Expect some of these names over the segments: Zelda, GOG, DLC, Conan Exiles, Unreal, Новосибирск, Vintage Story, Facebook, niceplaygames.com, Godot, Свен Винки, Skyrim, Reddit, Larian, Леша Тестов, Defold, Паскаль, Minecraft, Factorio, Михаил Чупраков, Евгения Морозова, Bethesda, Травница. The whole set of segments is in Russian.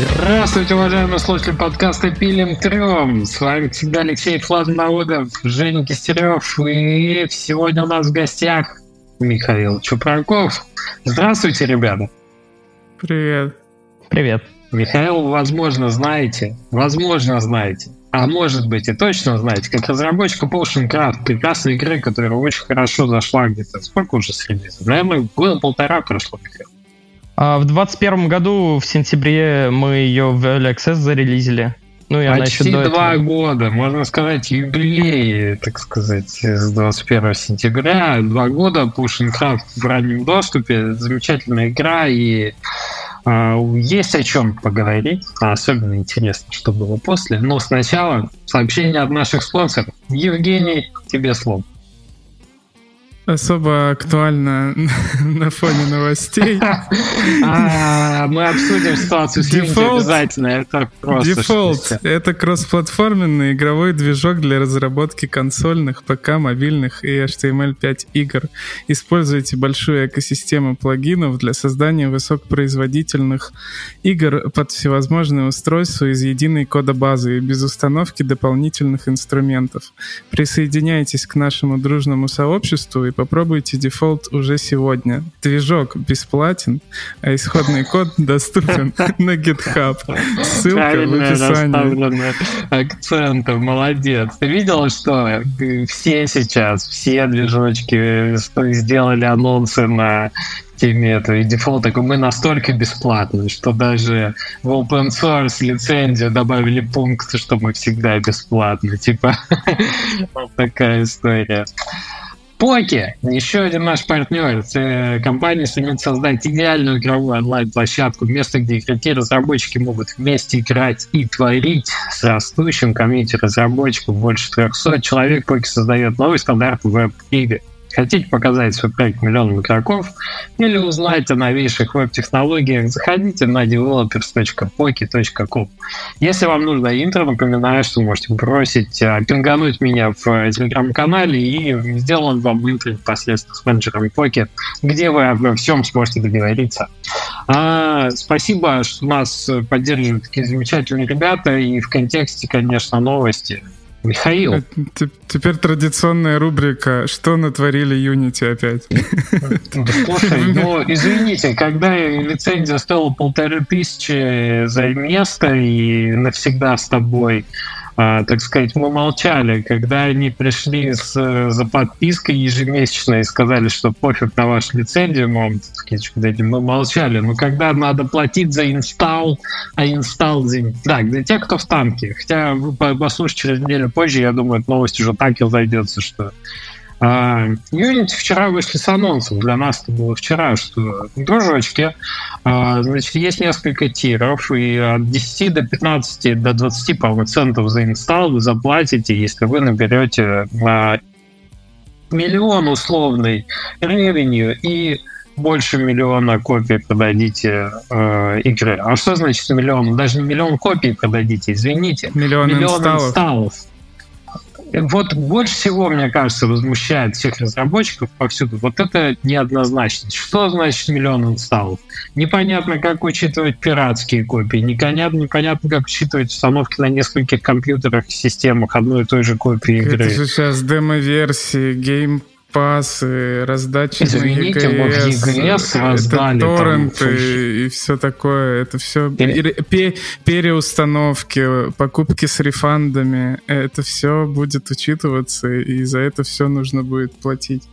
Здравствуйте, уважаемые слушатели подкаста «Пилим трем». С вами, как всегда, Алексей Флазм-Наводов, Женя Кистерев. И сегодня у нас в гостях Михаил Чупраков. Здравствуйте, ребята. Привет. Привет. Михаил, возможно, знаете, а может быть и точно знаете, как разработчика Potion Craft, прекрасной игры, которая очень хорошо зашла где-то. Сколько уже с релиза? Наверное, года полтора прошло, Михаил. В 2021 году в сентябре мы ее в Early Access зарелизили. Ну, и почти она еще до этого. 2 года, можно сказать, юбилей, так сказать, с 21 сентября. 2 года Potion Craft в раннем доступе. Замечательная игра, и есть о чем поговорить. Особенно интересно, что было после. Но сначала сообщение от наших спонсоров. Евгений, тебе слово. Особо актуально на фоне новостей. Мы обсудим ситуацию с Unity обязательно. Это просто. Defold — это кроссплатформенный игровой движок для разработки консольных, ПК, мобильных и HTML5 игр. Используйте большую экосистему плагинов для создания высокопроизводительных игр под всевозможные устройства из единой кодобазы и без установки дополнительных инструментов. Присоединяйтесь к нашему дружному сообществу и попробуйте Defold уже сегодня. Движок бесплатен, а исходный код доступен на GitHub. Ссылка в описании. Акцент, молодец. Ты видел, что все движочки сделали анонсы на теме этого, и Defold такой: мы настолько бесплатны, что даже в open source лицензию добавили пункт, что мы всегда бесплатны. Типа вот такая история. Поки, еще один наш партнер. Компания сумеет создать идеальную игровую онлайн-площадку, место, где игроки-разработчики могут вместе играть и творить. С растущим комьюнити разработчиков больше 300 человек Поки создает новый стандарт веб-игр. Хотите показать свой проект миллионам игроков или узнать о новейших веб-технологиях? Заходите на developers.poki.com. Если вам нужно интро, напоминаю, что можете бросить, пингануть меня в телеграм-канале, и сделаем вам интро непосредственно с менеджером Поки, где вы обо всем сможете договориться. Спасибо, что нас поддерживают такие замечательные ребята, и в контексте, конечно, новости. Михаил. Теперь традиционная рубрика «Что натворили Unity опять?» Слушай, ну извините, когда лицензия стоила 1500 за место и навсегда с тобой, так сказать, мы молчали. Когда они пришли за подпиской ежемесячной и сказали, что пофиг на вашу лицензию, мы молчали. Но когда надо платить за инсталл, Так, для тех, кто в танке. Хотя вы послушайте через неделю позже, я думаю, эта новость уже так и разойдется, что... Unity вчера вышли с анонсом. Для нас это было вчера, что дружочки, значит, есть несколько тиров, и от 10 до 15, до 20, по-моему, центов за инсталл вы заплатите, если вы наберете миллион условный revenue и больше 1 миллиона копий продадите игры. А что значит миллион? Даже не 1 миллион копий продадите, извините. 1 миллион инсталлов. Вот больше всего, мне кажется, возмущает всех разработчиков повсюду. Вот это неоднозначность. Что значит 1 миллион инсталлов? Непонятно, как учитывать пиратские копии. Непонятно, как учитывать установки на нескольких компьютерах и системах одной и той же копии игры. Это же сейчас демо-версии, геймпасы, раздачи на EGS, торренты там, и все такое. Это все переустановки, покупки с рефандами. Это все будет учитываться, и за это все нужно будет платить.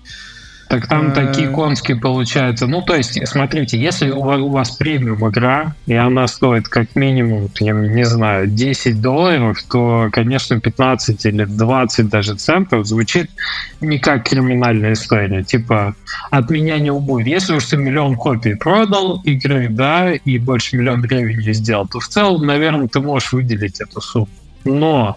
Так там такие конские получаются. Ну, то есть, смотрите, если у вас премиум игра, и она стоит как минимум, я не знаю, $10, то, конечно, 15 или 20 даже центов звучит не как криминальная история. Типа, от меня не убудет. Если уж ты 1 миллион копий продал игры, да, и больше 1 миллион ревенью сделал, то в целом, наверное, ты можешь выделить эту сумму. Но...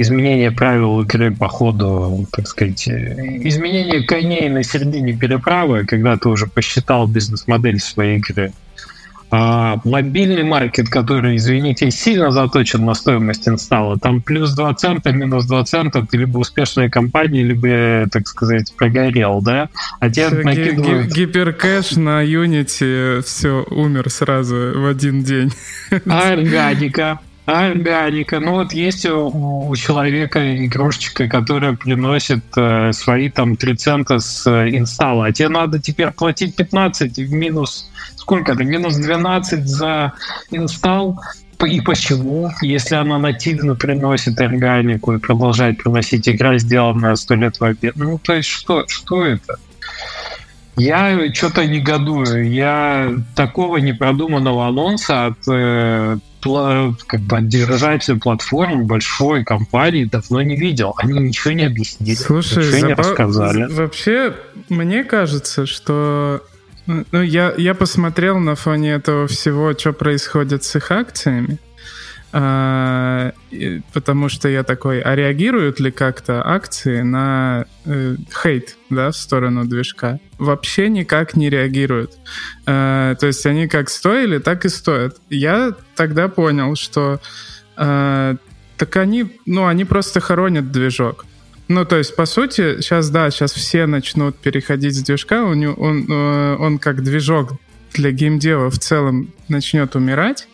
изменение правил игры по ходу, так сказать, изменение коней на середине переправы, когда ты уже посчитал бизнес-модель своей игры, Мобильный маркет, который, извините, сильно заточен на стоимость инсталла, там плюс 2 цента, минус 2 цента, ты либо успешная компания, либо, так сказать, прогорел, да? А тебя накидывают... Гиперкэш на Unity, все, умер сразу в один день. Органика. Ну вот есть у человека игрушечка, которая приносит свои там 3 цента с инсталла, а тебе надо теперь платить 15 и в минус... Сколько это? Минус 12 за инсталл? И почему? Если она нативно приносит органику и продолжает приносить игра, сделанная 100 лет в обед. Ну, то есть что это? Я что-то негодую. Я такого непродуманного анонса от держателя платформ большой компании давно не видел. Они ничего не объяснили, ничего не рассказали. Вообще, мне кажется, что... Ну, я посмотрел на фоне этого всего, что происходит с их акциями, потому что я такой, а реагируют ли как-то акции на хейт, да, в сторону движка? Вообще никак не реагируют. То есть они как стоили, так и стоят. Я тогда понял, что они просто хоронят движок. Ну, то есть, по сути, сейчас все начнут переходить с движка, он как движок для геймдева в целом начнет умирать,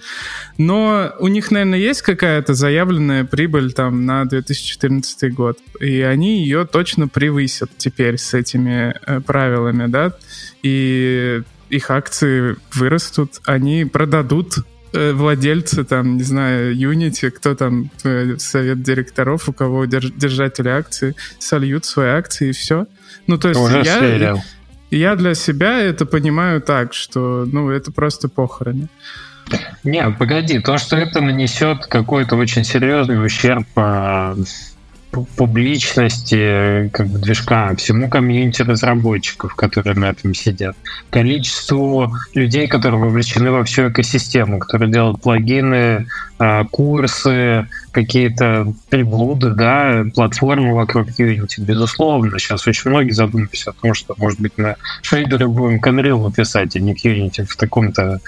но у них, наверное, есть какая-то заявленная прибыль там на 2014 год, и они ее точно превысят теперь с этими правилами, да, и их акции вырастут, они продадут владельцы, там, не знаю, Unity, кто там, совет директоров, у кого держатели акций, сольют свои акции, и все. Ну, то есть я для себя это понимаю так, что, ну, это просто похороны. Не, погоди, то, что это нанесет какой-то очень серьезный ущерб публичности, как бы, движка, всему комьюнити разработчиков, которые на этом сидят, количеству людей, которые вовлечены во всю экосистему, которые делают плагины, курсы, какие-то приблуды, да, платформы вокруг Unity. Безусловно, сейчас очень многие задумались о том, что, может быть, на шейдере будем к Unreal писать, а не к Unity в таком-то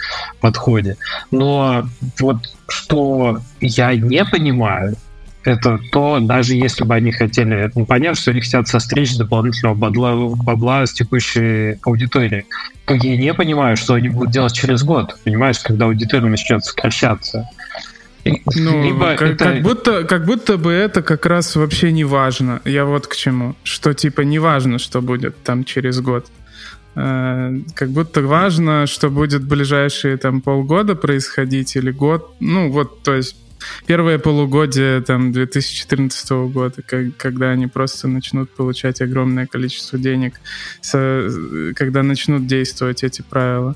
подходе. Но вот что я не понимаю, это то, даже если бы они хотели... Ну, понятно, что они хотят состричь дополнительного бабла с текущей аудитории. Как я не понимаю, что они будут делать через год, понимаешь, когда аудитория начнет сокращаться. Ну, как будто бы это как раз вообще не важно. Я вот к чему. Что, типа, не важно, что будет там через год. Как будто важно, что будет в ближайшие там полгода происходить или год. Ну, вот, то есть... Первое полугодие там, 2014 года, когда они просто начнут получать огромное количество денег, когда начнут действовать эти правила.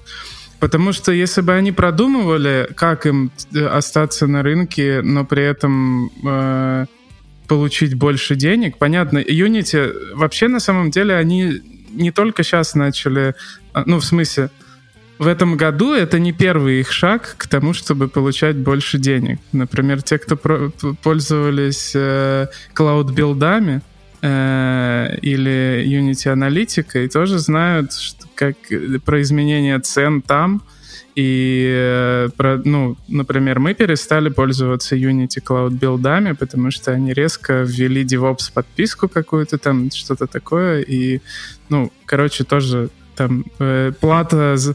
Потому что если бы они продумывали, как им остаться на рынке, но при этом получить больше денег, понятно, Unity вообще на самом деле они не только сейчас начали, ну в смысле... В этом году это не первый их шаг к тому, чтобы получать больше денег. Например, те, кто пользовались клауд-билдами или Unity-аналитикой, тоже знают, как про изменение цен там. И, например, мы перестали пользоваться Unity Cloud билдами, потому что они резко ввели DevOps подписку какую-то там, что-то такое. И, тоже... Там, плата за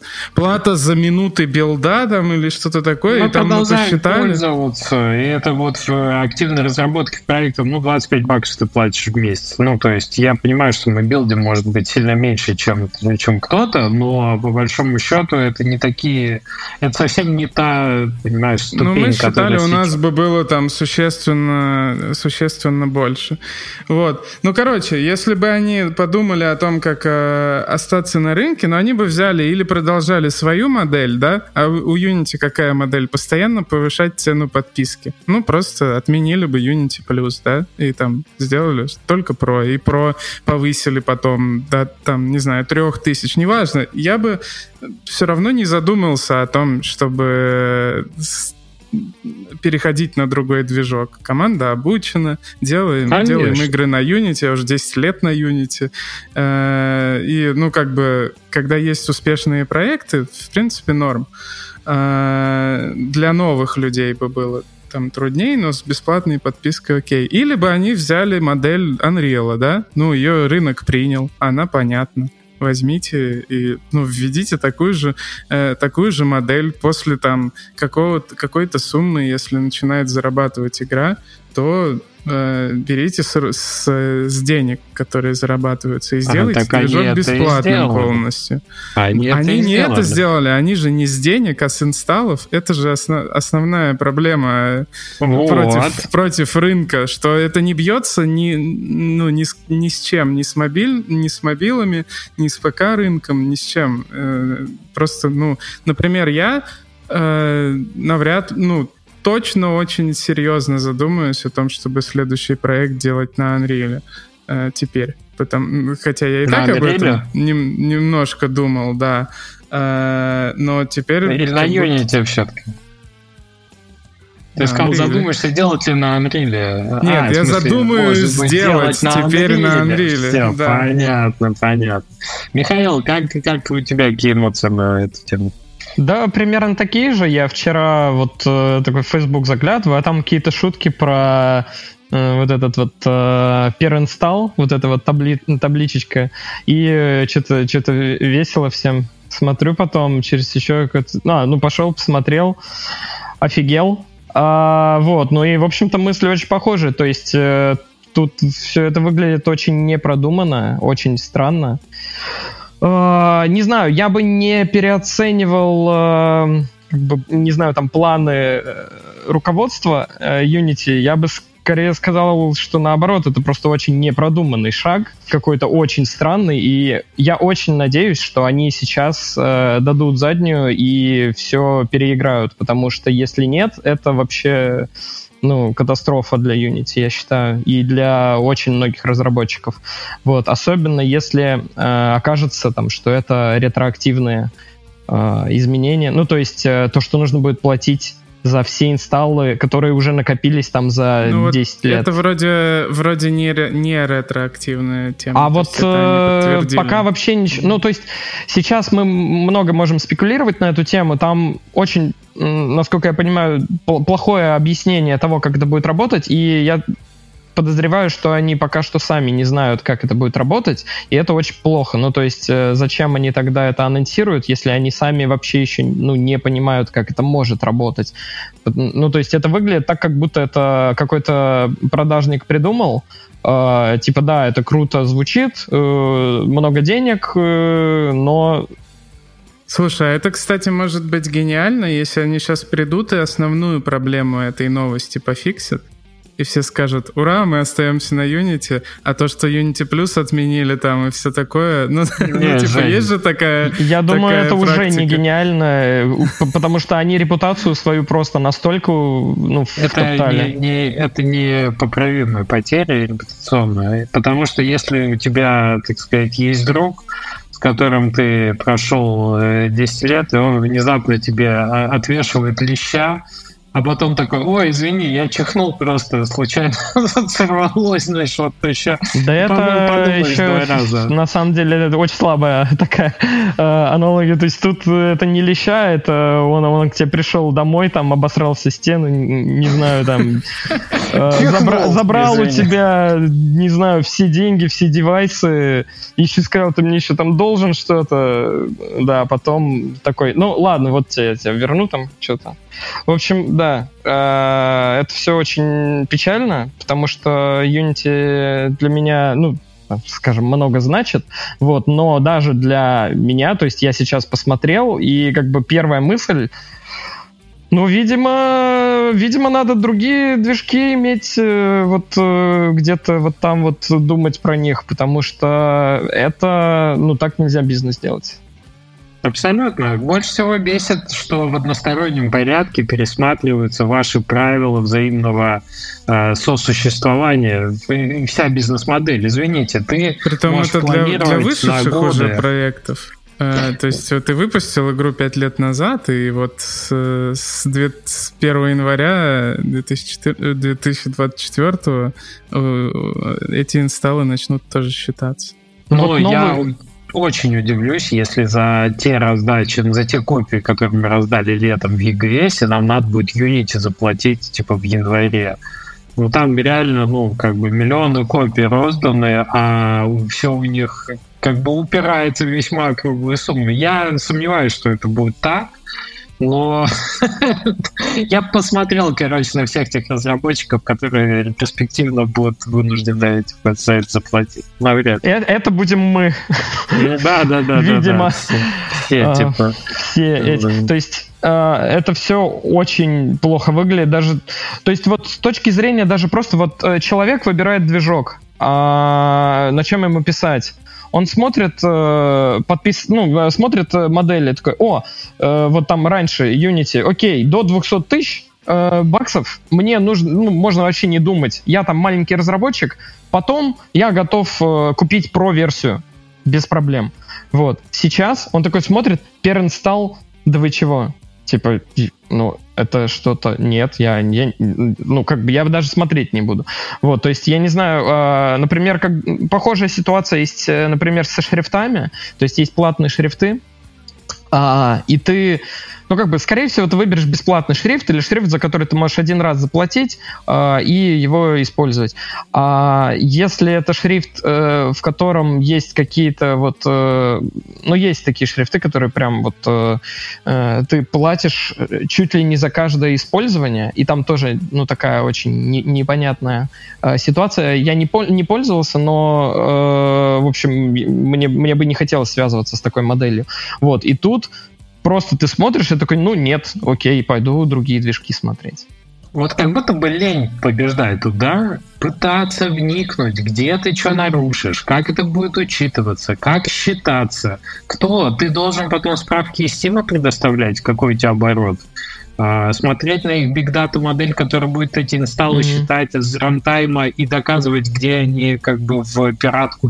минуты билда там, или что-то такое. Но и там мы посчитали. Пользоваться. И это вот в активной разработке проекта, $25 ты платишь в месяц. Ну, то есть я понимаю, что мы билдим, может быть, сильно меньше, чем кто-то, но по большому счету это не такие... Это совсем не та, понимаешь, ступень, которая... Ну, мы считали, у нас бы было там существенно больше. Вот. Если бы они подумали о том, как остаться на рынке, но они бы взяли или продолжали свою модель, да, а у Unity какая модель? Постоянно повышать цену подписки. Ну, просто отменили бы Unity Plus, да, и там сделали только Pro, и Pro повысили потом до, там, не знаю, 3000, неважно. Я бы все равно не задумался о том, чтобы переходить на другой движок. Команда обучена, делаем игры на Unity, я уже 10 лет на Unity. И, когда есть успешные проекты, в принципе, норм. для новых людей бы было там трудней, но с бесплатной подпиской окей. Или бы они взяли модель Unreal, да? Ну, ее рынок принял, она понятна. Возьмите и введите такую же модель после там какой-то суммы, если начинает зарабатывать игра, то берите с денег, которые зарабатываются, и сделайте движок бесплатным полностью. Они это сделали, они же не с денег, а с инсталлов. Это же основная проблема против рынка, что это не бьется ни с чем, ни с мобилами, ни с ПК-рынком, ни с чем. Просто, например, я точно очень серьезно задумаюсь о том, чтобы следующий проект делать на Unreal теперь. Хотя я и так об этом немножко думал, да. Но теперь... Или на Unity все-таки. Ты сказал, задумаешься, делать ли на Unreal? Нет, я задумаюсь сделать теперь на Unreal. Все, да. Понятно. Михаил, как у тебя какие эмоции на эту тему? Да, примерно такие же. Я вчера такой Facebook заглядываю, а там какие-то шутки про перинсталл, табличечка. И что-то весело всем. Смотрю потом, через еще какой-то... пошел, посмотрел, офигел. И, в общем-то, мысли очень похожи. То есть тут все это выглядит очень непродуманно, очень странно. Не знаю, я бы не переоценивал, планы руководства Unity. Я бы скорее сказал, что наоборот, это просто очень непродуманный шаг, какой-то очень странный, и я очень надеюсь, что они сейчас дадут заднюю и все переиграют, потому что если нет, это вообще... катастрофа для Unity, я считаю, и для очень многих разработчиков. Особенно если окажется, что это ретроактивные изменения. То есть то, что нужно будет платить за все инсталлы, которые уже накопились там за 10 лет. Это вроде не ретроактивная тема. А пока вообще ничего... то есть сейчас мы много можем спекулировать на эту тему. Там очень, насколько я понимаю, плохое объяснение того, как это будет работать. И я подозреваю, что они пока что сами не знают, как это будет работать. И это очень плохо. Зачем они тогда это анонсируют, если они сами вообще еще не понимают, как это может работать. Это выглядит так, как будто это какой-то продажник придумал. Это круто звучит, много денег, но... Слушай, это, кстати, может быть гениально, если они сейчас придут и основную проблему этой новости пофиксят. И все скажут: ура, мы остаемся на Unity, а то, что Unity Plus отменили там и все такое, есть же такая Я думаю, это практика. Уже не гениально, потому что они репутацию свою просто настолько втоптали. Это не поправимая потеря репутационная, потому что если у тебя, так сказать, есть друг, с которым ты прошел 10 лет, и он внезапно тебе отвешивает леща, а потом такой: ой, извини, я чихнул просто, случайно сорвалось, что-то еще. Да это еще, на самом деле, это очень слабая такая аналогия. То есть тут это не леща, это он к тебе пришел домой, там обосрался стену, не знаю, там забрал у тебя, не знаю, все деньги, все девайсы, еще сказал, ты мне еще там должен что-то, да, потом такой: ладно, я тебе верну там что-то. В общем, да, это все очень печально, потому что Unity для меня, много значит, но даже для меня, то есть я сейчас посмотрел, и первая мысль, видимо, надо другие движки иметь, где-то там думать про них, потому что это, так нельзя бизнес делать. Абсолютно. Больше всего бесит, что в одностороннем порядке пересматриваются ваши правила взаимного сосуществования и вся бизнес-модель. Извините, ты Притом можешь это для высших уже проектов. То есть ты выпустил игру 5 лет назад, и с 1 января 2024 эти инсталлы начнут тоже считаться. Я очень удивлюсь, если за те раздачи, за те копии, которые мы раздали летом в EGS, нам надо будет Unity заплатить типа в январе. Ну там реально, ну, как бы миллионы копий розданы, а все у них как бы упирается в весьма круглую сумму. Я сомневаюсь, что это будет так, но я посмотрел, короче, на всех тех разработчиков, которые ретроспективно будут вынуждены за это заплатить. Навряд ли. Это будем мы. Да. Видимо. Все эти. То есть это все очень плохо выглядит. Даже, то есть вот с точки зрения даже просто вот человек выбирает движок, на чем ему писать. Он смотрит, смотрит модели, такой, вот там раньше Unity, окей, до 200 тысяч баксов мне нужно, можно вообще не думать. Я там маленький разработчик, потом я готов купить Pro-версию без проблем. Вот. Сейчас он такой смотрит, переинсталл, да вы чего? Типа, это что-то... Нет, я... как бы я даже смотреть не буду. Вот, то есть я не знаю... например, как похожая ситуация есть, например, со шрифтами. То есть есть платные шрифты, и ты... скорее всего, ты выберешь бесплатный шрифт или шрифт, за который ты можешь один раз заплатить и его использовать. А если это шрифт, в котором есть какие-то вот... есть такие шрифты, которые прям вот... ты платишь чуть ли не за каждое использование, и там тоже, такая очень непонятная ситуация. Я не пользовался, но, в общем, мне бы не хотелось связываться с такой моделью. Вот, и тут... Просто ты смотришь и такой, нет, окей, пойду другие движки смотреть. Вот как будто бы лень побеждает туда, пытаться вникнуть, где ты что нарушишь, как это будет учитываться, как считаться, кто, ты должен потом справки из Steam предоставлять, какой у тебя оборот, смотреть на их бигдату модель, которая будет эти инсталлы считать из рантайма и доказывать, где они как бы в пиратку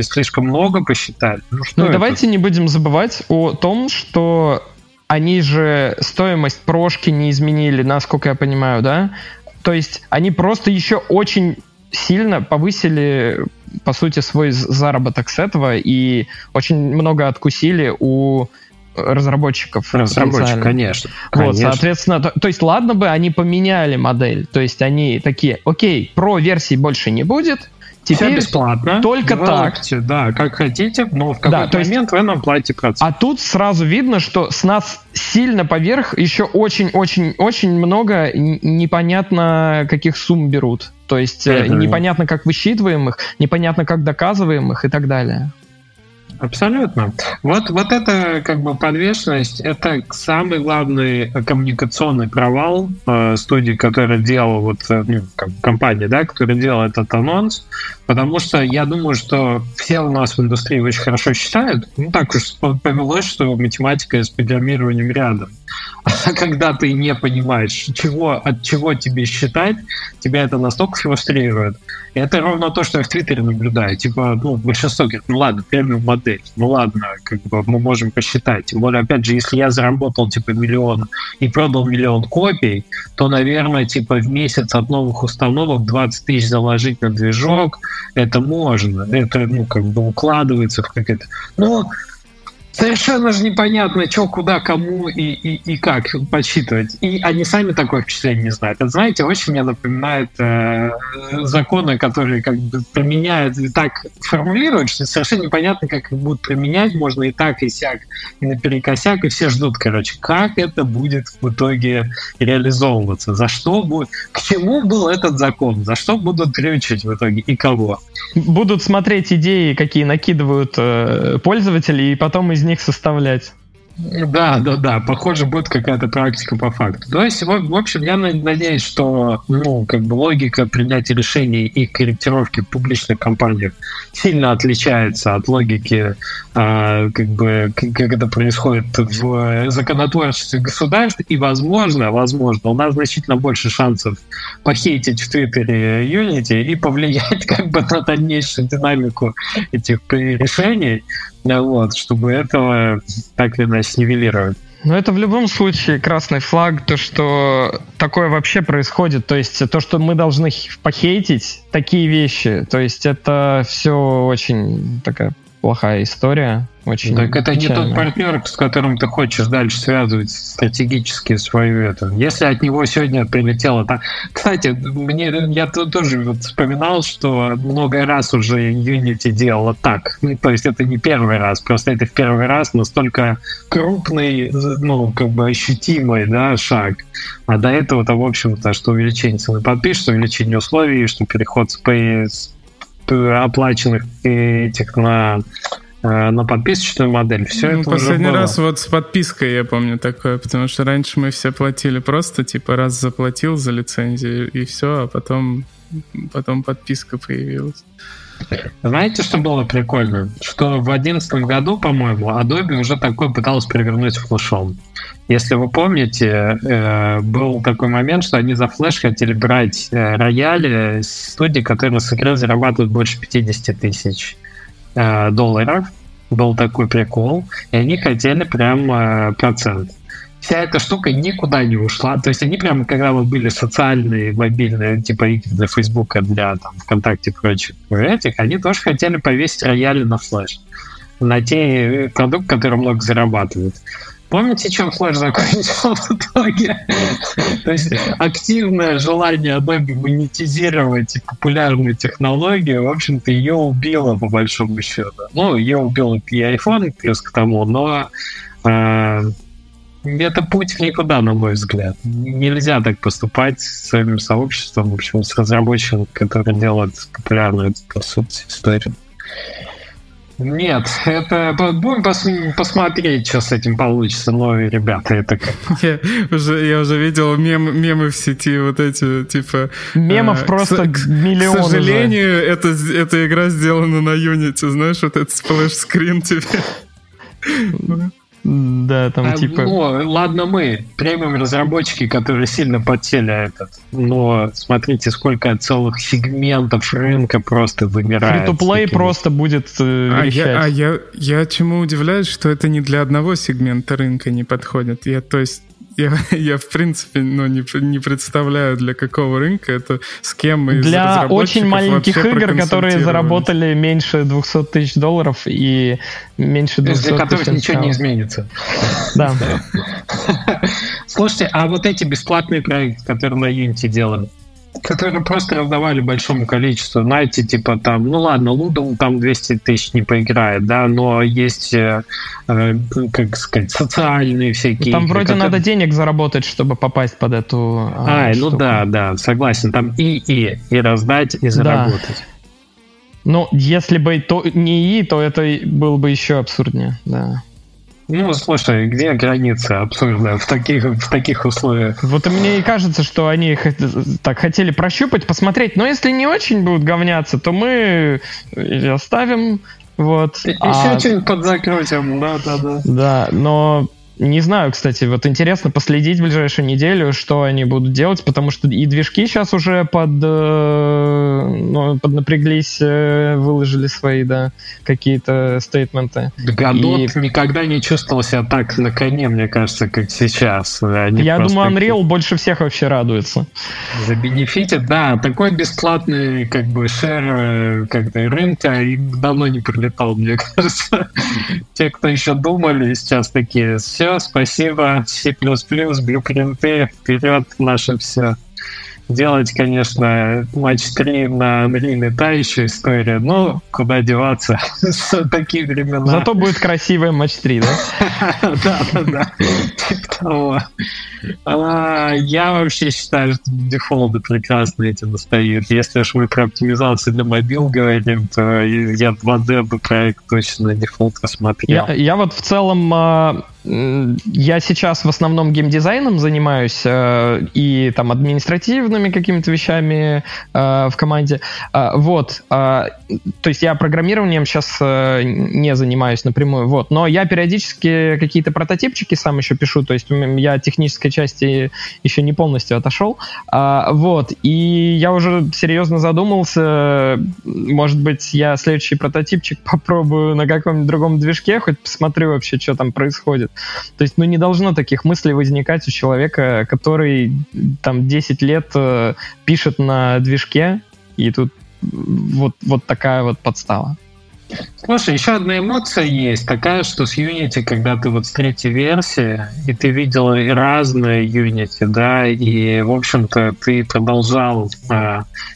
слишком много посчитали. Давайте не будем забывать о том, что они же стоимость прошки не изменили, насколько я понимаю, да? То есть они просто еще очень сильно повысили, по сути, свой заработок с этого и очень много откусили у разработчиков. Разработчик, конечно. Вот, соответственно, то есть ладно бы они поменяли модель, то есть они такие, окей, Pro-версий больше не будет, теперь все бесплатно. Только платите, так. Да, как хотите, но в какой-то момент вы нам платите процент. А тут сразу видно, что с нас сильно поверх еще очень-очень-очень много непонятно каких сумм берут. То есть непонятно, как высчитываем их, непонятно, как доказываем их и так далее. Абсолютно. Вот это как бы подвешенность, это самый главный коммуникационный провал студии, которая делала компании, да, которая делала этот анонс, потому что я думаю, что все у нас в индустрии очень хорошо считают, так уж повелось, что математика с программированием рядом. А когда ты не понимаешь, от чего тебе считать, тебя это настолько фрустрирует. И это ровно то, что я в Твиттере наблюдаю. Большинство говорит, ладно, премиум модель, мы можем посчитать. Тем более, опять же, если я заработал, миллион и продал миллион копий, то, наверное, в месяц от новых установок 20 тысяч заложить на движок, это можно. Это, укладывается в какое-то... Совершенно же непонятно, что, куда, кому и как подсчитывать. И они сами такое впечатление не знают. Это, знаете, очень мне напоминает законы, которые применяют и так формулируют, что совершенно непонятно, как их будут применять. Можно и так, и сяк, и наперекосяк, и все ждут, как это будет в итоге реализовываться. За что будет... К чему был этот закон? За что будут дрючить в итоге? И кого? Будут смотреть идеи, какие накидывают пользователи, и потом из них составлять. Да. Похоже, будет какая-то практика по факту. То есть, в общем, я надеюсь, что логика принятия решений и корректировки в публичных компаниях сильно отличается от логики, как это происходит в законотворчестве государств. И, возможно, у нас значительно больше шансов похейтить в Твиттере Unity и повлиять на дальнейшую динамику этих решений, чтобы этого так или иначе нивелировать. Это в любом случае красный флаг, то, что такое вообще происходит, то есть то, что мы должны похейтить, такие вещи, то есть это все очень такая плохая история. Очень так это печально. Не тот партнер, с которым ты хочешь дальше связывать стратегически свою это. Если от него сегодня прилетело... Так... Кстати, я тоже вспоминал, что много раз уже Unity делала так. Ну, то есть это не первый раз, просто это в первый раз настолько крупный, ну, как бы ощутимый, да, шаг. А до этого-то, в общем-то, что увеличение цены подписчиков, что увеличение условий, что переход с оплаченных этих на подписочную модель. Все это последний уже было. Раз вот с подпиской, я помню, такое, потому что раньше мы все платили просто, типа, раз заплатил за лицензию, и все, а потом подписка появилась. Знаете, что было прикольно? Что в 2011 году, по-моему, Adobe уже такое пыталось перевернуть флешом. Если вы помните, был такой момент, что они за флеш хотели брать рояли с студии, которые с игры зарабатывают больше 50 тысяч долларов. Был такой прикол. И они хотели прям процент. Вся эта штука никуда не ушла. То есть они прямо, когда вот были социальные, мобильные, типа игры для Фейсбука, для там, ВКонтакте и прочих этих, они тоже хотели повесить рояли на флеш. На те продукты, которые много зарабатывают. Помните, чем Flash закончил в итоге? То есть активное желание Adobe монетизировать популярную технологию, в общем-то, ее убило, по большому счету. Ну, ее убил и iPhone, плюс к тому, но это путь в никуда, на мой взгляд. Нельзя так поступать с своим сообществом, в общем, с разработчиком, который делает популярную, по сути, историю. Нет, это будем посмотреть, что с этим получится, новые ребята. Это как... я уже видел мемы в сети, вот эти, типа... Мемов просто миллион. К сожалению, эта игра сделана на Unity, знаешь, вот этот сплэш-скрин тебе... Да, там типа... Ну, ладно мы, премиум-разработчики, которые сильно подсели этот. Но смотрите, сколько целых сегментов рынка просто вымирает. Free-to-play просто будет вещать. Я чему удивляюсь, что это не для одного сегмента рынка не подходит. Я в принципе, не представляю, для какого рынка это, с кем из разработчиков вообще проконсультировались. Для очень маленьких игр, которые заработали меньше 200 тысяч долларов и меньше 200 тысяч... Для которых ничего не изменится. Да. Слушайте, а вот эти бесплатные проекты, которые на Unity делали, которые просто раздавали большому количеству, знаете, типа там, ну ладно, Лудом там 200 тысяч не поиграет, да, но есть, как сказать, социальные всякие... Там игры, вроде которые... надо денег заработать, чтобы попасть под эту штуку. Ну да, согласен, там и раздать, и заработать. Да. Ну, если бы то не то это было бы еще абсурднее, да. Ну, слушай, где граница абсурдная в таких условиях? Вот и мне и кажется, что они так хотели прощупать, посмотреть. Но если не очень будут говняться, то мы оставим. Вот. Еще что-нибудь подзакрутим, да. Да, но не знаю, кстати, вот интересно последить в ближайшую неделю, что они будут делать, потому что и движки сейчас уже поднапряглись, выложили свои, да, какие-то стейтменты. Godot никогда не чувствовал себя так на коне, мне кажется, как сейчас. Они я думаю, Unreal больше всех вообще радуется. За бенефитит, да, такой бесплатный, как бы, шер рынка им давно не прилетал, мне кажется. Те, кто еще думали, сейчас такие, все, спасибо, C++, блюпринты, вперед, наше все. Делать, конечно, матч 3 на Unreal, та еще история, но куда деваться в такие времена. Зато будет красивый матч 3, да? Да. Типа того. Я вообще считаю, что дефолты прекрасно этим достают. Если уж мы про оптимизацию для мобил говорим, то я 2D проект точно дефолт посмотрел. Я вот в целом... Я сейчас в основном геймдизайном занимаюсь и там административными какими-то вещами в команде. Вот. То есть я программированием сейчас не занимаюсь напрямую. Вот. Но я периодически какие-то прототипчики сам еще пишу. То есть я от технической части еще не полностью отошел. Вот. И я уже серьезно задумался. Может быть, я следующий прототипчик попробую на каком-нибудь другом движке, хоть посмотрю вообще, что там происходит. То есть, не должно таких мыслей возникать у человека, который там 10 лет пишет на движке, и тут вот такая вот подстава. Слушай, еще одна эмоция есть, такая, что с Unity, когда ты вот с третьей версии, и ты видел разные Unity, да, и, в общем-то, ты продолжал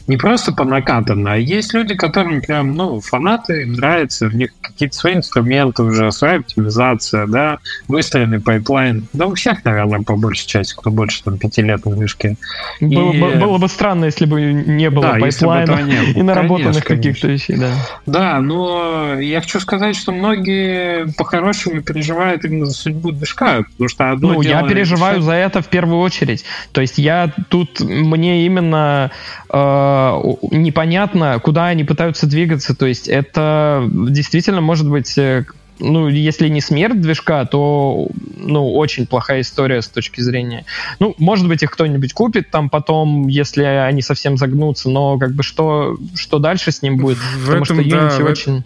не просто по накатанной, а есть люди, которым прям, ну, фанаты, им нравится, у них какие-то свои инструменты уже, своя оптимизация, да, выстроенный пайплайн, да, у всех, наверное, по большей части, кто больше, там, 5 лет в вышке. Было бы странно, если бы не было пайплайна и наработанных каких-то вещей, да. Да, но я хочу сказать, что многие по-хорошему переживают именно за судьбу движка, потому что одно дело... я переживаю за это в первую очередь. То есть я тут, мне именно непонятно, куда они пытаются двигаться. То есть это действительно может быть... Ну, если не смерть движка, то, ну, очень плохая история с точки зрения... Ну, может быть, их кто-нибудь купит там потом, если они совсем загнутся, но как бы что дальше с ним будет? Потому что Unity очень...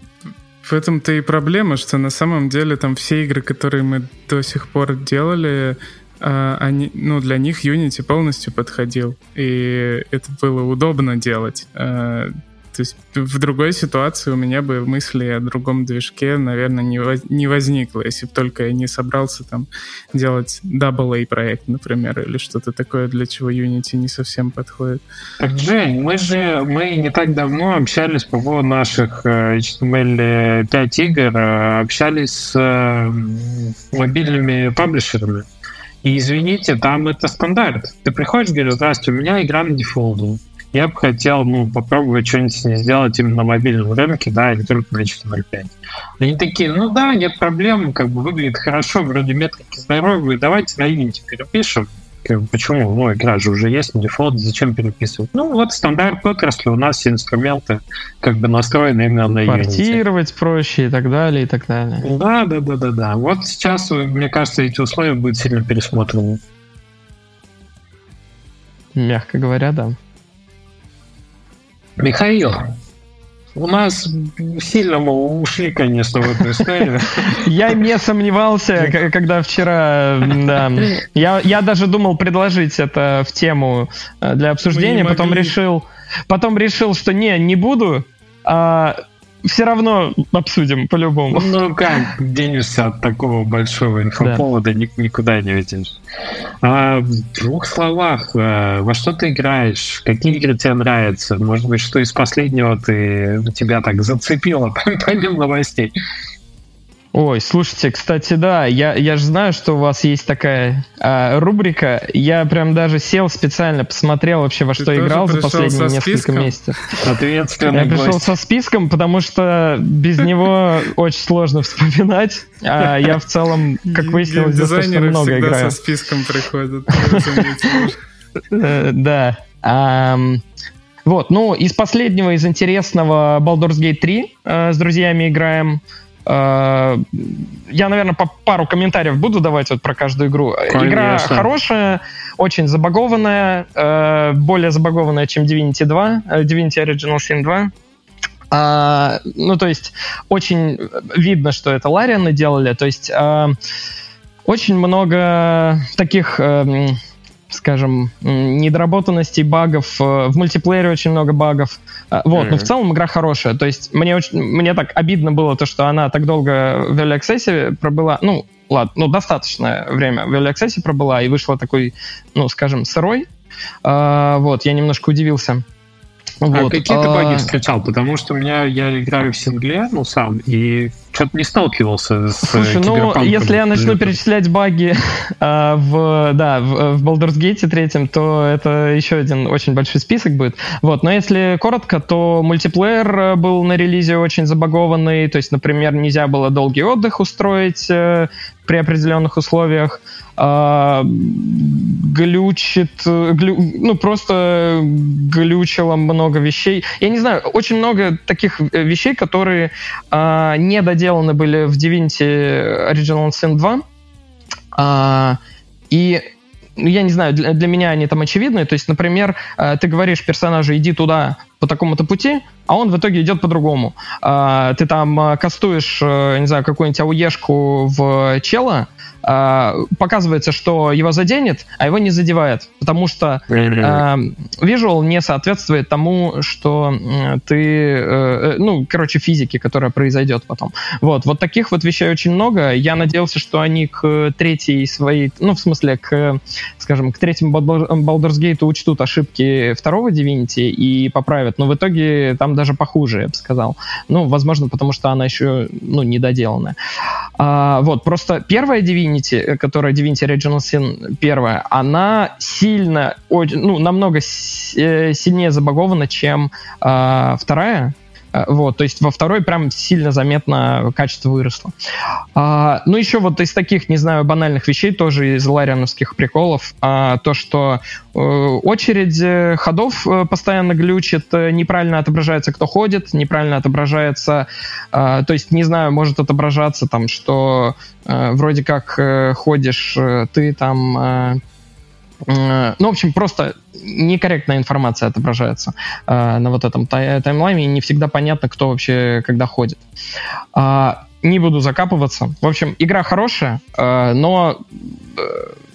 В этом-то и проблема, что на самом деле там все игры, которые мы до сих пор делали, они, ну, для них Unity полностью подходил, и это было удобно делать. То есть в другой ситуации у меня бы мысли о другом движке, наверное, не возникло, если бы только я не собрался там делать AA-проект, например, или что-то такое, для чего Unity не совсем подходит. Так, Жень, мы не так давно общались по поводу наших HTML5 игр, общались с мобильными паблишерами. И, извините, там это стандарт. Ты приходишь, говоришь: «Здрасте, у меня игра на Defold. Я бы хотел, ну, попробовать что-нибудь с ней сделать именно на мобильном рынке, да, или только на 4.05». Они такие: «Ну да, нет проблем, как бы выглядит хорошо, вроде метрики здоровые, давайте на Unity перепишем». Почему? Ну, игра же уже есть, на Defold, зачем переписывать? Ну, вот стандарт отрасли, у нас все инструменты как бы настроены именно на Unity. Портировать проще и так далее, и так далее. Да. Вот сейчас, мне кажется, эти условия будут сильно пересмотрены. Мягко говоря, да. Михаил, у нас сильно мы ушли, конечно, в эту историю. Я не сомневался, когда вчера... Да, я даже думал предложить это в тему для обсуждения, потом решил, что не буду, все равно обсудим по-любому. Ну как, денешься от такого большого инфоповода, да. Никуда не уйдешь. В двух словах, во что ты играешь? Какие игры тебе нравятся? Может быть, что из последнего тебя так зацепило, помимо новостей? Ой, слушайте, кстати, да, я же знаю, что у вас есть такая рубрика. Я прям даже сел специально, посмотрел вообще, во что играл за последние несколько месяцев. Ответственный гость. Я пришел со списком, потому что без него очень сложно вспоминать. А я в целом, как выяснилось, достаточно много играю. Дизайнеры всегда со списком приходят. Да. Вот, ну, из последнего, из интересного, Baldur's Gate 3 с друзьями играем. Я, наверное, по пару комментариев буду давать вот про каждую игру. Конечно. Игра хорошая, очень забагованная, более забагованная, чем Divinity 2, Divinity Original Sin 2. Ну, то есть, очень видно, что это Ларианы делали. То есть, очень много таких... скажем, недоработанностей, багов. В мультиплеере очень много багов. Вот, но в целом игра хорошая. То есть мне так обидно было то, что она так долго в Early Access пробыла. Ну, ладно, достаточное время в Early Access пробыла и вышла такой, ну, скажем, сырой. Вот, я немножко удивился. Вот. А какие ты баги встречал? Потому что я играю в сингле, ну, сам, и что-то не сталкивался с киберпанком. Слушай, если я начну перечислять баги в Baldur's Gate 3, то это еще один очень большой список будет. Вот. Но если коротко, то мультиплеер был на релизе очень забагованный, то есть, например, нельзя было долгий отдых устроить при определенных условиях. Просто глючило много вещей. Я не знаю, очень много таких вещей, которые не доделаны были в Divinity Original Sin 2. И я не знаю, для меня они там очевидны. То есть, например, ты говоришь персонажу: иди туда по такому-то пути, а он в итоге идет по-другому. Ты там кастуешь, не знаю, какую-нибудь ауешку в чела, показывается, что его заденет, а его не задевает, потому что визуал не соответствует тому, что ты, ну, короче, физике, которая произойдет потом. Вот таких вот вещей очень много. Я надеялся, что они к третьей своей, ну, в смысле, к, скажем, к третьему Baldur's Gate учтут ошибки второго Divinity и поправят, но в итоге там даже похуже, я бы сказал. Ну, возможно, потому что она еще, ну, недоделанная. Вот, просто первая Divinity, которая Divinity Original Sin 1, она сильно, ну, намного сильнее забагована, чем вторая. Вот, то есть во второй прям сильно заметно качество выросло. Ну, еще вот из таких, не знаю, банальных вещей, тоже из лариановских приколов, то, что очередь ходов постоянно глючит, неправильно отображается, кто ходит, неправильно отображается, то есть, не знаю, может отображаться там, что вроде как ходишь ты там... ну, в общем, просто некорректная информация отображается на вот этом таймлайне, и не всегда понятно, кто вообще когда ходит. Не буду закапываться. В общем, игра хорошая, но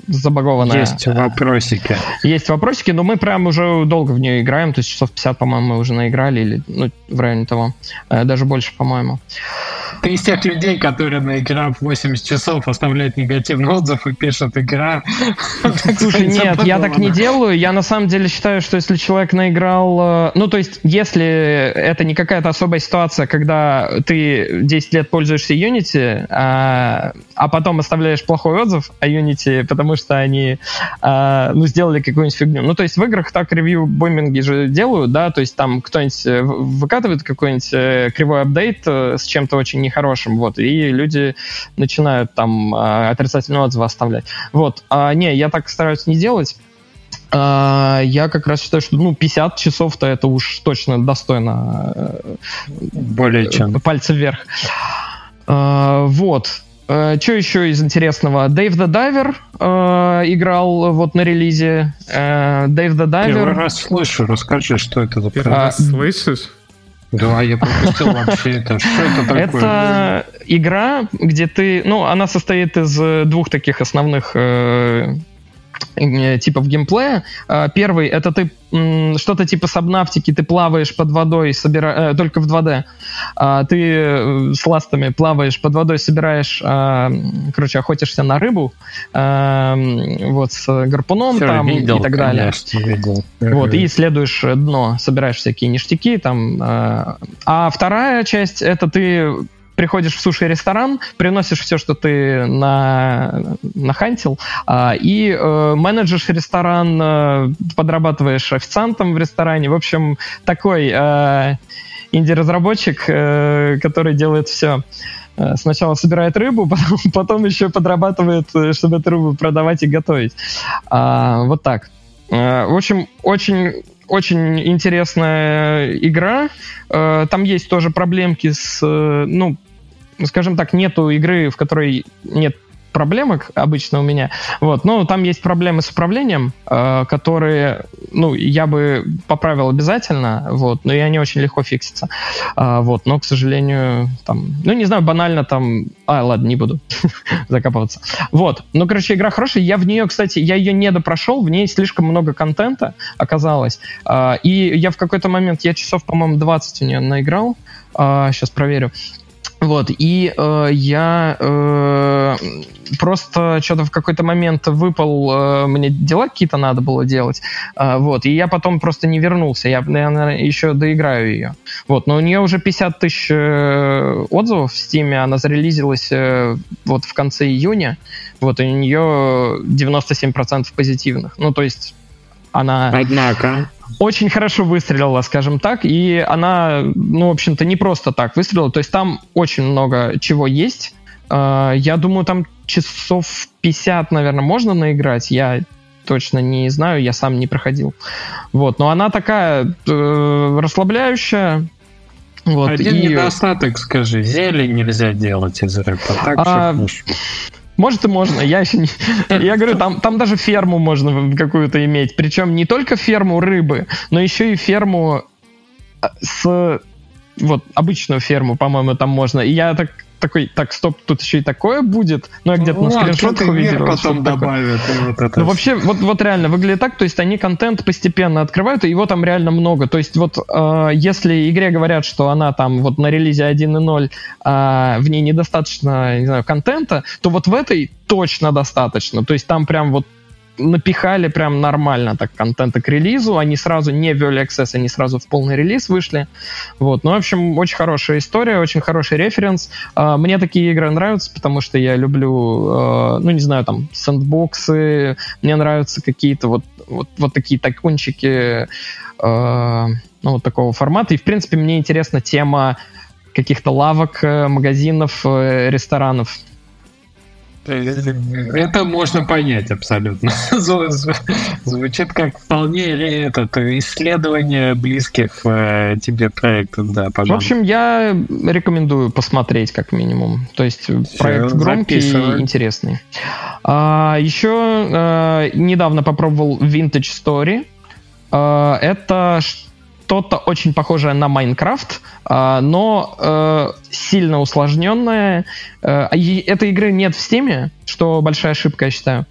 забагованная. Есть вопросики. Есть вопросики, но мы прям уже долго в нее играем, то есть часов 50, по-моему, мы уже наиграли, или, ну, в районе того, даже больше, по-моему. Ты из тех людей, которые на игру 80 часов оставляют негативный отзыв и пишут игра. Слушай, нет, я так не делаю. Я на самом деле считаю, что если человек наиграл... Ну, то есть, если это не какая-то особая ситуация, когда ты 10 лет пользуешься Unity, а потом оставляешь плохой отзыв о Unity, потому что они, ну, сделали какую-нибудь фигню. Ну, то есть, в играх так ревью-бомбинги же делают, да, то есть, там кто-нибудь выкатывает какой-нибудь кривой апдейт с чем-то очень нехорошим, вот, и люди начинают там отрицательные отзывы оставлять. Вот, не, я так стараюсь не делать. Я как раз считаю, что, ну, 50 часов-то это уж точно достойно. Более чем. Пальцы вверх. Вот. Что еще из интересного? Dave the Diver играл вот на релизе. Dave the Diver. Первый раз слышу, расскажи, что это за первый раз слышишь? Да, я пропустил вообще это. Что это такое? Это игра, где ты... Ну, она состоит из двух таких основных типов геймплея. Первый — это ты что-то типа сабнавтики, ты плаваешь под водой, только в 2D. Ты с ластами плаваешь под водой, собираешь, короче, охотишься на рыбу, вот, с гарпуном там, видел, и так далее. Конечно, вот, и исследуешь дно, собираешь всякие ништяки там. А вторая часть — это ты приходишь в суши-ресторан, приносишь все, что ты нахантил, и менеджишь ресторан, подрабатываешь официантом в ресторане. В общем, такой инди-разработчик, который делает все. Сначала собирает рыбу, потом еще подрабатывает, чтобы эту рыбу продавать и готовить. Вот так. В общем, очень... Очень интересная игра. Там есть тоже проблемки с... Ну, скажем так, нету игры, в которой нет проблемок обычно у меня. Вот. Но там есть проблемы с управлением, которые, ну, я бы поправил обязательно, вот, но и они очень легко фиксятся. Вот. Но, к сожалению, там... Ну, не знаю, банально там... ладно, не буду закапываться. Вот. Ну, короче, игра хорошая. Я в нее, кстати, я ее не допрошел, в ней слишком много контента оказалось. И я в какой-то момент, я часов, по-моему, 20 у нее наиграл. Сейчас проверю. Вот, и я просто что-то в какой-то момент выпал, мне дела какие-то надо было делать, вот, и я потом просто не вернулся, я, наверное, еще доиграю ее. Вот, но у нее уже 50 тысяч отзывов в Steam, она зарелизилась вот в конце июня, вот, и у нее 97% позитивных, ну, то есть она... Однако... Очень хорошо выстрелила, скажем так, и она, ну, в общем-то, не просто так выстрелила, то есть там очень много чего есть, я думаю, там часов 50, наверное, можно наиграть, я точно не знаю, я сам не проходил, вот, но она такая расслабляющая. Вот, один недостаток, скажи, зелень нельзя делать из рыбы, так все. Может и можно, я еще не... Я говорю, там даже ферму можно какую-то иметь. Причем не только ферму рыбы, но еще и ферму с вот обычную ферму, по-моему, там можно. И я такой, стоп, тут еще и такое будет. Ну, я где-то на скриншотах увидел. Потом добавят. Ну, вообще, вот реально выглядит так, то есть они контент постепенно открывают, и его там реально много. То есть вот если игре говорят, что она там вот на релизе 1.0 в ней недостаточно, не знаю, контента, то вот в этой точно достаточно. То есть там прям вот напихали прям нормально так контента к релизу, они сразу не в Early Access, они сразу в полный релиз вышли. Вот. Ну, в общем, очень хорошая история, очень хороший референс. Мне такие игры нравятся, потому что я люблю, ну, не знаю, там, сэндбоксы, мне нравятся какие-то вот такие тайкунчики, ну, вот такого формата. И, в принципе, мне интересна тема каких-то лавок, магазинов, ресторанов. Это можно понять абсолютно. Звучит как вполне исследование близких тебе проектов. Да, в общем, я рекомендую посмотреть как минимум. То есть проект громкий и интересный. Еще недавно попробовал Vintage Story. Это что-то очень похожее на Minecraft, но сильно усложненное. Этой игры нет в Steam, что большая ошибка, я считаю.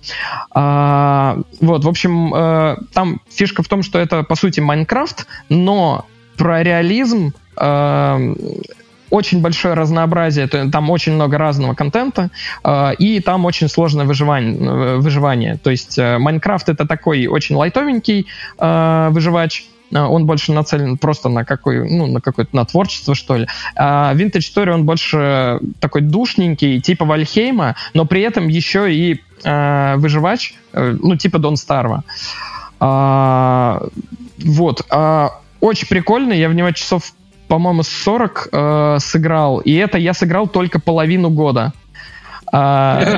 Вот, в общем, там фишка в том, что это, по сути, Minecraft, но про реализм очень большое разнообразие, там очень много разного контента, и там очень сложное выживание. То есть Minecraft — это такой очень лайтовенький выживач, он больше нацелен просто на творчество, что ли. А Vintage Story, он больше такой душненький, типа Вальхейма, но при этом еще и выживач, ну, типа Дон Старва. Вот. Очень прикольно, я в него часов, по-моему, 40 сыграл, и это я сыграл только половину года. Зима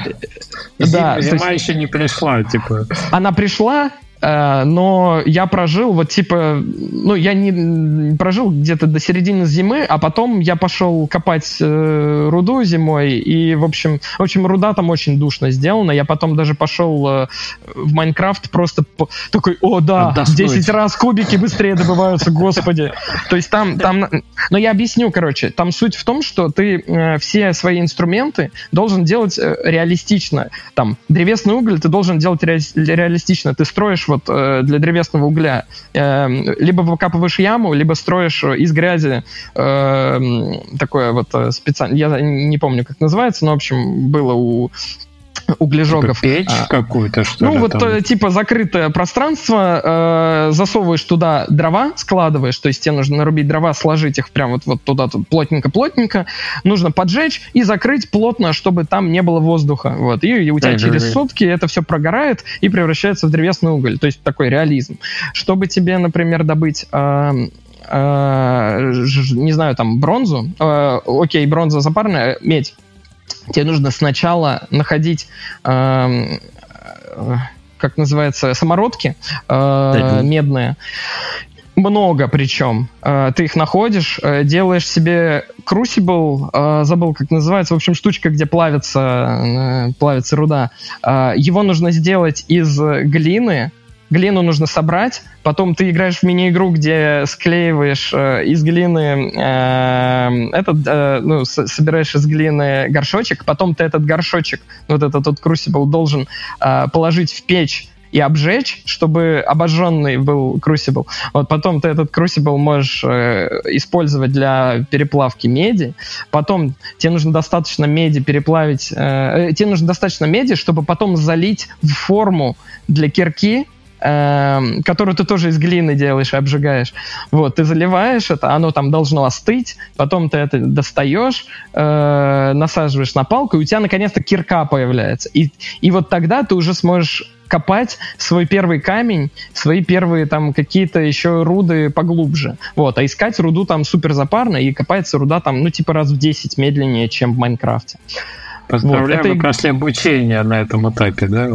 еще не пришла, типа. Она пришла, но я прожил я не прожил где-то до середины зимы, а потом я пошел копать руду зимой, и, в общем, руда там очень душно сделана. Я потом даже пошел в Майнкрафт просто такой, 10 раз кубики быстрее добываются, господи. То есть там... Но я объясню, короче. Там суть в том, что ты все свои инструменты должен делать реалистично. Там древесный уголь ты должен делать реалистично. Ты строишь для древесного угля. Либо выкапываешь яму, либо строишь из грязи такое специально... Я не помню, как называется, но, в общем, было у углежогов. Печь какую-то, что ли? Ну, закрытое пространство, засовываешь туда дрова, складываешь, то есть тебе нужно нарубить дрова, сложить их прям вот туда плотненько-плотненько, нужно поджечь и закрыть плотно, чтобы там не было воздуха. Вот. И у тебя через сутки это все прогорает и превращается в древесный уголь, то есть такой реализм. Чтобы тебе, например, добыть... не знаю, там, бронзу, окей, бронза запарная, медь. Тебе нужно сначала находить, как называется, самородки медные. Много причем. Ты их находишь, делаешь себе крусибл, забыл, как называется, в общем, штучка, где плавится руда. Его нужно сделать из глины. Глину нужно собрать, потом ты играешь в мини-игру, где склеиваешь из глины, собираешь из глины горшочек, потом ты этот горшочек, этот крусибл должен положить в печь и обжечь, чтобы обожженный был крусибл. Вот потом ты этот крусибл можешь использовать для переплавки меди. Потом тебе нужно достаточно меди переплавить, чтобы потом залить в форму для кирки, которую ты тоже из глины делаешь и обжигаешь. Вот, ты заливаешь это, оно там должно остыть, потом ты это достаешь, насаживаешь на палку, и у тебя наконец-то кирка появляется. И вот тогда ты уже сможешь копать свой первый камень, свои первые там какие-то еще руды поглубже. Вот, а искать руду там супер запарно, и копается руда там, раз в 10 медленнее, чем в Майнкрафте. Поздравляю, вы прошли обучение на этом этапе, да?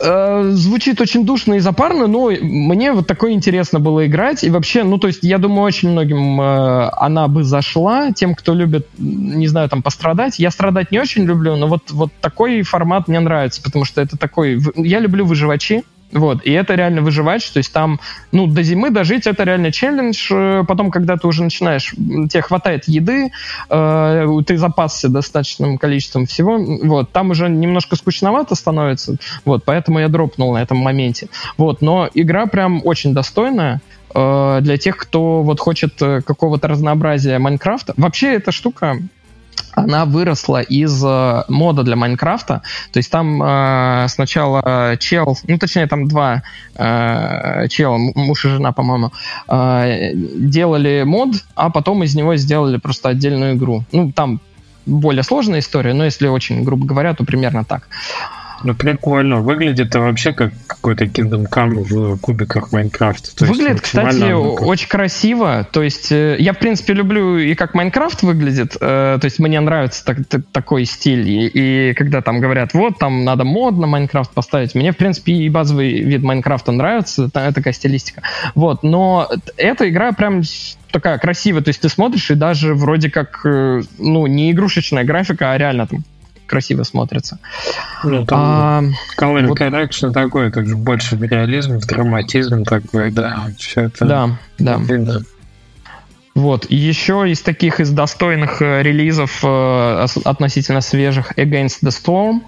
Да. Звучит очень душно и запарно, но мне такое интересно было играть. И вообще, я думаю, очень многим она бы зашла. Тем, кто любит, не знаю, там, пострадать. Я страдать не очень люблю, но вот такой формат мне нравится, потому что это такой... Я люблю выживачи. Вот, и это реально выживач, то есть там, ну, до зимы дожить, это реально челлендж, потом, когда ты уже начинаешь, тебе хватает еды, ты запасся достаточным количеством всего, вот, там уже немножко скучновато становится, вот, поэтому я дропнул на этом моменте, вот, но игра прям очень достойная, для тех, кто вот хочет какого-то разнообразия Майнкрафта. Вообще эта штука, она выросла из мода для Майнкрафта, то есть там сначала чел, ну точнее там два чела, муж и жена, по-моему, делали мод, а потом из него сделали просто отдельную игру. Ну там более сложная история, но если очень грубо говоря, то примерно так. Ну, прикольно. Выглядит это вообще как какой-то Kingdom Come в кубиках Майнкрафта. То выглядит, есть, кстати, очень красиво. То есть я, в принципе, люблю и как Майнкрафт выглядит. То есть мне нравится такой стиль. И когда там говорят, вот, там надо мод на Майнкрафт поставить. Мне, в принципе, и базовый вид Майнкрафта нравится. Такая стилистика. Вот. Но эта игра прям... такая красивая. То есть ты смотришь, и даже вроде как, ну, не игрушечная графика, а реально там красиво смотрится. Ну, там color correction вот, такой, тут же больше в реализм, в драматизм такой, да, все это... Да, да. Вот, еще из таких, из достойных релизов относительно свежих Against the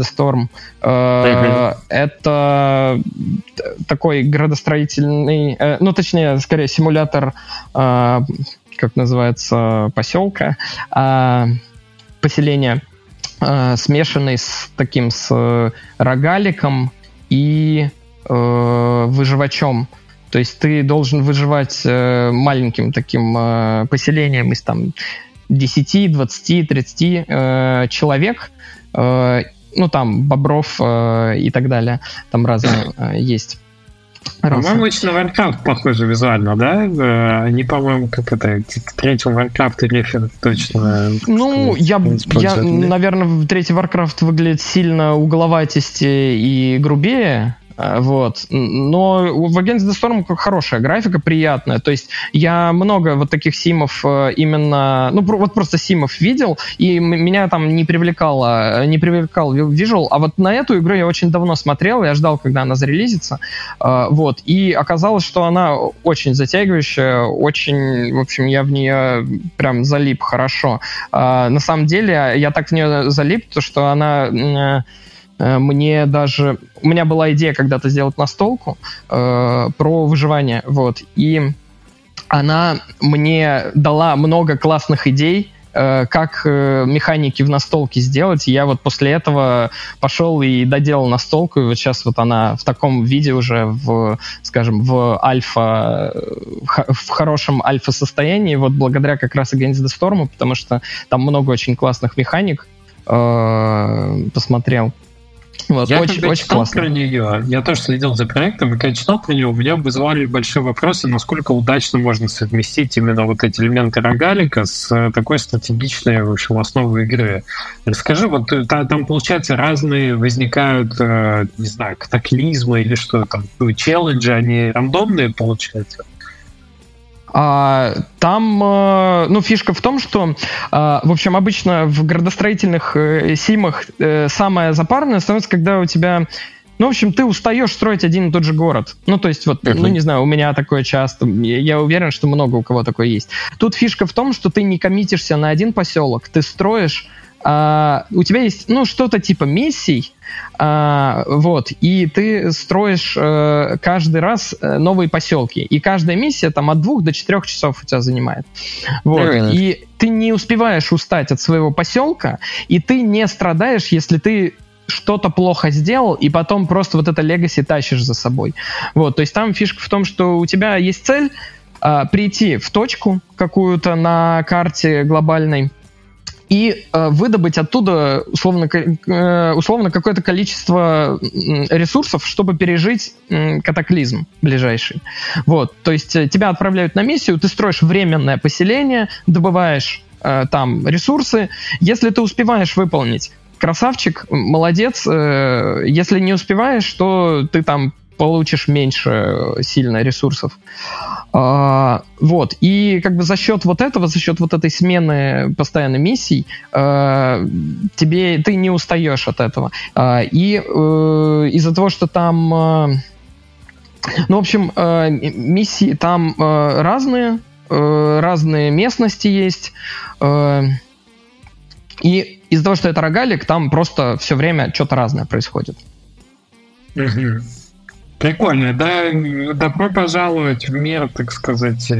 Storm. Это такой градостроительный, ну, точнее, скорее, симулятор, как называется, поселка, поселение, смешанный с таким, с рогаликом и выживачом. То есть ты должен выживать маленьким таким поселением из там 10, 20, 30 человек. Ну, там, бобров и так далее. Там разные есть. По-моему, очень на Warcraft похоже визуально, да? Они, по-моему, как это, к третьему Warcraft рефер точно... Ну, я, наверное, в третий Warcraft выглядит сильно угловатистее и грубее, вот. Но в Against the Storm хорошая графика, приятная. То есть я много вот таких симов именно... Ну, вот просто симов видел, и меня там не привлекал визуал. А вот на эту игру я очень давно смотрел, я ждал, когда она зарелизится. Вот. И оказалось, что она очень затягивающая, очень... В общем, я в нее прям залип хорошо. На самом деле, я так в нее залип, то что она... Мне даже... У меня была идея когда-то сделать настолку про выживание, вот. И она мне дала много классных идей, как механики в настолке сделать. И я вот после этого пошел и доделал настолку, и вот сейчас вот она в таком виде уже, в хорошем альфа-состоянии, вот благодаря как раз Against the Storm, потому что там много очень классных механик. Посмотрел. Вот, я очень, когда очень читал классно про нее, я тоже следил за проектом, и когда читал про нее, у меня вызывали большие вопросы, насколько удачно можно совместить именно вот эти элементы рогалика с такой стратегичной, в общем, основой игры. Расскажи, вот там, получается, разные возникают, не знаю, катаклизмы или что там, челленджи, они рандомные, получается? Там, ну, фишка в том, что, в общем, обычно в градостроительных симах самое запарное становится, когда у тебя... Ну, в общем, ты устаешь строить один и тот же город. Ну, то есть, вот, ну, не знаю, у меня такое часто. Я уверен, что много у кого такое есть. Тут фишка в том, что ты не коммитишься на один поселок, ты строишь... у тебя есть, ну, что-то типа миссий, вот, и ты строишь каждый раз новые поселки, и каждая миссия там от 2 до 4 часов у тебя занимает, вот, и ты не успеваешь устать от своего поселка, и ты не страдаешь, если ты что-то плохо сделал, и потом просто вот это легаси тащишь за собой, вот, то есть там фишка в том, что у тебя есть цель прийти в точку какую-то на карте глобальной, и выдобыть оттуда условно какое-то количество ресурсов, чтобы пережить катаклизм ближайший. Вот, то есть тебя отправляют на миссию, ты строишь временное поселение, добываешь там ресурсы. Если ты успеваешь выполнить, красавчик, молодец. Если не успеваешь, то ты там получишь меньше сильно ресурсов. Вот. И как бы за счет вот этого, за счет вот этой смены постоянно миссий, ты не устаешь от этого. И из-за того, что там... ну, в общем, миссии там разные, разные местности есть. И из-за того, что это рогалик, там просто все время что-то разное происходит. Угу. Прикольно. Да, добро пожаловать в мир, так сказать,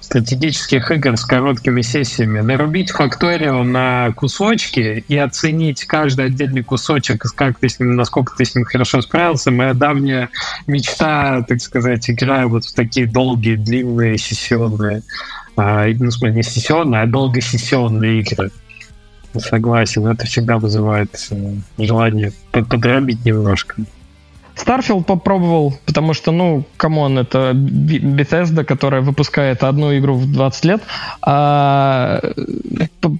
стратегических игр с короткими сессиями. Нарубить Factorio на кусочки и оценить каждый отдельный кусочек, как ты с ним, насколько ты с ним хорошо справился. Моя давняя мечта, так сказать, играя вот в такие долгие, длинные, сессионные, ну, в смысле, не сессионные, а долгосессионные игры. Согласен, это всегда вызывает желание подробить немножко. Starfield попробовал, потому что, ну, камон, это Bethesda, которая выпускает одну игру в 20 лет.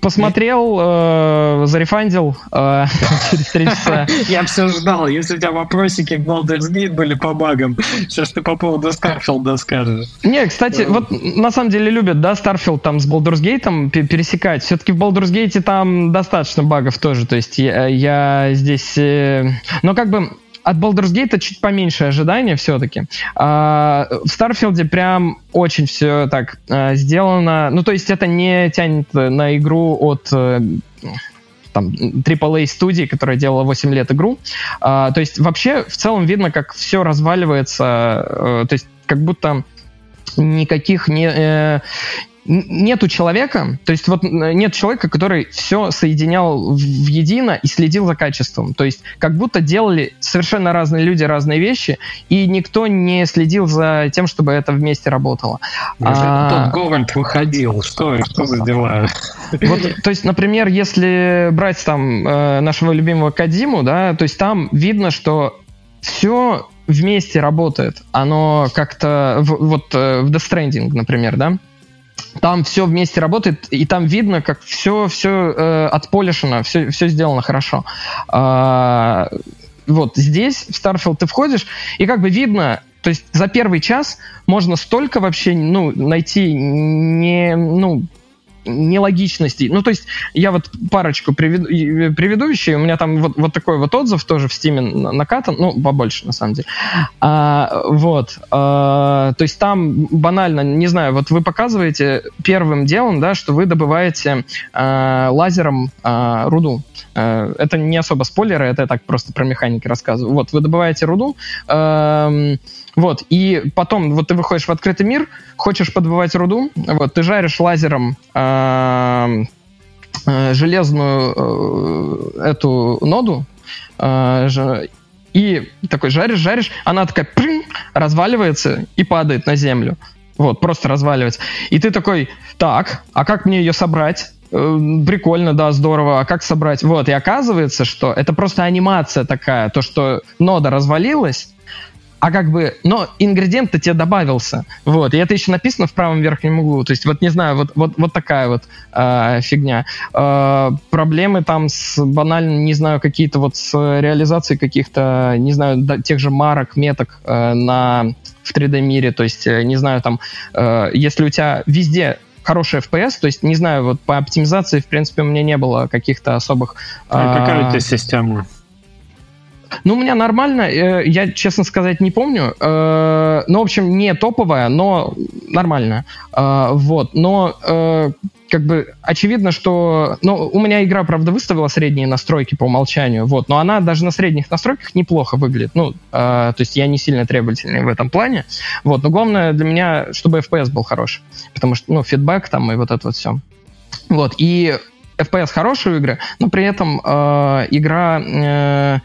Посмотрел, зарефандил через 3 часа. Я все ждал. Если у тебя вопросики к Baldur's Gate были по багам, сейчас ты по поводу Starfield скажешь. Не, кстати, вот на самом деле любят, да, Starfield там с Baldur's Gate пересекать. Все-таки в Baldur's Gate там достаточно багов тоже. То есть я здесь... Но как бы... От Baldur's Gate чуть поменьше ожидания все-таки. В Старфилде прям очень все так сделано. Ну, то есть это не тянет на игру от там, AAA-студии, которая делала 8 лет игру. То есть вообще в целом видно, как все разваливается. То есть как будто никаких... Нету человека, то есть вот нет человека, который все соединял в едино и следил за качеством. То есть как будто делали совершенно разные люди разные вещи, и никто не следил за тем, чтобы это вместе работало. Если тот Говард выходил, что за дела? Вот, то есть, например, если брать там нашего любимого Кодзиму, да, то есть там видно, что все вместе работает. Оно как-то... Вот в Death Stranding, например, да? Там все вместе работает, и там видно, как все отполишено, все сделано хорошо. Вот здесь, в Starfield, ты входишь, и как бы видно, то есть за первый час можно столько вообще, ну, найти нелогичностей. Ну, то есть я вот парочку приведу вещей, у меня там вот такой вот отзыв тоже в Steam накатан, ну, побольше, на самом деле. То есть там банально, не знаю, вот вы показываете первым делом, да, что вы добываете лазером руду. Это не особо спойлеры, это я так просто про механики рассказываю. Вот, вы добываете руду, вот, и потом вот ты выходишь в открытый мир, хочешь подбывать руду, вот, ты жаришь лазером железную эту ноду, и такой жаришь, она такая прым, разваливается и падает на землю. Вот, просто разваливается. И ты такой, так, а как мне ее собрать? Прикольно, да, здорово, а как собрать? Вот, и оказывается, что это просто анимация такая, то, что нода развалилась, а как бы, но ингредиент-то тебе добавился, вот, и это еще написано в правом верхнем углу, то есть, вот, не знаю, вот такая вот фигня. Проблемы там с, банально, не знаю, какие-то вот с реализацией каких-то, не знаю, тех же марок, меток в 3D-мире, то есть, не знаю, там, если у тебя везде хороший FPS, то есть, не знаю, вот по оптимизации, в принципе, у меня не было каких-то особых... А какая у тебя система? Ну, у меня нормально, я, честно сказать, не помню. Ну, в общем, не топовая, но нормально. Вот, но как бы очевидно, что... Ну, у меня игра, правда, выставила средние настройки по умолчанию, вот, но она даже на средних настройках неплохо выглядит. Ну, то есть я не сильно требовательный в этом плане. Вот, но главное для меня, чтобы FPS был хороший, потому что, ну, фидбэк там и вот это вот все. Вот, и FPS хороший у игры, но при этом игра...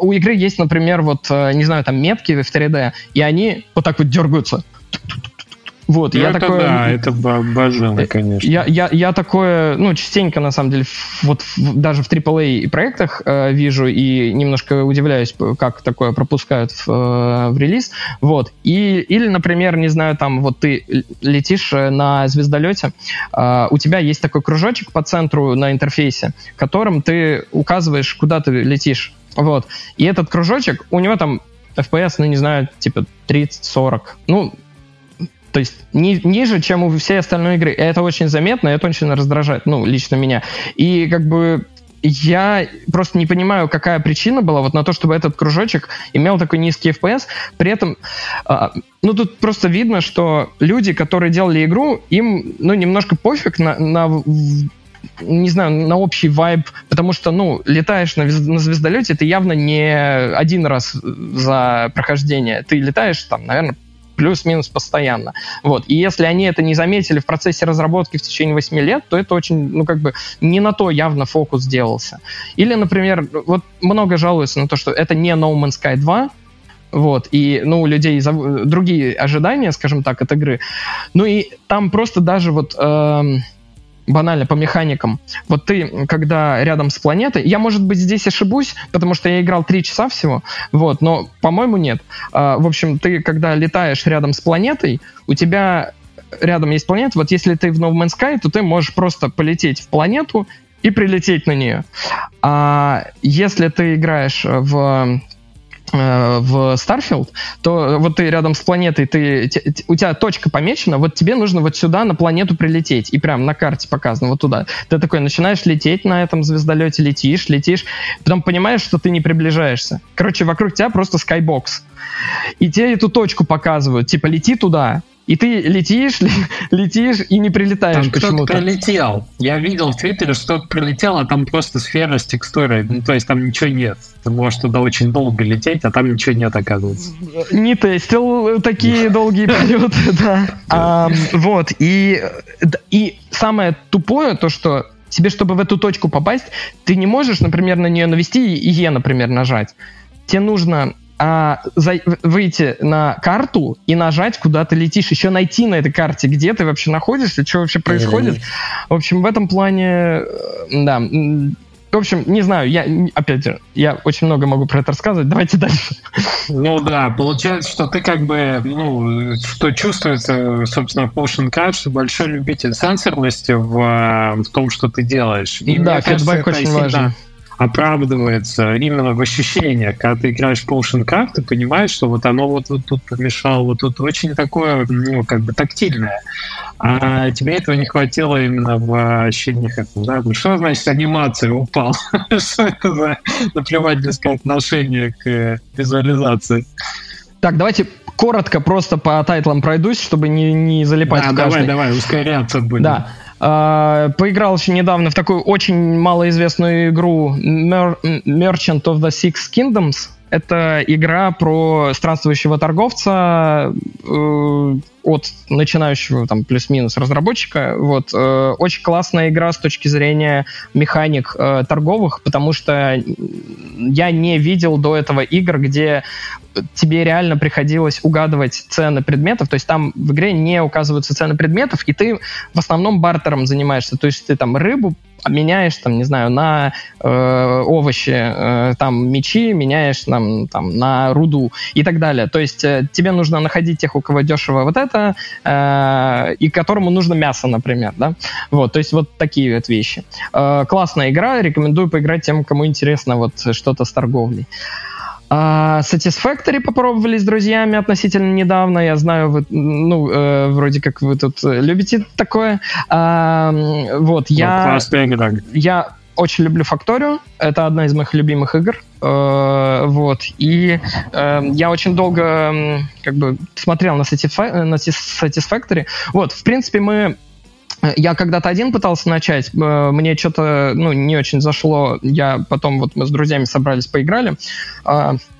у игры есть, например, вот, не знаю, там метки в 3D, и они вот так вот дергаются. Вот, ну я это такое, да, это бажано, конечно. Я такое, ну, частенько, на самом деле, вот даже в AAA проектах вижу и немножко удивляюсь, как такое пропускают в релиз. Вот. Или, например, не знаю, там, вот ты летишь на звездолете, у тебя есть такой кружочек по центру на интерфейсе, которым ты указываешь, куда ты летишь. Вот. И этот кружочек, у него там FPS, ну, не знаю, типа 30-40. Ну, то есть ниже, чем у всей остальной игры. Это очень заметно, это очень раздражает, ну, лично меня. И как бы я просто не понимаю, какая причина была вот на то, чтобы этот кружочек имел такой низкий FPS. При этом, ну, тут просто видно, что люди, которые делали игру, им, ну, немножко пофиг на не знаю, на общий вайб, потому что, ну, летаешь на звездолете, ты явно не один раз за прохождение. Ты летаешь там, наверное, плюс-минус постоянно. Вот. И если они это не заметили в процессе разработки в течение 8 лет, то это очень, ну, как бы не на то явно фокус делался. Или, например, вот много жалуются на то, что это не No Man's Sky 2, вот, и, ну, у людей другие ожидания, скажем так, от игры. Ну, и там просто даже вот... банально, по механикам. Вот ты, когда рядом с планетой... Я, может быть, здесь ошибусь, потому что я играл 3 часа всего, вот, но, по-моему, нет. В общем, ты, когда летаешь рядом с планетой, у тебя рядом есть планета, вот если ты в No Man's Sky, то ты можешь просто полететь в планету и прилететь на нее. А если ты играешь в Starfield, то вот ты рядом с планетой, у тебя точка помечена, вот тебе нужно вот сюда на планету прилететь, и прям на карте показано вот туда. Ты такой начинаешь лететь на этом звездолете, летишь, потом понимаешь, что ты не приближаешься. Короче, вокруг тебя просто скайбокс. И тебе эту точку показывают, типа, лети туда. И ты летишь и не прилетаешь почему-то. Кто-то прилетел. Я видел в Твиттере, что кто-то прилетел, а там просто сфера с текстурой. Ну, то есть там ничего нет. Ты можешь туда очень долго лететь, а там ничего нет, оказывается. Не тестил такие долгие полеты, да. Вот. И самое тупое то, что тебе, чтобы в эту точку попасть, ты не можешь, например, на нее навести и Е, например, нажать. Тебе нужно... выйти на карту и нажать, куда ты летишь, еще найти на этой карте, где ты вообще находишься, что вообще происходит. В общем, в этом плане, да. В общем, не знаю, я очень много могу про это рассказывать, давайте дальше. Ну да, получается, что ты как бы, ну, что чувствуется, собственно, Potion Craft, что большой любитель сенсорности в том, что ты делаешь. И да, фидбэк очень важен. Оправдывается именно в ощущениях, когда ты играешь в Potion Craft, ты понимаешь, что вот оно вот тут помешало, вот тут очень такое, ну, как бы тактильное. А тебе этого не хватило именно в ощущениях этого, да? Ну, что значит анимация упала? Что это за наплевательское отношение к визуализации? Так, давайте коротко просто по тайтлам пройдусь, чтобы не залипать в каждый. Давай, ускоряться будем. Да. Поиграл еще недавно в такую очень малоизвестную игру Merchant of the Six Kingdoms. Это игра про странствующего торговца от начинающего там плюс-минус разработчика. Вот. Очень классная игра с точки зрения механик торговых, потому что я не видел до этого игр, где тебе реально приходилось угадывать цены предметов, то есть там в игре не указываются цены предметов, и ты в основном бартером занимаешься, то есть ты там рыбу меняешь, там, не знаю, на овощи, там, мечи меняешь там, на руду и так далее. То есть тебе нужно находить тех, у кого дешево вот это, и которому нужно мясо, например, да? Вот, то есть вот такие вот вещи. Классная игра, рекомендую поиграть тем, кому интересно вот что-то с торговлей. Satisfactory попробовали с друзьями относительно недавно. Я знаю, вы, ну, вроде как вы тут любите такое. Вот, я очень люблю Factorio. Это одна из моих любимых игр. Вот. И я очень долго как бы смотрел на Satisfactory. Вот, в принципе, я когда-то один пытался начать, мне что-то, ну, не очень зашло. Я потом, вот мы с друзьями собрались, поиграли.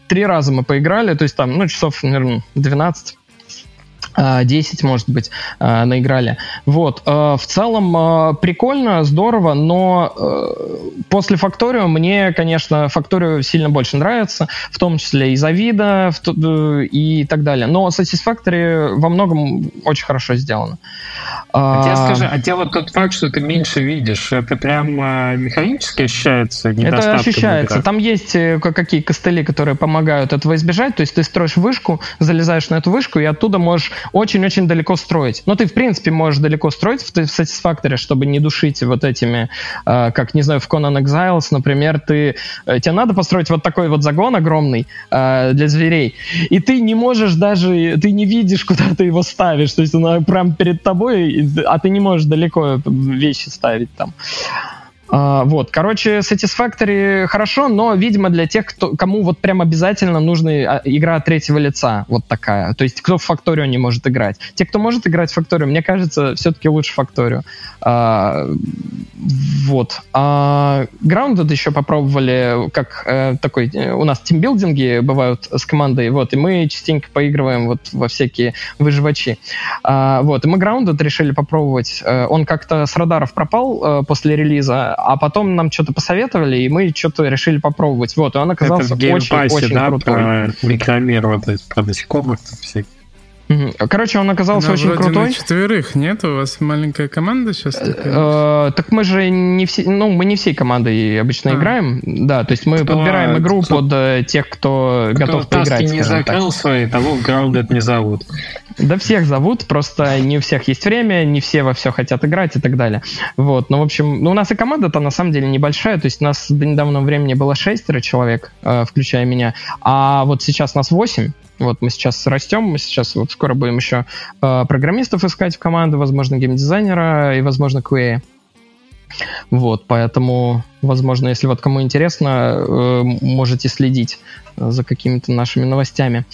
3 раза мы поиграли, то есть там, ну, часов, наверное, 12. 10, может быть, наиграли. Вот. В целом прикольно, здорово, но после Factorio мне, конечно, Factorio сильно больше нравится, в том числе из-за вида и так далее. Но Satisfactory во многом очень хорошо сделано. Скажи, вот тот факт, что ты меньше видишь, это прям механически ощущается? Это ощущается. Там есть какие костыли, которые помогают этого избежать. То есть ты строишь вышку, залезаешь на эту вышку, и оттуда можешь очень-очень далеко строить. Но ты, в принципе, можешь далеко строить в Satisfactory, чтобы не душить вот этими, как, не знаю, в Conan Exiles, например, тебе надо построить вот такой вот загон огромный для зверей, и ты не можешь даже, ты не видишь, куда ты его ставишь, то есть он прям перед тобой, а ты не можешь далеко вещи ставить там. Вот, короче, Satisfactory хорошо, но, видимо, для тех, кому вот прям обязательно нужна игра третьего лица, вот такая. То есть, кто в Factorio не может играть. Те, кто может играть в Factorio, мне кажется, все-таки лучше Factorio. Вот. Grounded еще попробовали, как такой... У нас тимбилдинги бывают с командой, вот, и мы частенько поигрываем вот во всякие выживачи. Вот, и мы Grounded решили попробовать. Он как-то с радаров пропал после релиза, а потом нам что-то посоветовали, и мы что-то решили попробовать. Вот, и он оказался очень-очень крутой. Про микромир, вот, про насекомых всяких. Короче, он оказался очень крутой. На четверых, нет? У вас маленькая команда сейчас такая? Так мы же не все, ну, мы не всей командой обычно играем. Да, то есть мы подбираем игру под тех, кто готов поиграть. Кто таски не закрыл свои, того Grounded не зовут. Да всех зовут, просто не у всех есть время, не все во все хотят играть и так далее. Вот, ну, в общем, ну, у нас и команда-то на самом деле небольшая, то есть у нас до недавнего времени было 6 человек, включая меня, а вот сейчас нас 8. Вот мы сейчас растем, мы сейчас вот скоро будем еще программистов искать в команду, возможно, геймдизайнера и, возможно, QA. Вот, поэтому, возможно, если вот кому интересно, можете следить за какими-то нашими новостями.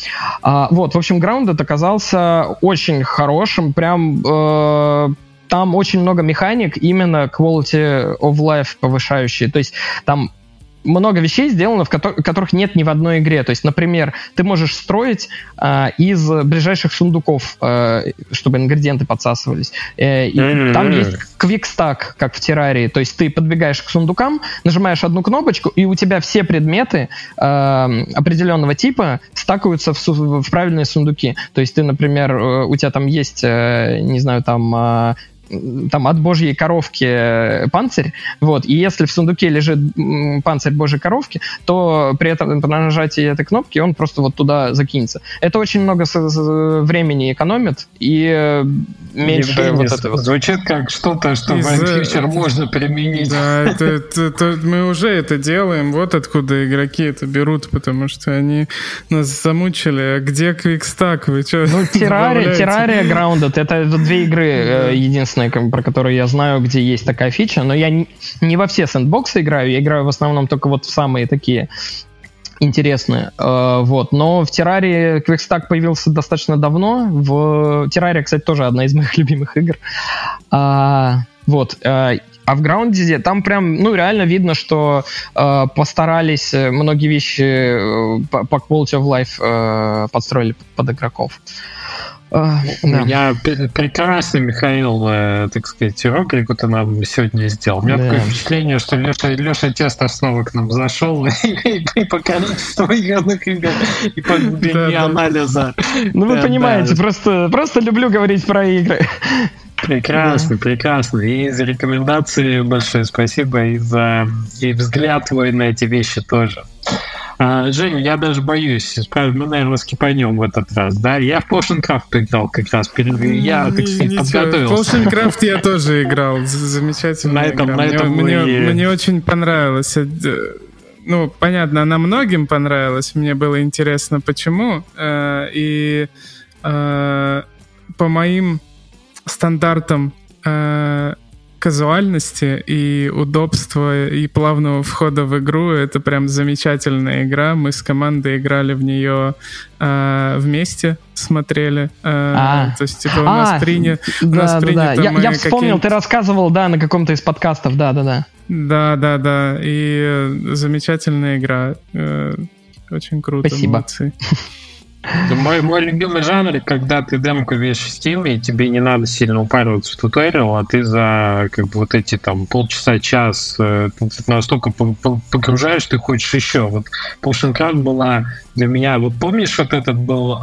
Вот, в общем, Grounded оказался очень хорошим, прям... Там очень много механик, именно quality of life повышающие, то есть там... много вещей сделано, которых нет ни в одной игре. То есть, например, ты можешь строить из ближайших сундуков, чтобы ингредиенты подсасывались. И там есть квикстак, как в Террарии. То есть ты подбегаешь к сундукам, нажимаешь одну кнопочку, и у тебя все предметы определенного типа стакаются в правильные сундуки. То есть ты, например, у тебя там есть, не знаю, там от божьей коровки панцирь, вот, и если в сундуке лежит панцирь божьей коровки, то при этом при нажатии этой кнопки он просто вот туда закинется. Это очень много времени экономит и меньше Евгений, вот этого. Звучит как что-то, что в Антифичер можно применить. Да, это мы уже это делаем, вот откуда игроки это берут, потому что они нас замучили. А где квикстак? Вы что? Ну, Террария, Grounded, это две игры единственные, про которые я знаю, где есть такая фича, но я не во все сэндбоксы играю, я играю в основном только вот в самые такие интересные. Вот. Но в Террарии квикстак появился достаточно давно. В Террарии, кстати, тоже одна из моих любимых игр. Вот. А в Grounded там прям, ну, реально видно, что постарались многие вещи по quality of life подстроили под игроков. У меня прекрасный Михаил, так сказать, рубрику ты нам сегодня сделал. У меня такое впечатление, что Леша Тестов снова к нам зашел и по количеству игрных игр, и по глубине анализа. Ну вы понимаете, просто люблю говорить про игры. Прекрасно. И за рекомендации большое спасибо, и взгляд твой на эти вещи тоже. Женя, я даже боюсь, мы, наверное, скипанем в этот раз, да? Я в Potion Craft играл как раз, я, так сказать, подготовился. В Potion Craft я тоже играл, замечательно. Мне очень понравилось. Ну, понятно, она многим понравилась, мне было интересно, почему. И по моим стандартам казуальности и удобства и плавного входа в игру. Это прям замечательная игра. Мы с командой играли в нее вместе, смотрели. То есть, типа, у нас принято... Я вспомнил, ты рассказывал, да, на каком-то из подкастов, да. Да. И замечательная игра. Очень круто. Спасибо. Молодцы. Мой любимый жанр, когда ты демку вешаешь в Steam, и тебе не надо сильно упариваться в туториал, а ты за как бы вот эти там полчаса-час настолько погружаешь, ты хочешь еще. Вот Potion Craft была для меня... Вот помнишь, вот этот был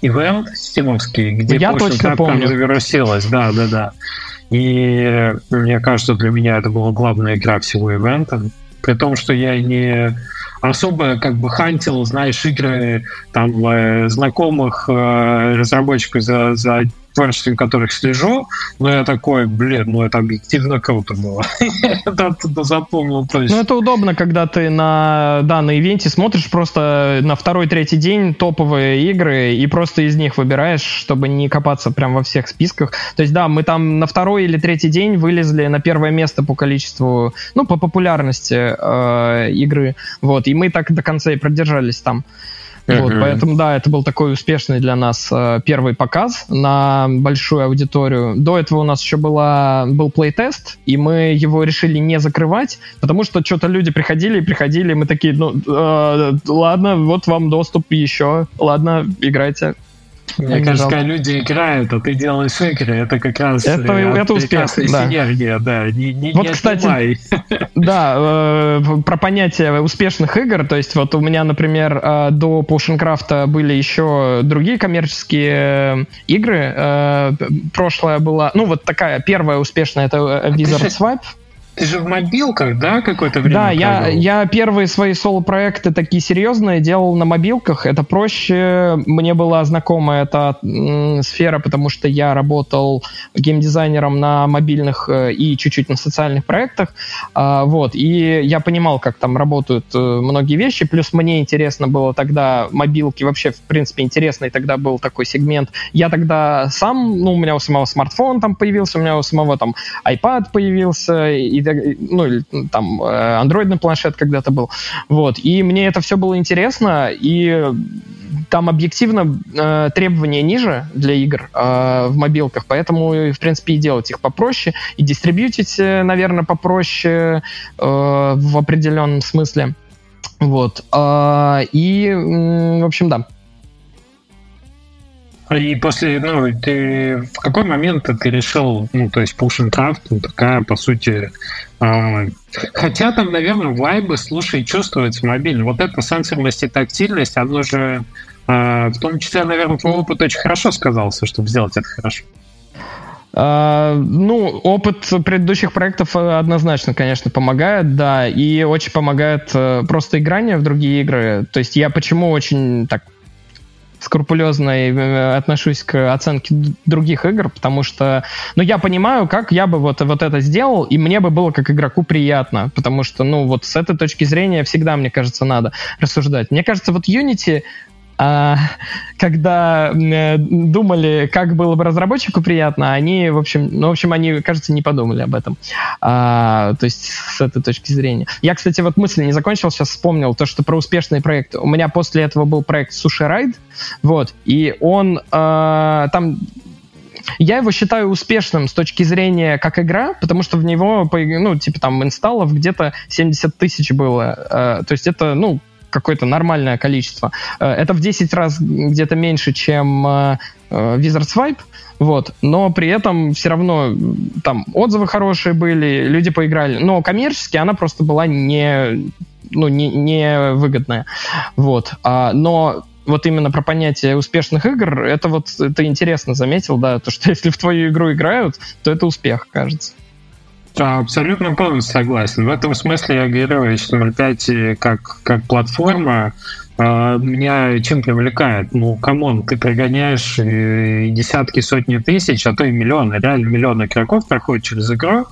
ивент стимовский, где Potion Craft там завирусилась? Да. И мне кажется, для меня это была главная игра всего ивента. при том, что я не особо как бы хантил, знаешь, игры там знакомых разработчиков, за творчеством которых слежу, но я такой, ну это объективно круто было. Это оттуда запомнил точно. Ну это удобно, когда ты на данной ивенте смотришь просто на второй-третий день топовые игры и просто из них выбираешь, чтобы не копаться прям во всех списках. То есть да, мы там на второй или третий день вылезли на первое место по количеству, ну по популярности игры, вот, и мы так до конца и продержались там. Вот, поэтому, да, это был такой успешный для нас первый показ на большую аудиторию. До этого у нас еще был плейтест, и мы его решили не закрывать, потому что что-то люди приходили, и мы такие, ну, ладно, вот вам доступ еще, ладно, играйте. Мне кажется, когда люди играют, а ты делаешь игры, это как раз это успех, да. Синергия, да. Не вот, кстати, да, про понятие успешных игр, то есть вот у меня, например, до Potion Craft'а были еще другие коммерческие игры. Прошлое была, ну вот такая первая успешная, это Wizard Swipe. Ты же в мобилках, да, какое-то время? Да, я первые свои соло-проекты такие серьезные делал на мобилках. Это проще. Мне была знакома эта сфера, потому что я работал геймдизайнером на мобильных и чуть-чуть на социальных проектах. Вот. И я понимал, как там работают многие вещи. Плюс мне интересно было тогда мобилки. Вообще, в принципе, интересный тогда был такой сегмент. Я тогда сам, ну, у меня у самого смартфон там появился, у меня у самого там iPad появился, и ну, там, андроидный планшет когда-то был, вот, и мне это все было интересно, и там объективно требования ниже для игр в мобилках, поэтому, в принципе, и делать их попроще, и дистрибьютить, наверное, попроще в определенном смысле, вот, и, в общем, да. И после, ну, ты в какой момент ты решил, ну, то есть Potion Craft, ну, такая, по сути, хотя там, наверное, вайбы, слушай, чувствуется мобильно. Вот эта сенсорность и тактильность, оно же, в том числе, наверное, твой опыт очень хорошо сказался, чтобы сделать это хорошо. Ну, опыт предыдущих проектов однозначно, конечно, помогает, да, и очень помогает просто играние в другие игры. То есть я почему очень так скрупулезно отношусь к оценке других игр, потому что, ну, я понимаю, как я бы вот это сделал, и мне бы было как игроку приятно, потому что, ну, вот с этой точки зрения всегда, мне кажется, надо рассуждать. Мне кажется, вот Unity, когда думали, как было бы разработчику приятно, они, в общем, они, кажется, не подумали об этом. То есть с этой точки зрения. Я, кстати, вот мысль не закончил, сейчас вспомнил то, что про успешный проект. У меня после этого был проект Sushi Ride, вот, и он там... Я его считаю успешным с точки зрения как игра, потому что в него, ну, типа там инсталлов где-то 70 тысяч было. То есть это, ну, какое-то нормальное количество. Это в 10 раз где-то меньше, чем Wizard Swipe, вот. Но при этом все равно там отзывы хорошие были, люди поиграли. Но коммерчески она просто была не выгодная. Вот. Но вот именно про понятие успешных игр, это вот ты интересно заметил, да, то, что если в твою игру играют, то это успех, кажется. Абсолютно полностью согласен. В этом смысле я говорю, что 05 как платформа меня чем привлекает? Ну, камон, ты пригоняешь десятки, сотни тысяч, а то и миллионы, реально миллионы игроков проходят через игру,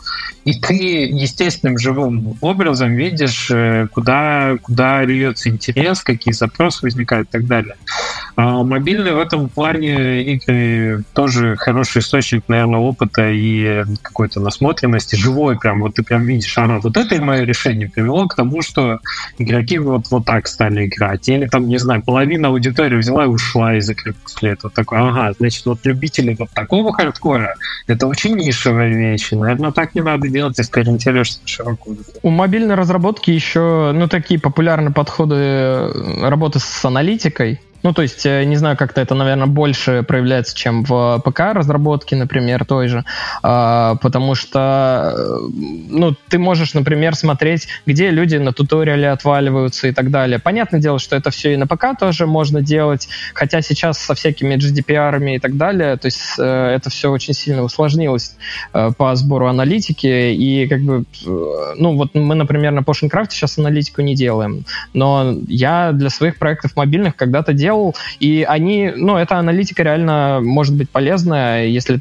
и ты естественным живым образом видишь, куда льется интерес, какие запросы возникают и так далее. А мобильные в этом плане игры тоже хороший источник, наверное, опыта и какой-то насмотренности, живой прям, вот ты прям видишь, вот это мое решение привело к тому, что игроки вот так стали играть. Или там, не знаю, половина аудитории взяла и ушла из игры после этого. Такой, значит, вот любители вот такого хардкора, это очень нишевая вещь. Наверное, так не надо делать, если ориентируешься широко. У мобильной разработки еще, ну, такие популярные подходы работы с аналитикой. Ну, то есть, не знаю, как-то это, наверное, больше проявляется, чем в ПК-разработке, например, той же, потому что, ну, ты можешь, например, смотреть, где люди на туториале отваливаются и так далее. Понятное дело, что это все и на ПК тоже можно делать, хотя сейчас со всякими GDPR-ами и так далее, то есть, это все очень сильно усложнилось по сбору аналитики, и, как бы, ну, вот мы, например, на Potion Craft сейчас аналитику не делаем, но я для своих проектов мобильных когда-то делал, и они, ну, эта аналитика реально может быть полезная, если,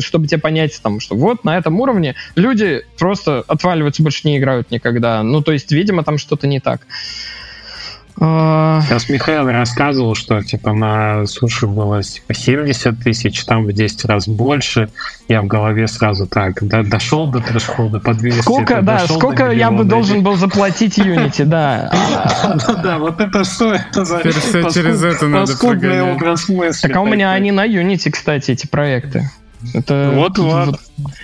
чтобы тебе понять, там, что вот на этом уровне люди просто отваливаются, больше не играют никогда. Ну, то есть, видимо, там что-то не так. Сейчас Михаил рассказывал, что, типа, на суше было, типа, 70 тысяч, там в 10 раз больше. Я в голове сразу так, да, дошел до трэшхолда, по 200. Сколько, да, сколько я бы должен был заплатить Unity, да. Да, вот это что это за... Через это надо прогонять. Так, а у меня они на Unity, кстати, эти проекты. Это вот.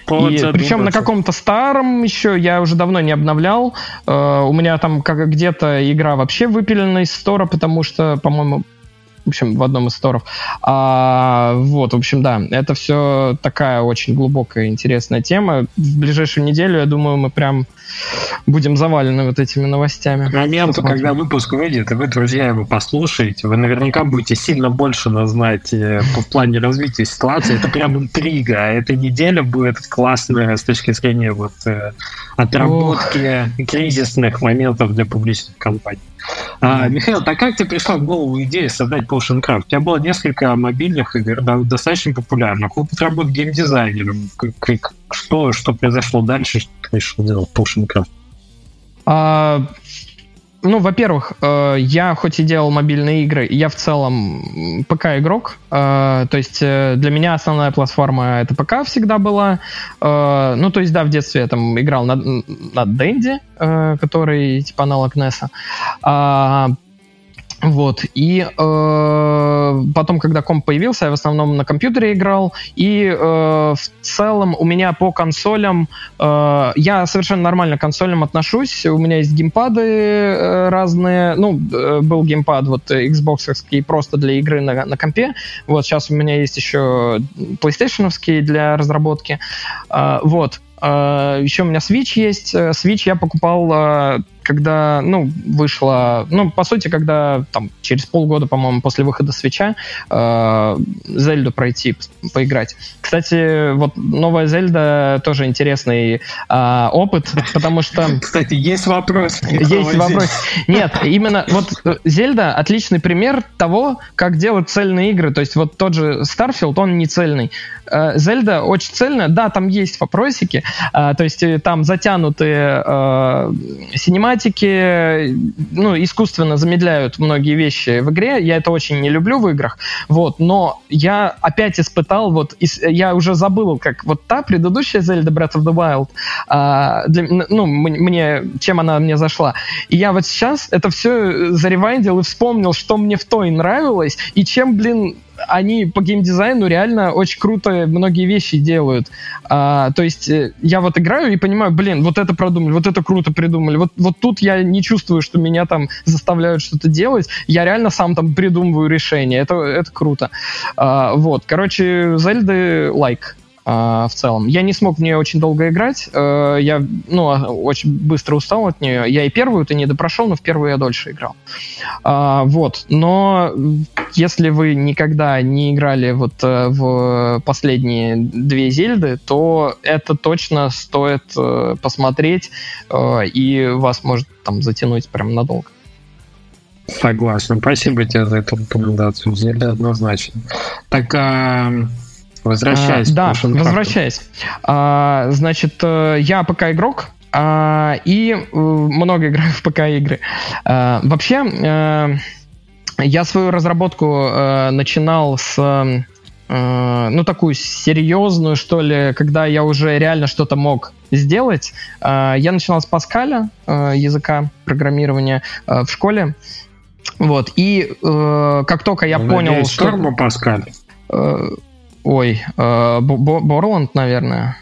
Причем на каком-то старом еще, я уже давно не обновлял. У меня там как где-то игра вообще выпилена из стора, потому что, по-моему, в общем, в одном из сторов. Вот, в общем, да, это все такая очень глубокая, интересная тема. В ближайшую неделю, я думаю, мы прям будем завалены вот этими новостями. К моменту, когда выпуск выйдет, и вы, друзья, его послушаете, вы наверняка будете сильно больше знать по плане развития ситуации. Это прям интрига. Эта неделя будет классная с точки зрения вот отработки кризисных моментов для публичных компаний. Михаил, так как тебе пришла в голову идея создать Potion Craft? У тебя было несколько мобильных игр, да, достаточно популярных. Опыт работы геймдизайнером. Что произошло дальше, что ты решил делать Potion Craft? Ну, во-первых, я хоть и делал мобильные игры, я в целом ПК-игрок, то есть для меня основная платформа — это ПК всегда была, ну, то есть, да, в детстве я там играл на Денди, который типа аналог NES-а, вот, и потом, когда комп появился, я в основном на компьютере играл, и в целом у меня по консолям, я совершенно нормально к консолям отношусь, у меня есть геймпады разные, ну, был геймпад вот Xbox-овский просто для игры на компе, вот, сейчас у меня есть еще PlayStation-овский для разработки, вот. Еще у меня Switch есть. Switch я покупал, когда, ну, вышла... Ну, по сути, когда, там, через полгода, по-моему, после выхода Switch'а Зельду пройти, поиграть. Кстати, вот новая Зельда тоже интересный опыт, потому что... Кстати, есть вопрос. Есть вопрос. Нет, именно вот Зельда отличный пример того, как делать цельные игры. То есть вот тот же Starfield, он не цельный. Зельда очень цельная. Да, там есть вопросики. То есть там затянутые синематики, ну, искусственно замедляют многие вещи в игре. Я это очень не люблю в играх. Вот, но я опять испытал, вот, я уже забыл, как вот та предыдущая Зельда Breath of the Wild, ну, чем она мне зашла. И я вот сейчас это все заревайдил и вспомнил, что мне в той нравилось, и чем, блин, они по геймдизайну реально очень круто многие вещи делают. То есть я вот играю и понимаю, блин, вот это продумали, вот это круто придумали. Вот тут я не чувствую, что меня там заставляют что-то делать. Я реально сам там придумываю решение. Это круто. Вот. Короче, Зельды лайк. В целом. Я не смог в нее очень долго играть. Я, ну, очень быстро устал от нее. Я и первую-то не допрошел, но в первую я дольше играл. Вот. Но если вы никогда не играли вот в последние две Зельды, то это точно стоит посмотреть, и вас может там затянуть прям надолго. Согласен. Спасибо тебе за эту рекомендацию. Зельда однозначно. Так, возвращаясь. Да, возвращаясь. Значит, я ПК-игрок, и много играю в ПК-игры. Вообще, я свою разработку начинал с... ну, такую серьезную, что ли, когда я уже реально что-то мог сделать. Я начинал с Паскаля, языка программирования, в школе. Вот. И как только я понял, что... Надеюсь, Паскаль. Борланд, наверное.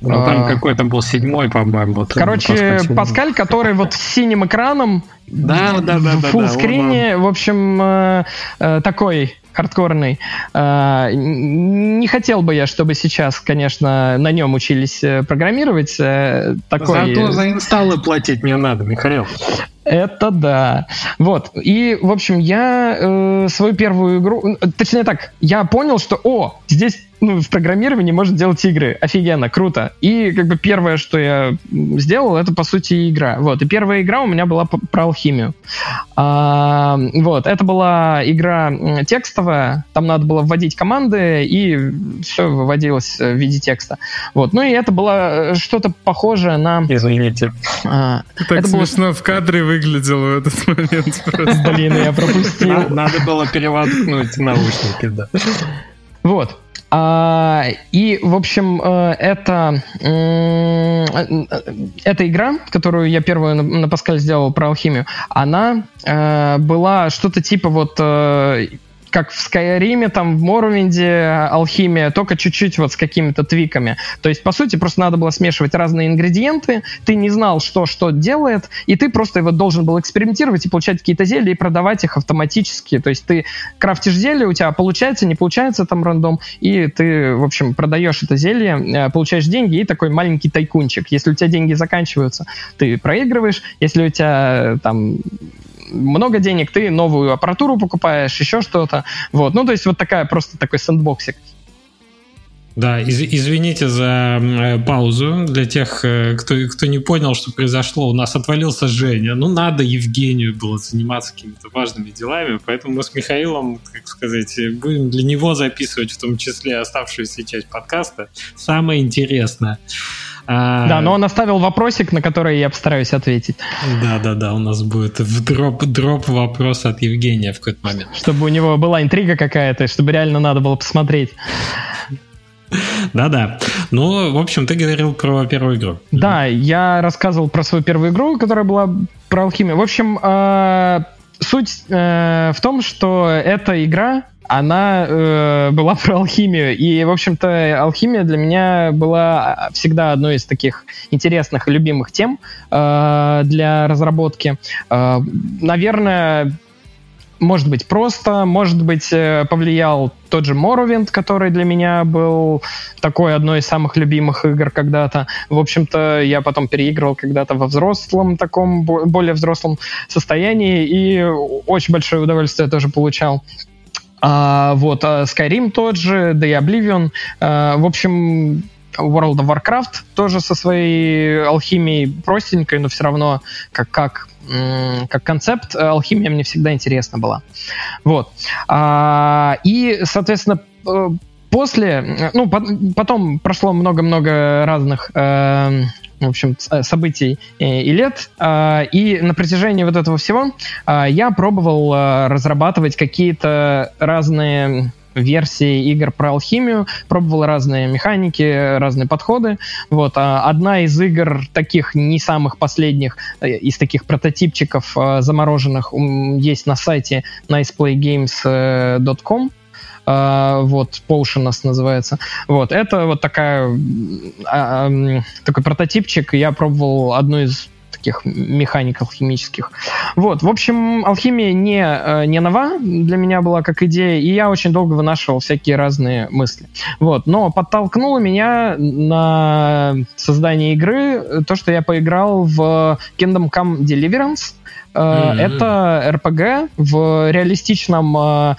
Ну, там какой-то был седьмой, по-моему. Короче, Паскаль, который вот с синим экраном, в фуллскрине, в общем, такой хардкорный. Не хотел бы я, чтобы сейчас, конечно, на нем учились программировать. Такой... Зато за инсталлы платить не надо, Михаил. Это да. Вот. И, в общем, я свою первую игру... Точнее так, я понял, что, здесь в программировании можно делать игры. Офигенно, круто. И как бы первое, что я сделал, это, по сути, игра. Вот. И первая игра у меня была про алхимию. Вот. Это была игра текстовая. Там надо было вводить команды, и все выводилось в виде текста. Вот. Ну и это было что-то похожее на... Извините. Так смешно в кадре выглядело в этот момент. Блин, я пропустил. Надо было переводнуть наушники, да. Вот. И, в общем, эта игра, которую я первую на Паскале сделал про алхимию, она была что-то типа вот как в Skyrim, там, в Morrowind'е алхимия, только чуть-чуть вот с какими-то твиками. То есть, по сути, просто надо было смешивать разные ингредиенты, ты не знал, что делает, и ты просто его должен был экспериментировать и получать какие-то зелья и продавать их автоматически. То есть ты крафтишь зелье, у тебя получается, не получается там рандом, и ты, в общем, продаешь это зелье, получаешь деньги и такой маленький тайкунчик. Если у тебя деньги заканчиваются, ты проигрываешь, если у тебя там... много денег, ты новую аппаратуру покупаешь, еще что-то. Вот. Ну, то есть вот такой сэндбоксик. Да, извините за паузу. Для тех, кто не понял, что произошло, у нас отвалился Женя. Ну, надо Евгению было заниматься какими-то важными делами, поэтому мы с Михаилом, как сказать, будем для него записывать в том числе оставшуюся часть подкаста. Самое интересное. Да, но он оставил вопросик, на который я постараюсь ответить. Да, у нас будет дроп вопрос от Евгения в какой-то момент. Чтобы у него была интрига какая-то, чтобы реально надо было посмотреть. Да. Ну, в общем, ты говорил про первую игру. Да, я рассказывал про свою первую игру, которая была про алхимию. В общем, суть в том, что эта игра... она была про алхимию. И, в общем-то, алхимия для меня была всегда одной из таких интересных и любимых тем для разработки. Наверное, может быть, просто, может быть, повлиял тот же Morrowind, который для меня был такой одной из самых любимых игр когда-то. В общем-то, я потом переигрывал когда-то во взрослом таком, более взрослом состоянии, и очень большое удовольствие тоже получал. Вот, Skyrim тот же, да и Oblivion. В общем, World of Warcraft тоже со своей алхимией простенькой, но все равно как концепт алхимия мне всегда интересна была. Вот. И, соответственно, после... Ну, потом прошло много-много разных... в общем, событий и лет. И на протяжении вот этого всего я пробовал разрабатывать какие-то разные версии игр про алхимию, пробовал разные механики, разные подходы. Вот. Одна из игр таких не самых последних, из таких прототипчиков замороженных, есть на сайте niceplaygames.com. Вот, Potion нас называется. Вот, это вот такой прототипчик. Я пробовал одну из таких механик алхимических. Вот, в общем, алхимия не нова для меня была как идея, и я очень долго вынашивал всякие разные мысли. Вот, но подтолкнуло меня на создание игры то, что я поиграл в Kingdom Come Deliverance. Это RPG в реалистичном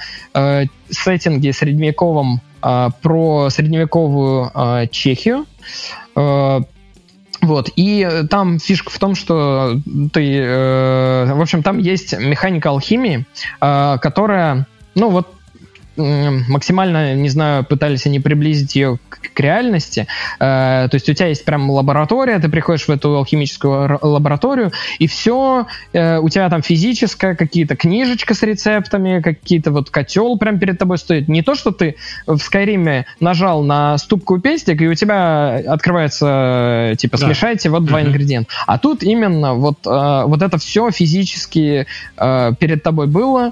сеттинге средневековом про средневековую Чехию. Вот, и там фишка в том, что ты... в общем, там есть механика алхимии, которая, ну вот, максимально, не знаю, пытались они приблизить ее к реальности. То есть у тебя есть прям лаборатория, ты приходишь в эту алхимическую лабораторию, и все, у тебя там физическое, какие-то книжечка с рецептами, какие-то вот котел прям перед тобой стоит. Не то, что ты в Skyrim нажал на ступку пестик, и у тебя открывается, типа, смешайте вот два ингредиента. А тут именно вот это все физически перед тобой было.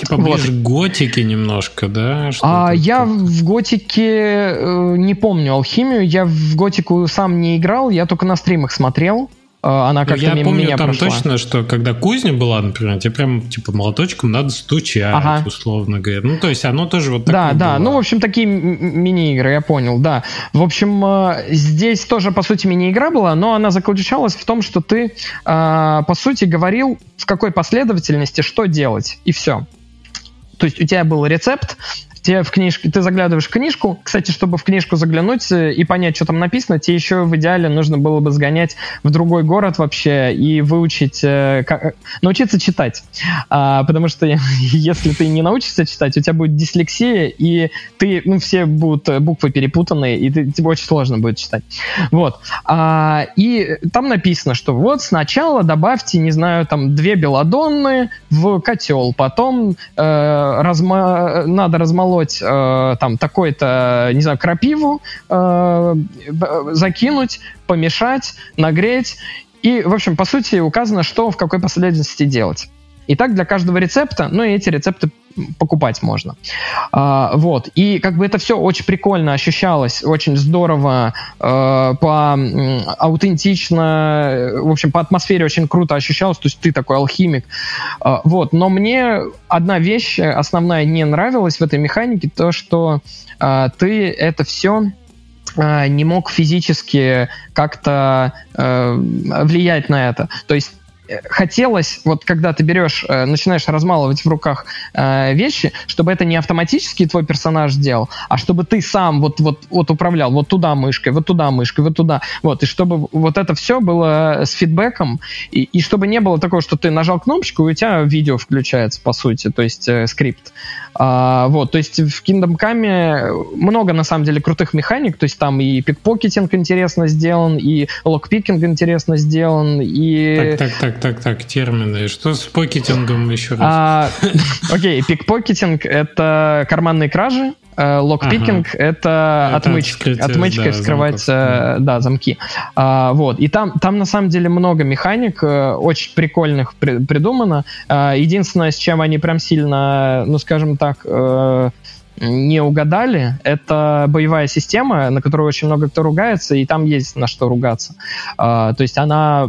Типа ближе к готике немножко, да? Я в готике не помню алхимию, я в готику сам не играл, я только на стримах смотрел. Она как-то я мимо помню, меня прошла. Я помню там точно, что когда кузня была, например, тебе прям типа молоточком надо стучать, ага, условно говоря. Ну, то есть оно тоже вот такое. Да, было. Ну, в общем, такие мини-игры, я понял, да. В общем, здесь тоже, по сути, мини-игра была, но она заключалась в том, что ты, по сути, говорил, в какой последовательности что делать, и все. То есть у тебя был рецепт, ты заглядываешь в книжку. Кстати, чтобы в книжку заглянуть и понять, что там написано, тебе еще в идеале нужно было бы сгонять в другой город вообще и выучить, научиться читать. Потому что если ты не научишься читать, у тебя будет дислексия, и ты, все будут буквы перепутаны, и тебе очень сложно будет читать. Вот. И там написано, что вот сначала добавьте, не знаю, там 2 белладонны в котел, потом надо размолоть там такой-то, не знаю, крапиву, закинуть, помешать, нагреть. И, в общем, по сути, указано, что в какой последовательности делать. И так для каждого рецепта, и эти рецепты покупать можно. Вот. И это все очень прикольно ощущалось, очень здорово, аутентично, в общем, по атмосфере очень круто ощущалось, то есть ты такой алхимик. Вот. Но мне одна вещь основная не нравилась в этой механике, то, что ты это все не мог физически как-то влиять на это. То есть хотелось, когда ты берешь, начинаешь размалывать в руках вещи, чтобы это не автоматически твой персонаж делал, а чтобы ты сам управлял туда мышкой, туда мышкой, туда. Вот, и чтобы это все было с фидбэком, и чтобы не было такого, что ты нажал кнопочку, и у тебя видео включается, по сути, то есть скрипт. То есть в Kingdom Come много, на самом деле, крутых механик, то есть там и пикпокетинг интересно сделан, и локпикинг интересно сделан, и... Так, термины. Что с покетингом еще раз? Окей, пикпокетинг — это карманные кражи, локпикинг — это отмычкой вскрывать замки. И там на самом деле много механик, очень прикольных придумано. Единственное, с чем они прям сильно, скажем так, не угадали, это боевая система, на которую очень много кто ругается, и там есть на что ругаться. То есть она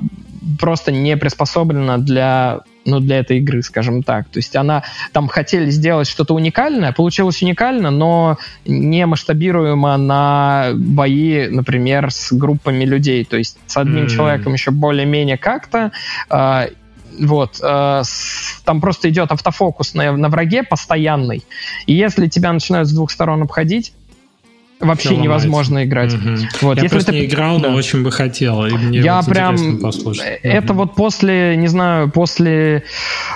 просто не приспособлена для этой игры, скажем так. То есть она там хотели сделать что-то уникальное, получилось уникально, но не масштабируемо на бои, например, с группами людей. То есть с одним человеком еще более-менее как-то. Там просто идет автофокус на враге постоянный. И если тебя начинают с двух сторон обходить, вообще невозможно играть. Угу. Я если просто не играл, но очень бы хотел. И мне интересно послушать. Это после, не знаю, после...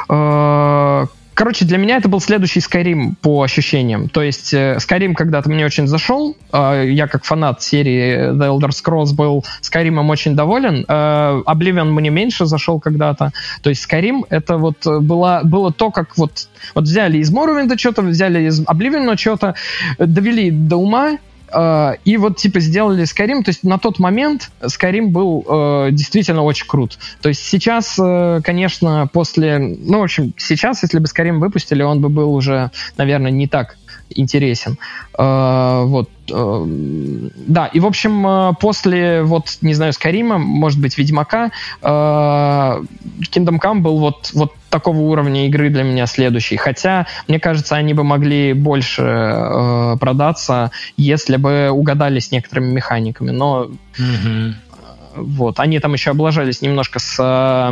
Короче, для меня это был следующий Skyrim по ощущениям. То есть Skyrim когда-то мне очень зашел. Я как фанат серии The Elder Scrolls был Skyrim'ом очень доволен. Oblivion мне меньше зашел когда-то. То есть Skyrim это было то, как взяли из Morrowind'а что-то, взяли из Oblivion'а что-то, довели до ума, и сделали Skyrim. То есть на тот момент Skyrim был действительно очень крут. То есть сейчас, конечно, после... сейчас, если бы Skyrim выпустили, он бы был уже, наверное, не так интересен. Да, и, в общем, после, не знаю, Skyrim'а, может быть, Ведьмака, Kingdom Come был такого уровня игры для меня следующий. Хотя, мне кажется, они бы могли больше продаться, если бы угадали с некоторыми механиками. Но... Mm-hmm. Они там еще облажались немножко со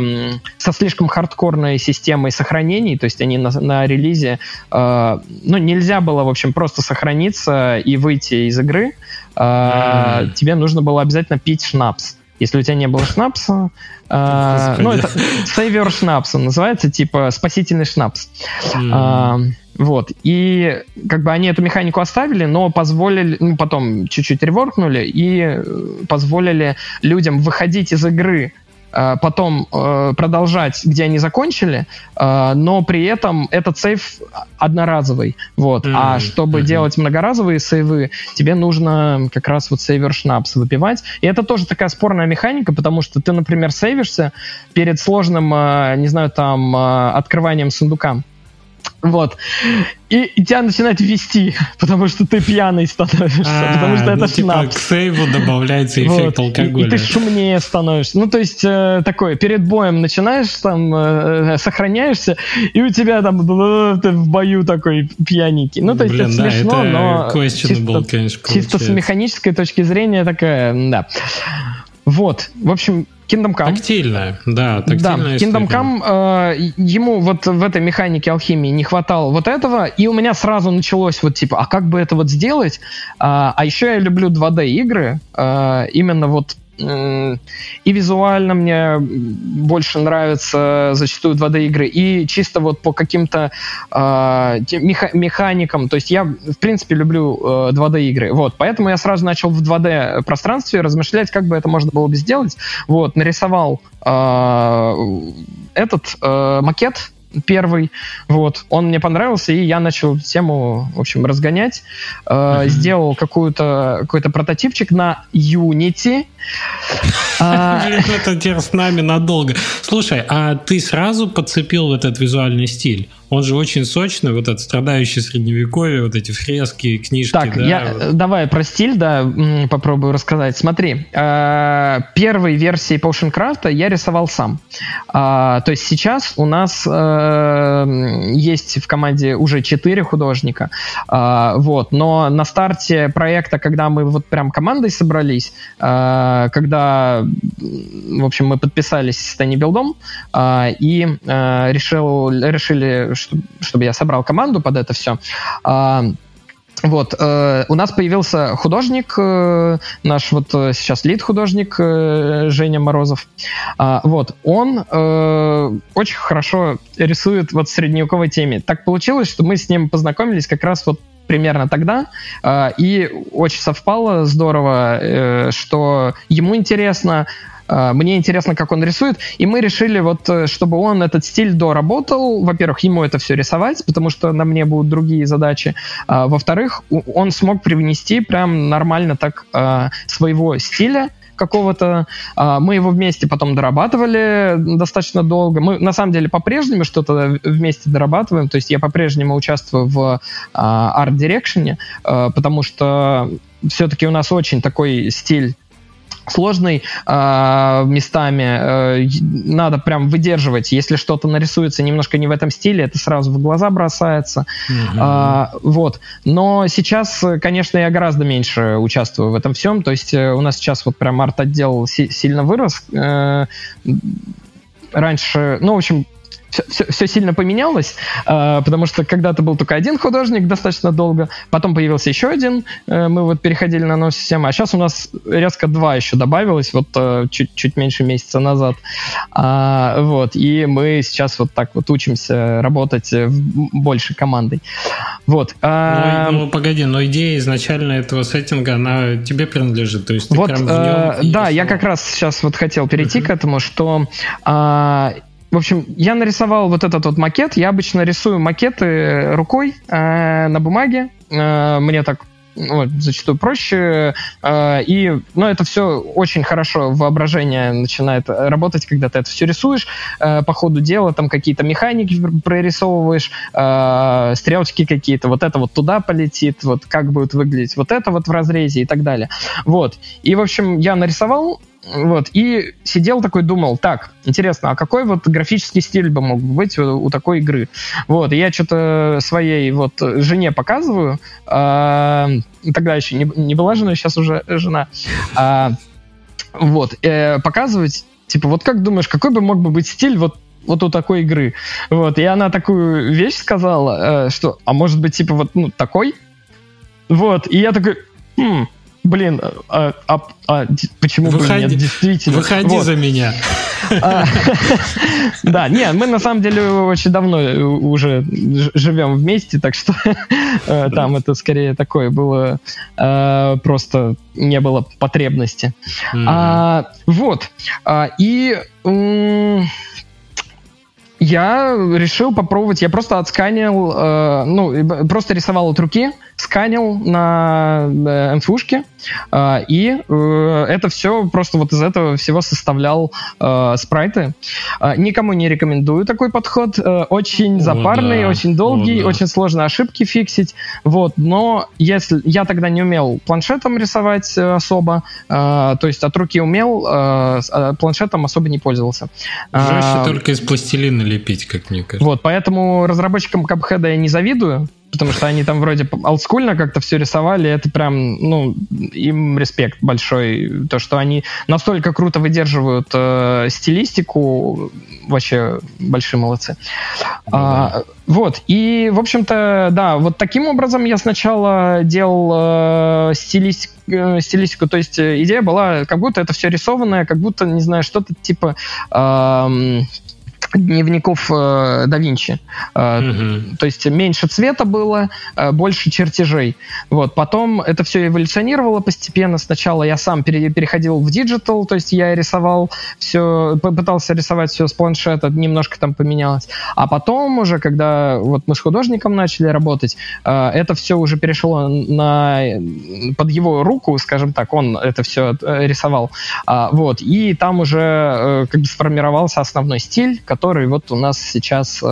слишком хардкорной системой сохранений, то есть они на релизе, нельзя было, в общем, просто сохраниться и выйти из игры, тебе нужно было обязательно пить шнапс. Если у тебя не было шнапса, это сейвер шнапса называется, типа спасительный шнапс. И они эту механику оставили, но позволили, потом чуть-чуть реворкнули и позволили людям выходить из игры, потом продолжать, где они закончили, но при этом этот сейв одноразовый. А чтобы делать многоразовые сейвы, тебе нужно как раз сейвер шнапс выпивать. И это тоже такая спорная механика, потому что ты, например, сейвишься перед сложным, открыванием сундука. Вот. И тебя начинает вести, потому что ты пьяный становишься, потому что это шнапс. К сейву добавляется эффект алкоголя. И ты шумнее становишься. Ну, то есть, такое, перед боем начинаешь, там, сохраняешься, и у тебя там в бою такой пьяненький. Ну, то есть, это смешно, но чисто с механической точки зрения такая, да. Вот, в общем, Kingdom Come. Тактильная, да, тактильная. Да, Kingdom Come, ему вот в этой механике алхимии не хватало вот этого, и у меня сразу началось вот типа, а как бы это вот сделать? А еще я люблю 2D игры, именно вот и визуально мне больше нравятся зачастую 2D игры, и чисто вот по каким-то механикам, то есть я, в принципе, люблю 2D игры, вот, поэтому я сразу начал в 2D пространстве размышлять, как бы это можно было бы сделать, вот, нарисовал этот макет первый, вот, он мне понравился, и я начал тему, в общем, разгонять. Сделал какой-то прототипчик на Unity. Это теперь с нами надолго. Слушай, а ты сразу подцепил этот визуальный стиль? Он же очень сочный, вот этот страдающий средневековье, вот эти фрески, книжки. Так, да, давай про стиль, да, попробую рассказать. Смотри, первой версии Potion Craft я рисовал сам. То есть сейчас у нас есть в команде уже 4 художника. Вот, но на старте проекта, когда мы вот прям командой собрались, когда, в общем, мы подписались с Тани Билдом и решили, чтобы я собрал команду под это все. Вот, у нас появился художник, наш вот сейчас лид-художник Женя Морозов. Вот, он очень хорошо рисует вот в средневековой теме. Так получилось, что мы с ним познакомились как раз вот примерно тогда, и очень совпало здорово, что ему интересно, мне интересно, как он рисует, и мы решили, вот, чтобы он этот стиль доработал. Во-первых, ему это все рисовать, потому что на мне будут другие задачи. Во-вторых, он смог привнести прям нормально так своего стиля какого-то. Мы его вместе потом дорабатывали достаточно долго. Мы, на самом деле, по-прежнему что-то вместе дорабатываем. То есть я по-прежнему участвую в арт-дирекшене, потому что все-таки у нас очень такой стиль сложный местами. Надо прям выдерживать. Если что-то нарисуется немножко не в этом стиле, это сразу в глаза бросается. Вот. Но сейчас, конечно, я гораздо меньше участвую в этом всем. То есть у нас сейчас вот прям арт-отдел сильно вырос. Раньше, ну, в общем, все сильно поменялось, потому что когда-то был только один художник достаточно долго, потом появился еще один, мы вот переходили на новую систему, а сейчас у нас резко 2 еще добавилось, вот чуть меньше месяца назад. Вот, и мы сейчас вот так вот учимся работать больше командой. Вот. Ну, погоди, но идея изначально этого сеттинга, она тебе принадлежит? То есть ты вот, прям в нем... Да, я как раз сейчас вот хотел перейти к этому, что... В общем, я нарисовал вот этот вот макет. Я обычно рисую макеты рукой на бумаге. Мне так зачастую проще. Но это все очень хорошо. Воображение начинает работать, когда ты это все рисуешь. По ходу дела там какие-то механики прорисовываешь, стрелочки какие-то. Вот это вот туда полетит, вот как будет выглядеть вот это вот в разрезе и так далее. Вот. И, в общем, я нарисовал. Вот, и сидел такой, думал, так, интересно, а какой вот графический стиль бы мог быть у такой игры? Вот, и я что-то своей вот жене показываю, тогда еще не была жена, сейчас уже жена, вот, показывать, типа, вот как думаешь, какой бы мог бы быть стиль вот у такой игры? Вот, и она такую вещь сказала, что, а может быть, типа, вот, ну, такой? Вот, и я такой, блин, почему бы нет, действительно? Выходи вот. За меня. Да, не, мы на самом деле очень давно уже живем вместе, так что там это скорее такое было, просто не было потребности. Вот, и... я решил попробовать, я просто отсканил, просто рисовал от руки, сканил на МФУшке, и это все просто вот из этого всего составлял спрайты. Никому не рекомендую такой подход, очень запарный, очень долгий, очень сложно ошибки фиксить, вот, но если я тогда не умел планшетом рисовать особо, то есть от руки умел, планшетом особо не пользовался. Жестче только из пластилина лепить, как мне кажется. Вот, поэтому разработчикам Cuphead я не завидую, потому что они там вроде олдскульно как-то все рисовали, это прям, им респект большой, то, что они настолько круто выдерживают стилистику, вообще большие молодцы. Вот, и, в общем-то, да, вот таким образом я сначала делал стилистику, то есть идея была, как будто это все рисованное, как будто, не знаю, что-то типа... дневников да Винчи. То есть меньше цвета было, больше чертежей. Вот. Потом это все эволюционировало постепенно. Сначала я сам переходил в диджитал, то есть я рисовал все, пытался рисовать все с планшета, немножко там поменялось. А потом уже, когда вот мы с художником начали работать, это все уже перешло под его руку, скажем так, он это все рисовал. Вот. И там уже как бы сформировался основной стиль, который вот у нас сейчас вы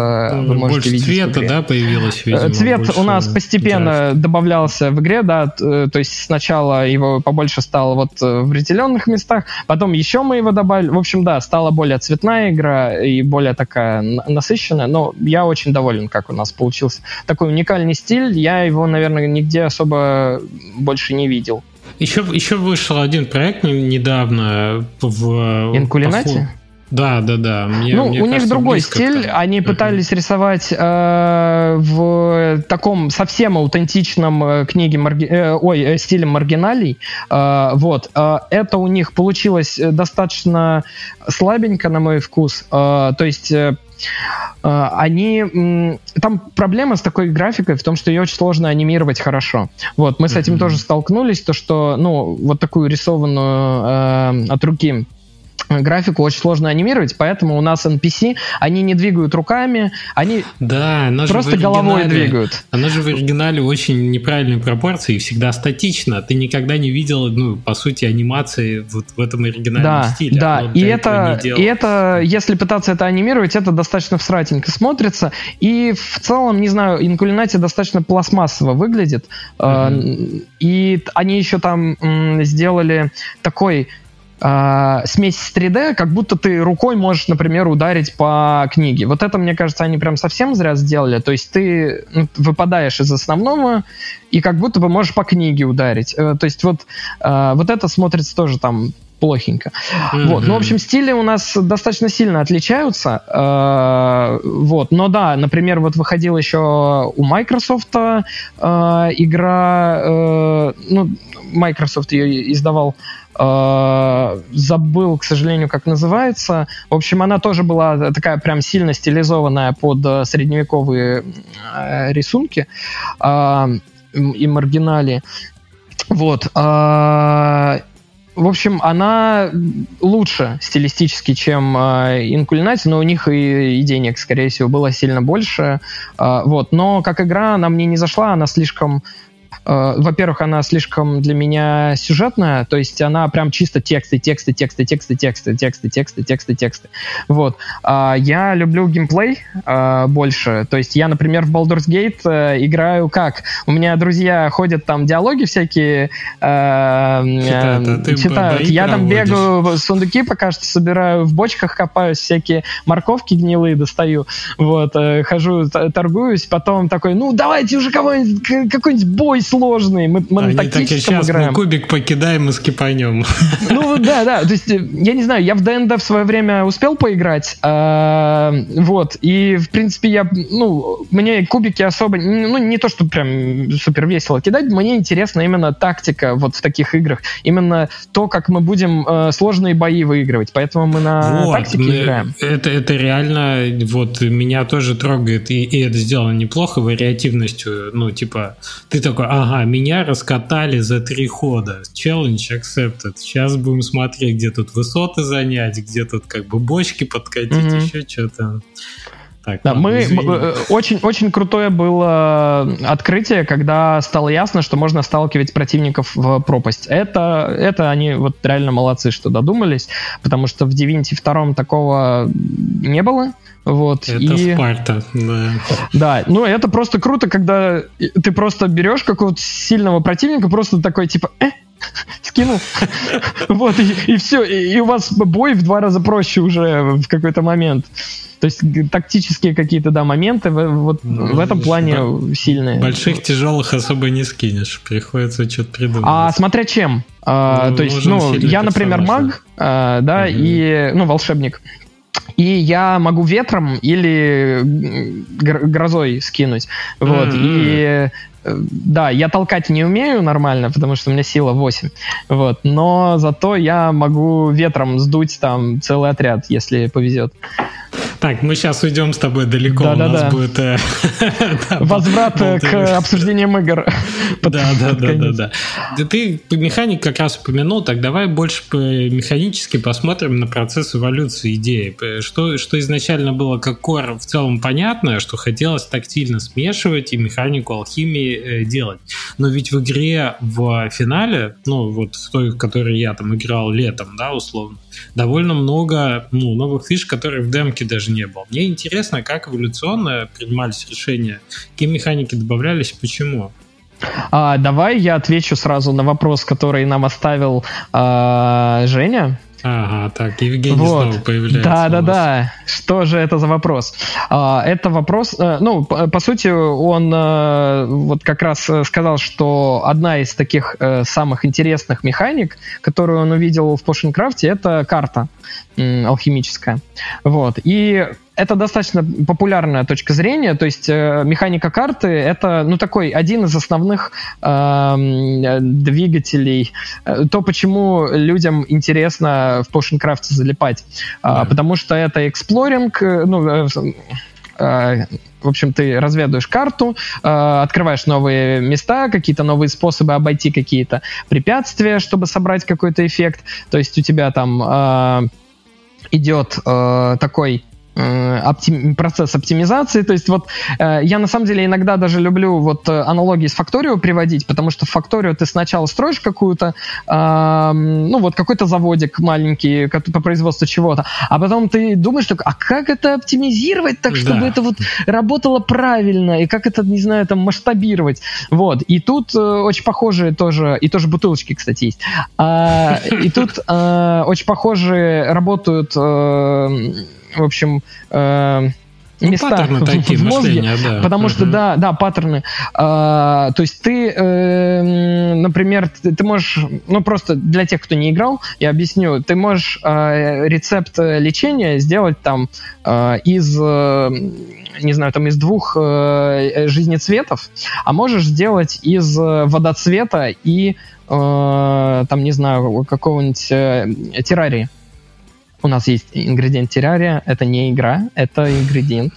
можете видеть. Больше цвета, да, появилось, видимо? Цвет у нас постепенно добавлялся в игре, да, то есть сначала его побольше стало вот в определенных местах, потом еще мы его добавили, в общем, да, стала более цветная игра и более такая насыщенная, но я очень доволен, как у нас получился. Такой уникальный стиль, я его, наверное, нигде особо больше не видел. Еще вышел один проект недавно в... Инкулинати? Да. Мне у кажется, них другой стиль. Как-то. Они пытались рисовать в таком совсем аутентичном стиле маргиналей. Вот. Это у них получилось достаточно слабенько, на мой вкус. То есть... Там проблема с такой графикой в том, что ее очень сложно анимировать хорошо. Вот, мы с этим тоже столкнулись, то что, вот такую рисованную от руки графику очень сложно анимировать, поэтому у нас NPC, они не двигают руками, они просто головой двигают. Она же в оригинале очень неправильные пропорции, всегда статично. Ты никогда не видел, по сути, анимации вот в этом оригинальном стиле. Да, и это, если пытаться это анимировать, это достаточно всратенько смотрится. И в целом, не знаю, Инкулинати достаточно пластмассово выглядит. И они еще там сделали такой... смесь с 3D, как будто ты рукой можешь, например, ударить по книге. Вот это, мне кажется, они прям совсем зря сделали. То есть ты выпадаешь из основного и как будто бы можешь по книге ударить. То есть вот это смотрится тоже там плохенько. Вот. Ну, в общем, стили у нас достаточно сильно отличаются. Вот. Но да, например, вот выходила еще у Microsoft игра... Microsoft ее издавал. Забыл, к сожалению, как называется. В общем, она тоже была такая прям сильно стилизованная под средневековые рисунки и маргинали. Вот. В общем, она лучше стилистически, чем Инкулинати, но у них и денег, скорее всего, было сильно больше. Вот. Но как игра она мне не зашла, она слишком... Во-первых, она слишком для меня сюжетная, то есть она прям чисто тексты. Вот. Я люблю геймплей больше, то есть я, например, в Baldur's Gate играю как? У меня друзья ходят там, диалоги всякие читают. Я там бегаю, в сундуки пока что собираю, в бочках копаюсь, всякие морковки гнилые достаю, вот, хожу, торгуюсь, потом такой, давайте уже какой-нибудь бой сложный, мы на тактическом играем. Сейчас мы кубик покидаем и скипанем. То есть, я не знаю, я в ДНД в свое время успел поиграть, вот, и, в принципе, я, мне кубики особо, не то, что прям супер весело кидать, мне интересна именно тактика вот в таких играх, именно то, как мы будем сложные бои выигрывать, поэтому мы на тактике играем. Это реально, вот, меня тоже трогает, и это сделано неплохо, вариативностью, ты такой, меня раскатали за 3 хода. Challenge accepted. Сейчас будем смотреть, где тут высоты занять, где тут как бы бочки подкатить, еще что-то. Так, да, очень крутое было открытие, когда стало ясно, что можно сталкивать противников в пропасть. Это они вот реально молодцы, что додумались, потому что в Divinity 2 такого не было. Вот, Спарта, да. Да, ну это просто круто, когда ты просто берешь какого-то сильного противника, просто такой типа... скинул, вот, и все, и у вас бой в 2 раза проще уже в какой-то момент. То есть тактические какие-то, да, моменты вот в этом плане сильные. Больших тяжелых особо не скинешь, приходится что-то придумать. А смотря чем. То есть, я, например, маг, да, и, волшебник. И я могу ветром или грозой скинуть. Вот, и... Да, я толкать не умею нормально, потому что у меня сила 8. Вот. Но зато я могу ветром сдуть там целый отряд, если повезет. Так, мы сейчас уйдем с тобой далеко. Да, у нас будет... Возврат к обсуждениям игр. Да. Ты механик как раз упомянул, так давай больше механически посмотрим на процесс эволюции идеи. Что изначально было как кор в целом понятно, что хотелось тактильно смешивать и механику алхимии делать. Но ведь в игре в финале, вот в той, в которой я там играл летом, да, условно, довольно много новых фиш, которые в демке даже не было. Мне интересно, как эволюционно принимались решения, какие механики добавлялись, почему? Давай я отвечу сразу на вопрос, который нам оставил Женя. Ага, так, Евгений снова появляется. Да. Что же это за вопрос? Это вопрос, по сути, он вот как раз сказал, что одна из таких самых интересных механик, которую он увидел в Potion Craft, это карта алхимическая. Вот, и... Это достаточно популярная точка зрения, то есть механика карты — это, такой один из основных двигателей, то, почему людям интересно в Potion Craft залипать, потому что это эксплоринг, в общем, ты разведываешь карту, открываешь новые места, какие-то новые способы обойти какие-то препятствия, чтобы собрать какой-то эффект, то есть у тебя там идет такой... процесс оптимизации, то есть вот я на самом деле иногда даже люблю вот аналогии с Factorio приводить, потому что в Factorio ты сначала строишь какую-то какой-то заводик маленький по производству чего-то, а потом ты думаешь только, а как это оптимизировать так, чтобы это вот работало правильно, и как это, не знаю, там масштабировать, вот, и тут очень похожие тоже, и тоже бутылочки, кстати, есть, и тут очень похожие работают в общем, места паттерны такие, в мозге, мышления, да. Потому что, да, паттерны. То есть ты, например, ты можешь, просто для тех, кто не играл, я объясню, ты можешь рецепт лечения сделать там из 2 жизнецветов, а можешь сделать из водоцвета и какого-нибудь террарии. У нас есть ингредиент террария, это не игра, это ингредиент.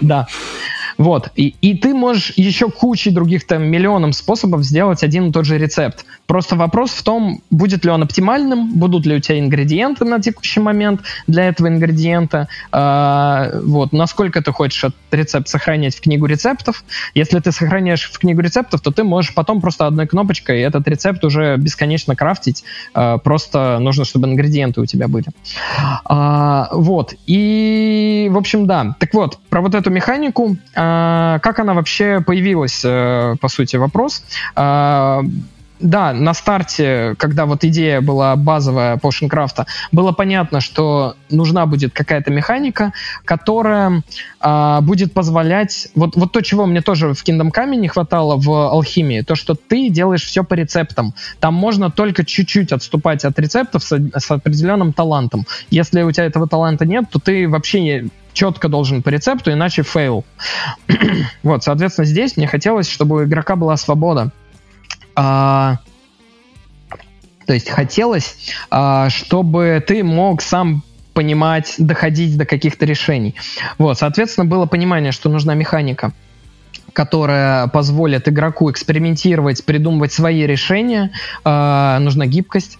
Да. Вот. И ты можешь еще кучей других там миллионом способов сделать один и тот же рецепт. Просто вопрос в том, будет ли он оптимальным, будут ли у тебя ингредиенты на текущий момент для этого ингредиента, насколько ты хочешь этот рецепт сохранять в книгу рецептов. Если ты сохраняешь в книгу рецептов, то ты можешь потом просто одной кнопочкой этот рецепт уже бесконечно крафтить, просто нужно, чтобы ингредиенты у тебя были. И, в общем, да. Так вот, про вот эту механику, как она вообще появилась, по сути, вопрос. Да, на старте, когда вот идея была базовая Potion Craft, было понятно, что нужна будет какая-то механика, которая будет позволять... Вот то, чего мне тоже в Kingdom Come не хватало в алхимии, то, что ты делаешь все по рецептам. Там можно только чуть-чуть отступать от рецептов с определенным талантом. Если у тебя этого таланта нет, то ты вообще... четко должен по рецепту, иначе фейл. Вот, соответственно, здесь мне хотелось, чтобы у игрока была свобода. То есть хотелось, чтобы ты мог сам понимать, доходить до каких-то решений. Вот, соответственно, было понимание, что нужна механика, которая позволит игроку экспериментировать, придумывать свои решения, нужна гибкость.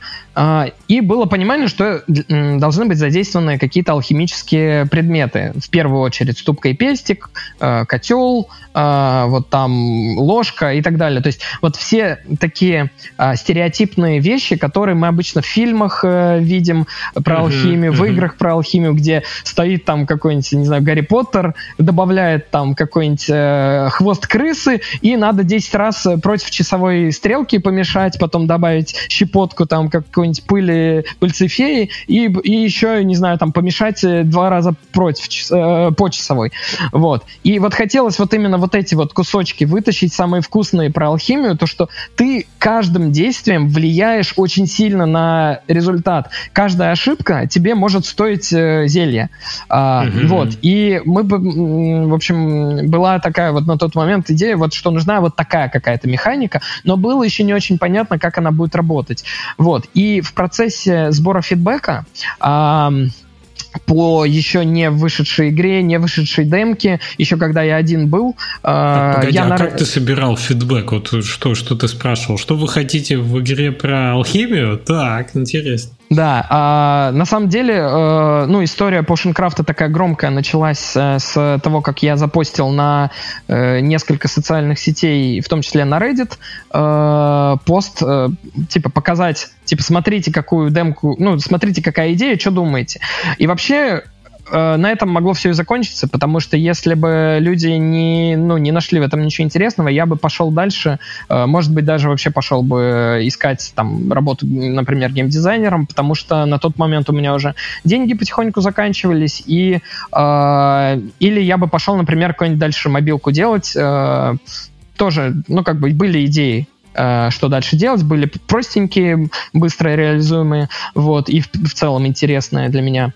И было понимание, что должны быть задействованы какие-то алхимические предметы. В первую очередь ступка и пестик, котел, вот там ложка и так далее. То есть вот все такие стереотипные вещи, которые мы обычно в фильмах видим про алхимию, в играх про алхимию, где стоит там какой-нибудь, не знаю, Гарри Поттер, добавляет там какой-нибудь хвост крысы, и надо 10 раз против часовой стрелки помешать, потом добавить щепотку там какой-нибудь пыльцы феи, и еще, не знаю, там помешать 2 раза против, по часовой. Вот. И вот хотелось вот именно вот эти вот кусочки вытащить, самые вкусные про алхимию, то, что ты каждым действием влияешь очень сильно на результат. Каждая ошибка тебе может стоить зелья. Вот. И мы, в общем, была такая вот на тот момент идея, вот что нужна вот такая какая-то механика, но было еще не очень понятно, как она будет работать. Вот. И в процессе сбора фидбэка по еще не вышедшей игре, не вышедшей демке, еще когда я один был... Погоди, а как ты собирал фидбэк? Вот что ты спрашивал? Что вы хотите в игре про алхимию? Так, интересно. Да, на самом деле, ну, история Potion Craft'а такая громкая началась с того, как я запостил на несколько социальных сетей, в том числе на Reddit, пост, типа, показать, типа, смотрите, какую демку, ну, смотрите, какая идея, что думаете. И вообще... на этом могло все и закончиться, потому что если бы люди не нашли в этом ничего интересного, я бы пошел дальше, может быть, даже вообще пошел бы искать там работу, например, геймдизайнером, потому что на тот момент у меня уже деньги потихоньку заканчивались, и или я бы пошел, например, какую-нибудь дальше мобилку делать, тоже, ну, как бы были идеи, что дальше делать, были простенькие, быстро реализуемые, вот, и в целом интересные для меня.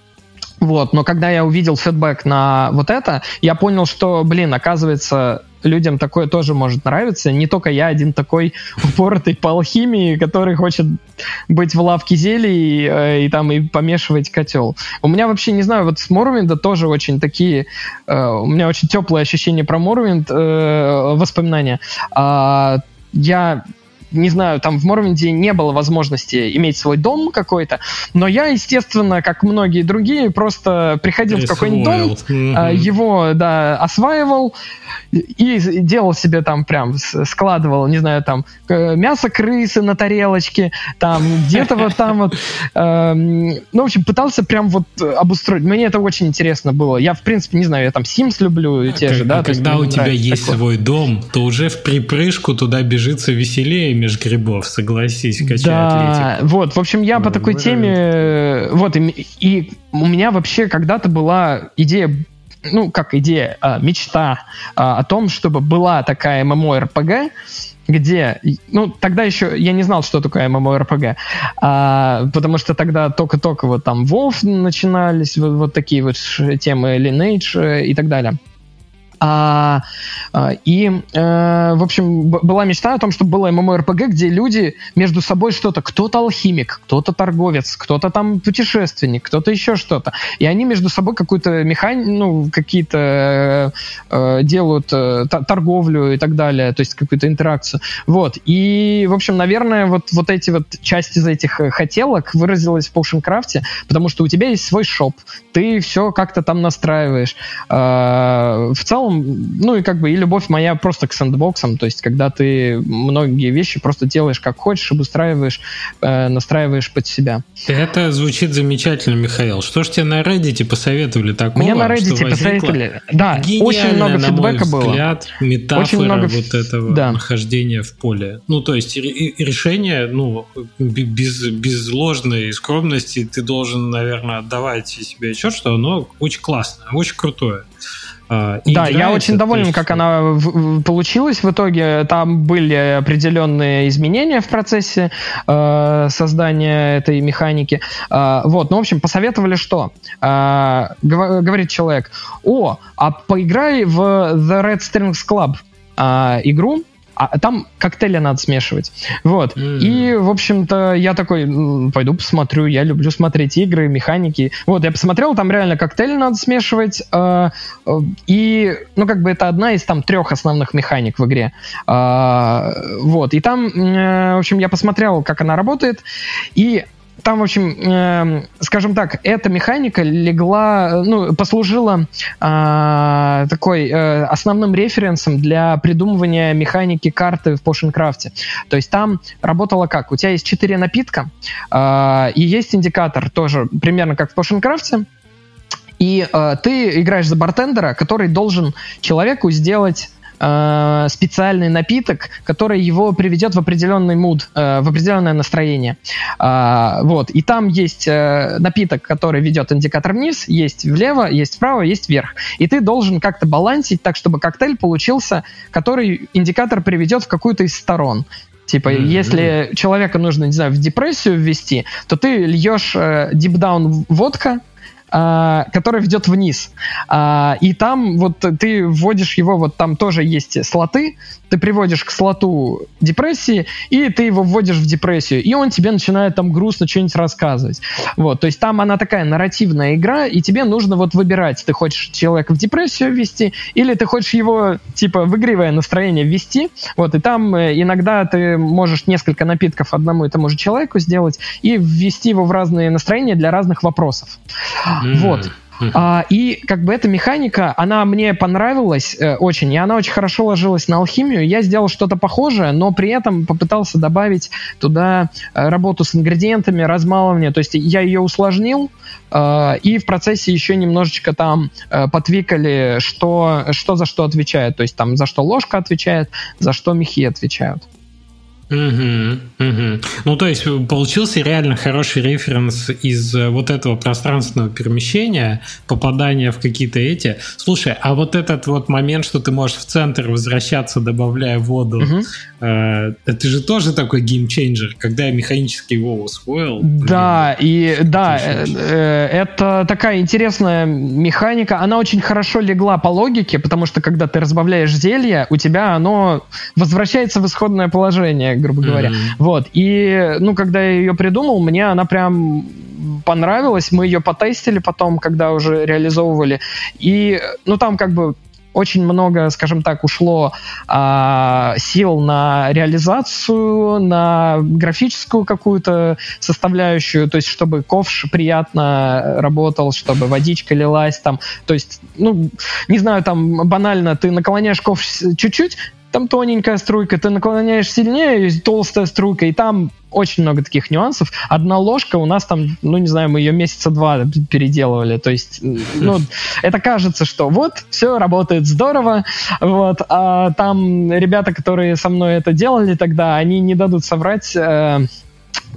Вот, но когда я увидел фидбэк на вот это, я понял, что, оказывается, людям такое тоже может нравиться. Не только я один такой упоротый по алхимии, который хочет быть в лавке зелий и помешивать котел. У меня вообще, не знаю, вот с Morrowind тоже очень такие... у меня очень теплые ощущения про Morrowind, воспоминания. Я... не знаю, там в Morrowind'е не было возможности иметь свой дом какой-то, но я, естественно, как многие другие, просто приходил в какой-нибудь дом, его, да, осваивал и делал себе там прям, складывал, не знаю, там, мясо крысы на тарелочке, там, где-то вот там вот, ну, в общем, пытался прям вот обустроить. Мне это очень интересно было. Я, в принципе, не знаю, я там Sims люблю те же, да. Когда у тебя есть свой дом, то уже в припрыжку туда бежится веселее меж грибов, согласись, качает. Да, вот, в общем, я по такой теме, вот, и у меня вообще когда-то была идея, ну, как идея, мечта о том, чтобы была такая MMORPG, где, ну, тогда еще я не знал, что такое MMORPG, потому что тогда только-только вот там WoW начинались, вот такие вот темы, Lineage и так далее. В общем, была мечта о том, чтобы было MMORPG, где люди между собой что-то, кто-то алхимик, кто-то торговец, кто-то там путешественник, кто-то еще что-то, и они между собой какую-то какие-то делают торговлю и так далее, то есть какую-то интеракцию. Вот, и, в общем, наверное, вот эти вот части из этих хотелок выразилась в Potion Craft'е, потому что у тебя есть свой шоп, ты все как-то там настраиваешь. В целом, ну и и любовь моя просто к сэндбоксам, то есть когда ты многие вещи просто делаешь как хочешь, обустраиваешь, настраиваешь под себя. Это звучит замечательно, Михаил. Что ж тебе на Reddit посоветовали такого? Мне на Reddit посоветовали, да, очень много фидбэка было. Взгляд, метафора очень много... вот этого, да, нахождения в поле. Ну, то есть решение, ну, без ложной скромности ты должен, наверное, отдавать себе отчет, что оно очень классное, очень крутое. Да, я очень доволен, как она получилась в итоге. Там были определенные изменения в процессе создания этой механики. Вот, ну, в общем, посоветовали что? Говорит человек: о, а поиграй в The Red Strings Club игру. А там коктейли надо смешивать. Вот. И, в общем-то, я такой, пойду посмотрю. Я люблю смотреть игры, механики. Вот, я посмотрел, там реально коктейли надо смешивать. И, ну, как бы это одна из там трех основных механик в игре. Вот. И там, в общем, я посмотрел, как она работает. И там, в общем, скажем так, эта механика легла, ну, послужила такой основным референсом для придумывания механики карты в Potion Craft. То есть там работало как? У тебя есть 4 напитка, и есть индикатор тоже, примерно как в Potion Craft. И ты играешь за бартендера, который должен человеку сделать специальный напиток, который его приведет в определенный муд, в определенное настроение. Вот. И там есть напиток, который ведет индикатор вниз, есть влево, есть вправо, есть вверх. И ты должен как-то балансить так, чтобы коктейль получился, который индикатор приведет в какую-то из сторон. Типа, если человека нужно, не знаю, в депрессию ввести, то ты льешь deep-down водка, который ведет вниз. И там вот ты вводишь его, вот там тоже есть слоты, ты приводишь к слоту депрессии, и ты его вводишь в депрессию, и он тебе начинает там грустно что-нибудь рассказывать. Вот, то есть там она такая нарративная игра, и тебе нужно вот выбирать, ты хочешь человека в депрессию ввести, или ты хочешь его, типа, в игривое настроение ввести, вот, и там иногда ты можешь несколько напитков одному и тому же человеку сделать, и ввести его в разные настроения для разных вопросов. Вот. И как бы эта механика, она мне понравилась очень, и она очень хорошо ложилась на алхимию. Я сделал что-то похожее, но при этом попытался добавить туда работу с ингредиентами, размалывание. То есть я ее усложнил, и в процессе еще немножечко там потвикали, что за что отвечает. То есть там за что ложка отвечает, за что мехи отвечают. Ну, то есть получился реально хороший референс из вот этого пространственного перемещения, попадания в какие-то эти... Слушай, а вот этот вот момент, что ты можешь в центр возвращаться, добавляя воду, это же тоже такой геймчейнджер, когда я механически его усвоил. Да, и да, это такая интересная механика, она очень хорошо легла по логике, потому что когда ты разбавляешь зелье, у тебя оно возвращается в исходное положение, грубо говоря. Вот. И, ну, когда я ее придумал, мне она прям понравилась. Мы ее потестили потом, когда уже реализовывали. И, ну, там как бы очень много, скажем так, ушло сил на реализацию, на графическую какую-то составляющую, то есть чтобы ковш приятно работал, чтобы водичка лилась там. То есть, ну, не знаю, там банально ты наклоняешь ковш чуть-чуть, там тоненькая струйка, ты наклоняешь сильнее, толстая струйка, и там очень много таких нюансов. Одна ложка у нас там, ну, не знаю, мы ее месяца два переделывали, то есть, ну, это кажется, что вот, все работает здорово, вот, а там ребята, которые со мной это делали тогда, они не дадут соврать,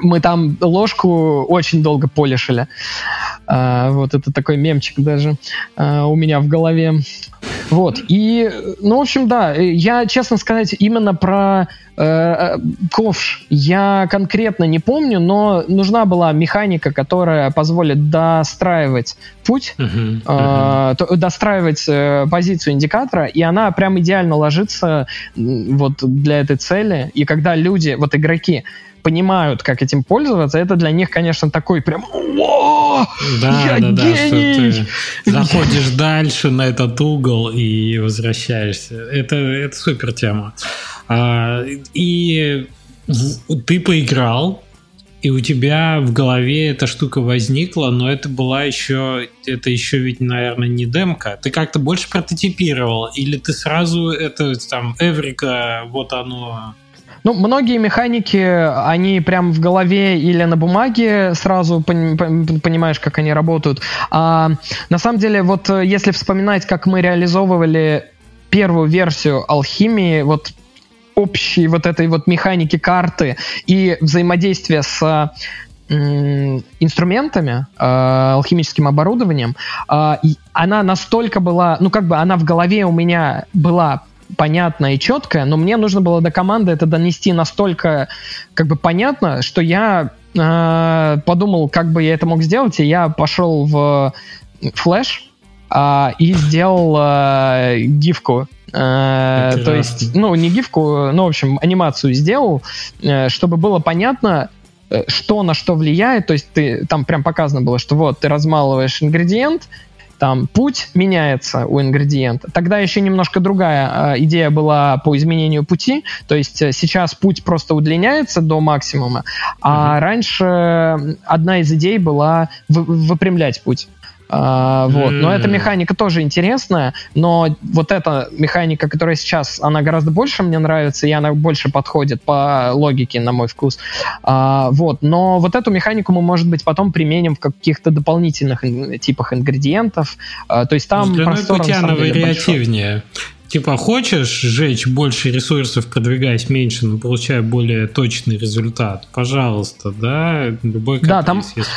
мы там ложку очень долго полишили. Вот это такой мемчик даже у меня в голове. Вот. И, ну, в общем, да, я, честно сказать, именно про ковш я конкретно не помню, но нужна была механика, которая позволит достраивать путь, достраивать позицию индикатора, и она прям идеально ложится вот для этой цели. И когда люди, вот игроки, понимают, как этим пользоваться, это для них, конечно, такой прям да, я гений! Что ты заходишь дальше на этот угол и возвращаешься. Это супер тема. И ты поиграл, и у тебя в голове эта штука возникла, но это была еще... Это еще ведь, наверное, не демка. Ты как-то больше прототипировал? Или ты сразу это там эврика, вот оно... Ну, многие механики, они прям в голове или на бумаге сразу понимаешь, как они работают. А на самом деле, вот если вспоминать, как мы реализовывали первую версию алхимии, вот общей вот этой вот механики карты и взаимодействия с инструментами, алхимическим оборудованием, она настолько была, ну, как бы она в голове у меня была понятная и четкая, но мне нужно было до команды это донести настолько как бы понятно, что я подумал, как бы я это мог сделать, и я пошел в Flash и сделал гифку То есть, ну, не гифку, ну, в общем, анимацию сделал, чтобы было понятно, что на что влияет. То есть ты, там прям показано было, что вот ты размалываешь ингредиент, там путь меняется у ингредиента. Тогда еще немножко другая идея была по изменению пути. То есть сейчас путь просто удлиняется до максимума, а раньше одна из идей была выпрямлять путь. Вот. Но эта механика тоже интересная, но вот эта механика, которая сейчас, она гораздо больше мне нравится, и она больше подходит по логике, на мой вкус. Вот. Но вот эту механику мы, может быть, потом применим в каких-то дополнительных типах ингредиентов. То есть там простор, на самом деле, вариативнее. Большой. Типа, хочешь сжечь больше ресурсов, продвигаясь меньше, но получая более точный результат? Пожалуйста, да? Любой каприз, да, там, если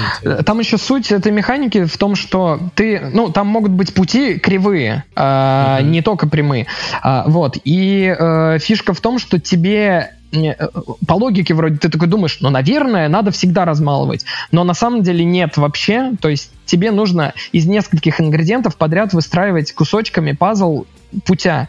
там еще суть этой механики в том, что ты... Ну, там могут быть пути кривые, не только прямые. Вот. И фишка в том, что тебе... По логике вроде ты такой думаешь, ну, наверное, надо всегда размалывать. Но на самом деле нет вообще. То есть тебе нужно из нескольких ингредиентов подряд выстраивать кусочками пазл путя.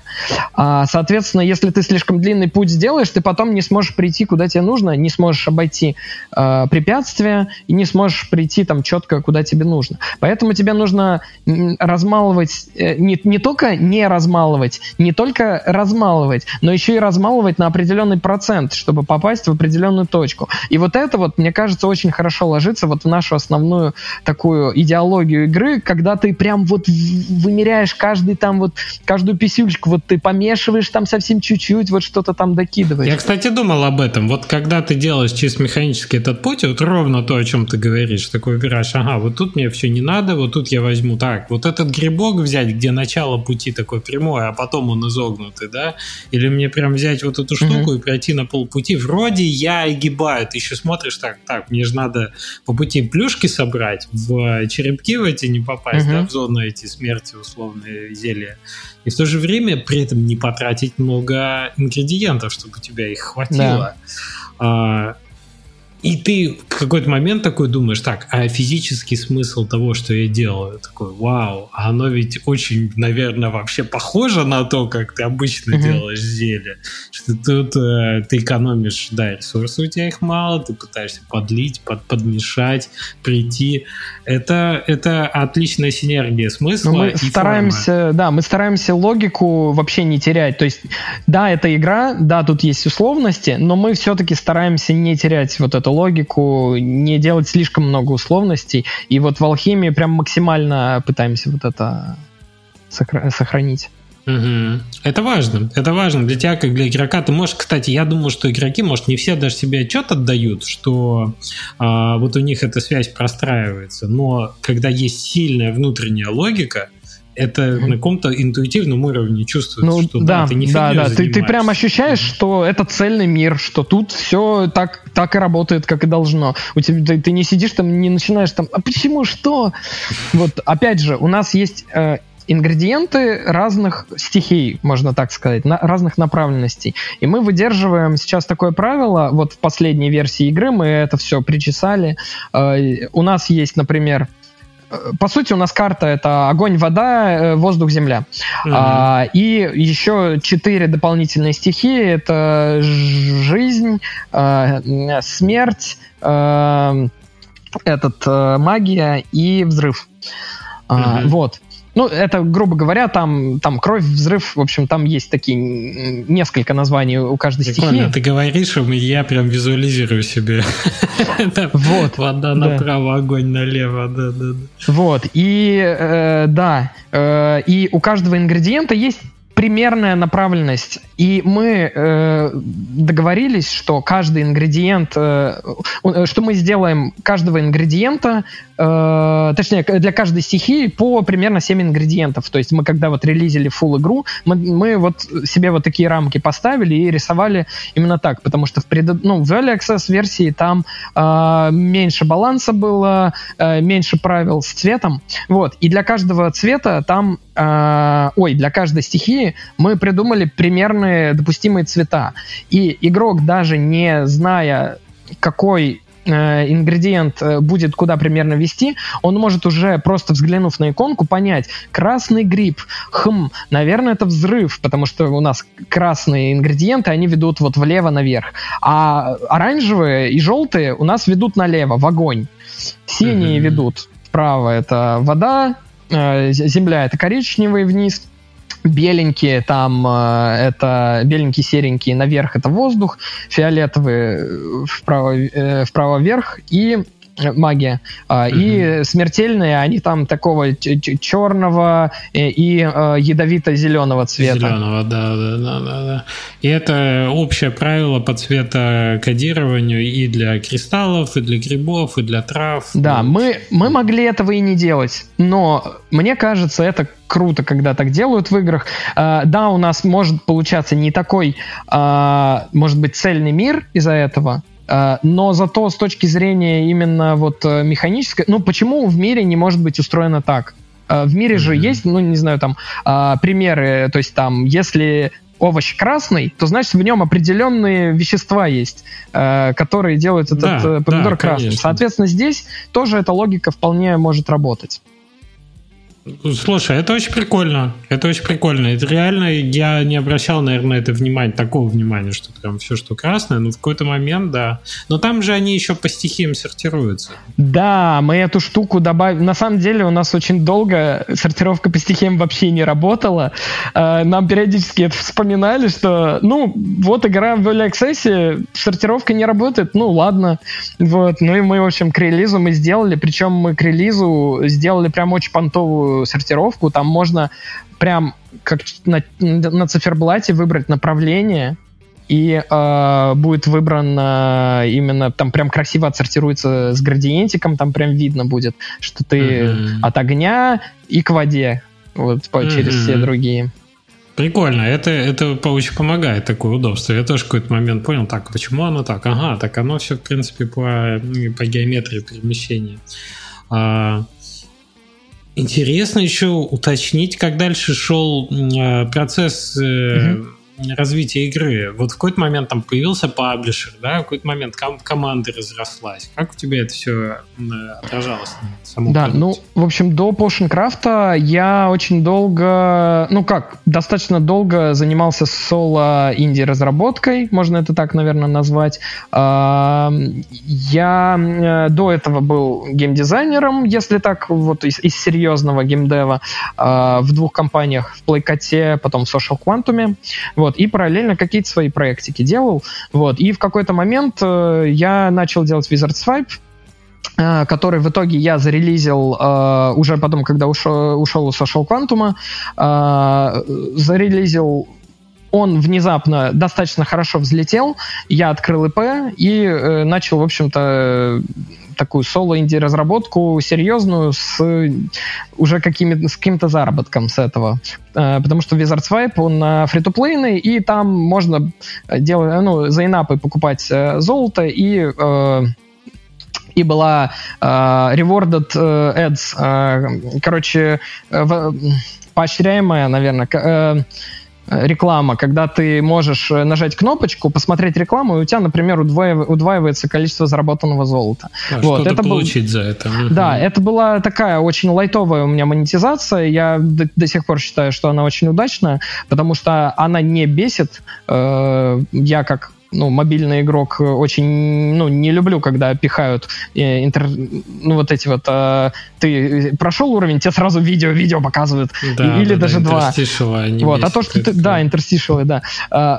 Соответственно, если ты слишком длинный путь сделаешь, ты потом не сможешь прийти, куда тебе нужно, не сможешь обойти препятствия и не сможешь прийти там четко, куда тебе нужно. Поэтому тебе нужно размалывать, не только не размалывать, не только размалывать, но еще и размалывать на определенный процент, чтобы попасть в определенную точку. И вот это вот, мне кажется, очень хорошо ложится вот в нашу основную такую идеологию игры, когда ты прям вот вымеряешь каждый там вот, каждую писюлечку, вот ты помешиваешь там совсем чуть-чуть, вот что-то там докидываешь. Я, кстати, думал об этом. Вот когда ты делаешь чисто механически этот путь, вот ровно то, о чем ты говоришь, такой выбираешь, ага, вот тут мне все не надо, вот тут я возьму так, вот этот грибок взять, где начало пути такое прямое, а потом он изогнутый, да? Или мне прям взять вот эту штуку и пройти на полпути. Вроде я огибаю. Ты еще смотришь так, мне же надо по пути плюшки собрать, в черепки в эти не попасть, да, в зону эти смерти условные зелья. И в то же время при этом не потратить много ингредиентов, чтобы у тебя их хватило. Да. И ты в какой-то момент такой думаешь, так, а физический смысл того, что я делаю, такой, вау, а оно ведь очень, наверное, вообще похоже на то, как ты обычно делаешь зелье, что тут ты экономишь, да, ресурсы у тебя их мало, ты пытаешься подлить, подмешать, прийти. Это отличная синергия смысла. Но мы стараемся, да, мы стараемся логику вообще не терять, то есть, да, это игра, да, тут есть условности, но мы все-таки стараемся не терять вот эту логику, не делать слишком много условностей, и вот в алхимии прям максимально пытаемся вот это сохранить. Угу. Это важно для тебя, как для игрока. Ты можешь, кстати, я думаю, что игроки, может, не все даже себе отчет отдают, что вот у них эта связь простраивается, но когда есть сильная внутренняя логика, это на каком-то интуитивном уровне чувствуется, ну, что да, ты не фигнёй занимаешься. Ты прям ощущаешь, что это цельный мир, что тут все так и работает, как и должно. У тебя, ты не сидишь там, не начинаешь там, а почему, что? Вот, опять же, у нас есть... ингредиенты разных стихий, можно так сказать, разных направленностей. И мы выдерживаем сейчас такое правило, вот в последней версии игры мы это все причесали. У нас есть, например, по сути, у нас карта — это огонь, вода, воздух, земля. И еще 4 дополнительные стихии — это жизнь, смерть, магия и взрыв. Вот. Ну, это, грубо говоря, там кровь, взрыв, в общем, там есть такие несколько названий у каждой стихии. Ты говоришь, и я прям визуализирую себе. Вот. Вода направо, огонь налево, да. Вот, и у каждого ингредиента есть примерная направленность. И мы договорились, что каждый ингредиент, что мы сделаем каждого ингредиента, точнее, для каждой стихии по примерно 7 ингредиентов. То есть мы, когда вот релизили full игру, мы вот себе вот такие рамки поставили и рисовали именно так, потому что в Early Access версии там меньше баланса было, меньше правил с цветом. Вот. И для каждого цвета там, для каждой стихии мы придумали примерные допустимые цвета. И игрок, даже не зная, какой ингредиент будет куда примерно вести, он может уже, просто взглянув на иконку, понять: красный гриб, наверное, это взрыв, потому что у нас красные ингредиенты, они ведут вот влево наверх, а оранжевые и желтые у нас ведут налево, в огонь. Синие ведут вправо, это вода, земля, это коричневый вниз, беленькие там, это беленькие-серенькие наверх, это воздух, фиолетовые вправо вверх и магия. И смертельные, они там такого черного и ядовито-зеленого цвета. Зеленого, да. И это общее правило по цветокодированию и для кристаллов, и для грибов, и для трав. Да, мы могли этого и не делать, но мне кажется, это круто, когда так делают в играх. Да, у нас может получаться не такой, может быть, цельный мир из-за этого, но зато с точки зрения именно вот механической... Ну, почему в мире не может быть устроено так? В мире же есть, ну, не знаю, там примеры, то есть там, если овощ красный, то значит в нем определенные вещества есть, которые делают этот помидор красным. Конечно. Соответственно, здесь тоже эта логика вполне может работать. Слушай, это очень прикольно. Это реально, я не обращал, наверное, такого внимания, что прям все, что красное, но в какой-то момент, да. Но там же они еще по стихиям сортируются. Да, мы эту штуку добавили. На самом деле у нас очень долго сортировка по стихиям вообще не работала. Нам периодически это вспоминали, что, вот игра в Early Access, сортировка не работает, ладно. Вот. Ну и мы, в общем, к релизу мы сделали, причем мы к релизу сделали прям очень понтовую сортировку, там можно прям как на циферблате выбрать направление, и будет выбрано именно, там прям красиво отсортируется с градиентиком, там прям видно будет, что ты от огня и к воде, вот через все другие. Прикольно, это очень помогает, такое удобство. Я тоже в какой-то момент понял, так, почему оно так? Ага, так оно все, в принципе, по геометрии перемещения. Интересно еще уточнить, как дальше шел процесс развития игры. Вот в какой-то момент там появился паблишер, да, в какой-то момент команда разрослась. Как у тебя это все отражалось на самом продукте? В общем, до Potion Craft'а я очень долго, достаточно долго занимался соло-инди-разработкой, можно это так, наверное, назвать. Я до этого был геймдизайнером, если так, вот из серьезного геймдева, в двух компаниях, в Playcat'е, потом в Social Quantum'е. Вот, и параллельно какие-то свои проектики делал. Вот, и в какой-то момент я начал делать Wizard Swipe, который в итоге я зарелизил уже потом, когда ушел из Social Quantum'а. Зарелизил, он внезапно достаточно хорошо взлетел, я открыл ИП и начал, в общем-то, такую соло-инди-разработку серьезную с уже каким-то заработком с этого. Потому что Wizard Swipe, он фри-то-плейный, и там можно делать, за инапы покупать золото, и была rewarded ads, короче, поощряемая, наверное, реклама, когда ты можешь нажать кнопочку, посмотреть рекламу, и у тебя, например, удваивается количество заработанного золота. Вот, это получить за это. Да, это была такая очень лайтовая у меня монетизация. Я до сих пор считаю, что она очень удачная, потому что она не бесит. Я как мобильный игрок очень не люблю, когда пихают ты прошел уровень, тебе сразу видео показывают, да, или даже два. Вот, а то, что ты... Да, интерстишевые, да.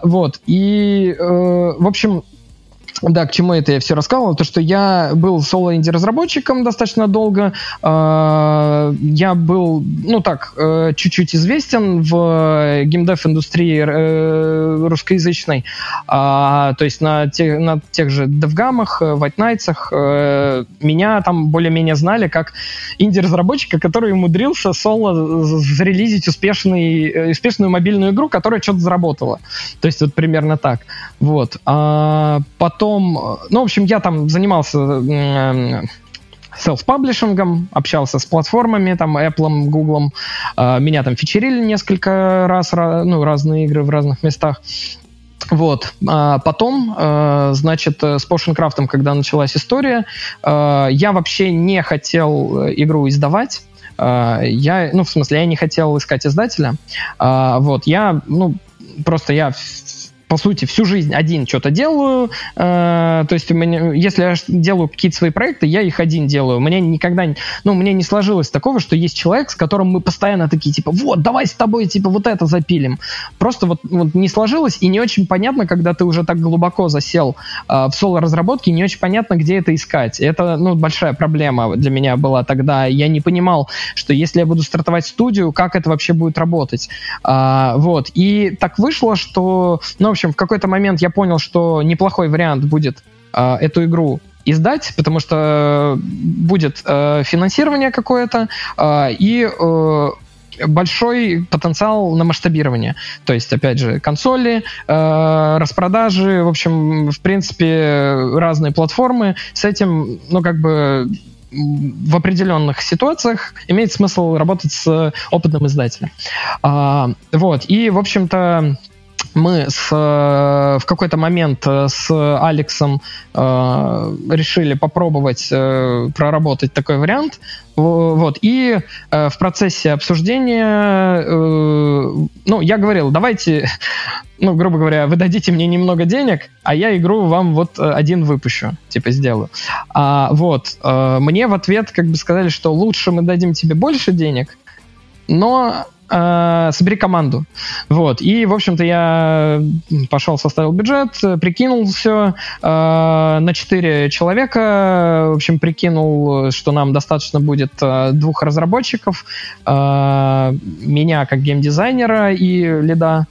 Вот, и в общем... Да, к чему это я все рассказывал, то, что я был соло-инди-разработчиком достаточно долго, я был, чуть-чуть известен в геймдев-индустрии русскоязычной, то есть на тех же девгамах, вайтнайтсах, меня там более-менее знали как инди-разработчика, который умудрился соло зарелизить успешную мобильную игру, которая что-то заработала, то есть вот примерно так. Вот. Потом, в общем, я там занимался селф-паблишингом, общался с платформами, там, Apple, Google, меня там фичерили несколько раз, разные игры в разных местах. Вот. А потом, значит, с Potion Craft'ом, когда началась история, я вообще не хотел игру издавать. Я, ну, в смысле, я не хотел искать издателя. Вот. Я, ну, просто я... по сути, всю жизнь один что-то делаю. То есть, у меня, если я делаю какие-то свои проекты, я их один делаю. Мне никогда... Ну, мне не сложилось такого, что есть человек, с которым мы постоянно такие, типа, вот, давай с тобой, типа, вот это запилим. Просто вот не сложилось, и не очень понятно, когда ты уже так глубоко засел в соло-разработке, не очень понятно, где это искать. Это, ну, большая проблема для меня была тогда. Я не понимал, что если я буду стартовать студию, как это вообще будет работать. Вот. И так вышло, что... Ну, в общем, в какой-то момент я понял, что неплохой вариант будет эту игру издать, потому что будет финансирование какое-то и большой потенциал на масштабирование. То есть, опять же, консоли, распродажи, в общем, в принципе, разные платформы. С этим, ну, как бы в определенных ситуациях имеет смысл работать с опытным издателем. Вот. И, в общем-то, мы в какой-то момент с Алексом решили попробовать проработать такой вариант. Вот. И в процессе обсуждения, ну, я говорил, давайте, ну, грубо говоря, вы дадите мне немного денег, а я игру вам вот один выпущу, типа, сделаю. Вот. Мне в ответ как бы сказали, что лучше мы дадим тебе больше денег, но... собери команду. Вот. И, в общем-то, я пошел, составил бюджет, прикинул все на 4 человека. В общем, прикинул, что нам достаточно будет 2 разработчиков, меня как геймдизайнера и лида,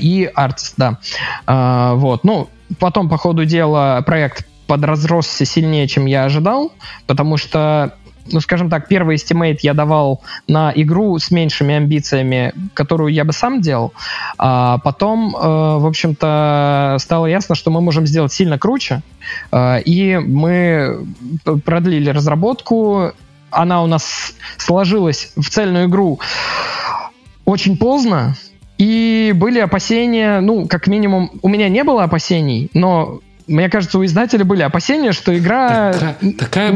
и артист, да. Вот. Ну, потом, по ходу дела, проект подразросся сильнее, чем я ожидал, потому что, ну, скажем так, первый эстимейт я давал на игру с меньшими амбициями, которую я бы сам делал. А потом, в общем-то, стало ясно, что мы можем сделать сильно круче. И мы продлили разработку. Она у нас сложилась в цельную игру очень поздно. И были опасения, ну, как минимум, у меня не было опасений, но... Мне кажется, у издателя были опасения, что игра не сработает. Такая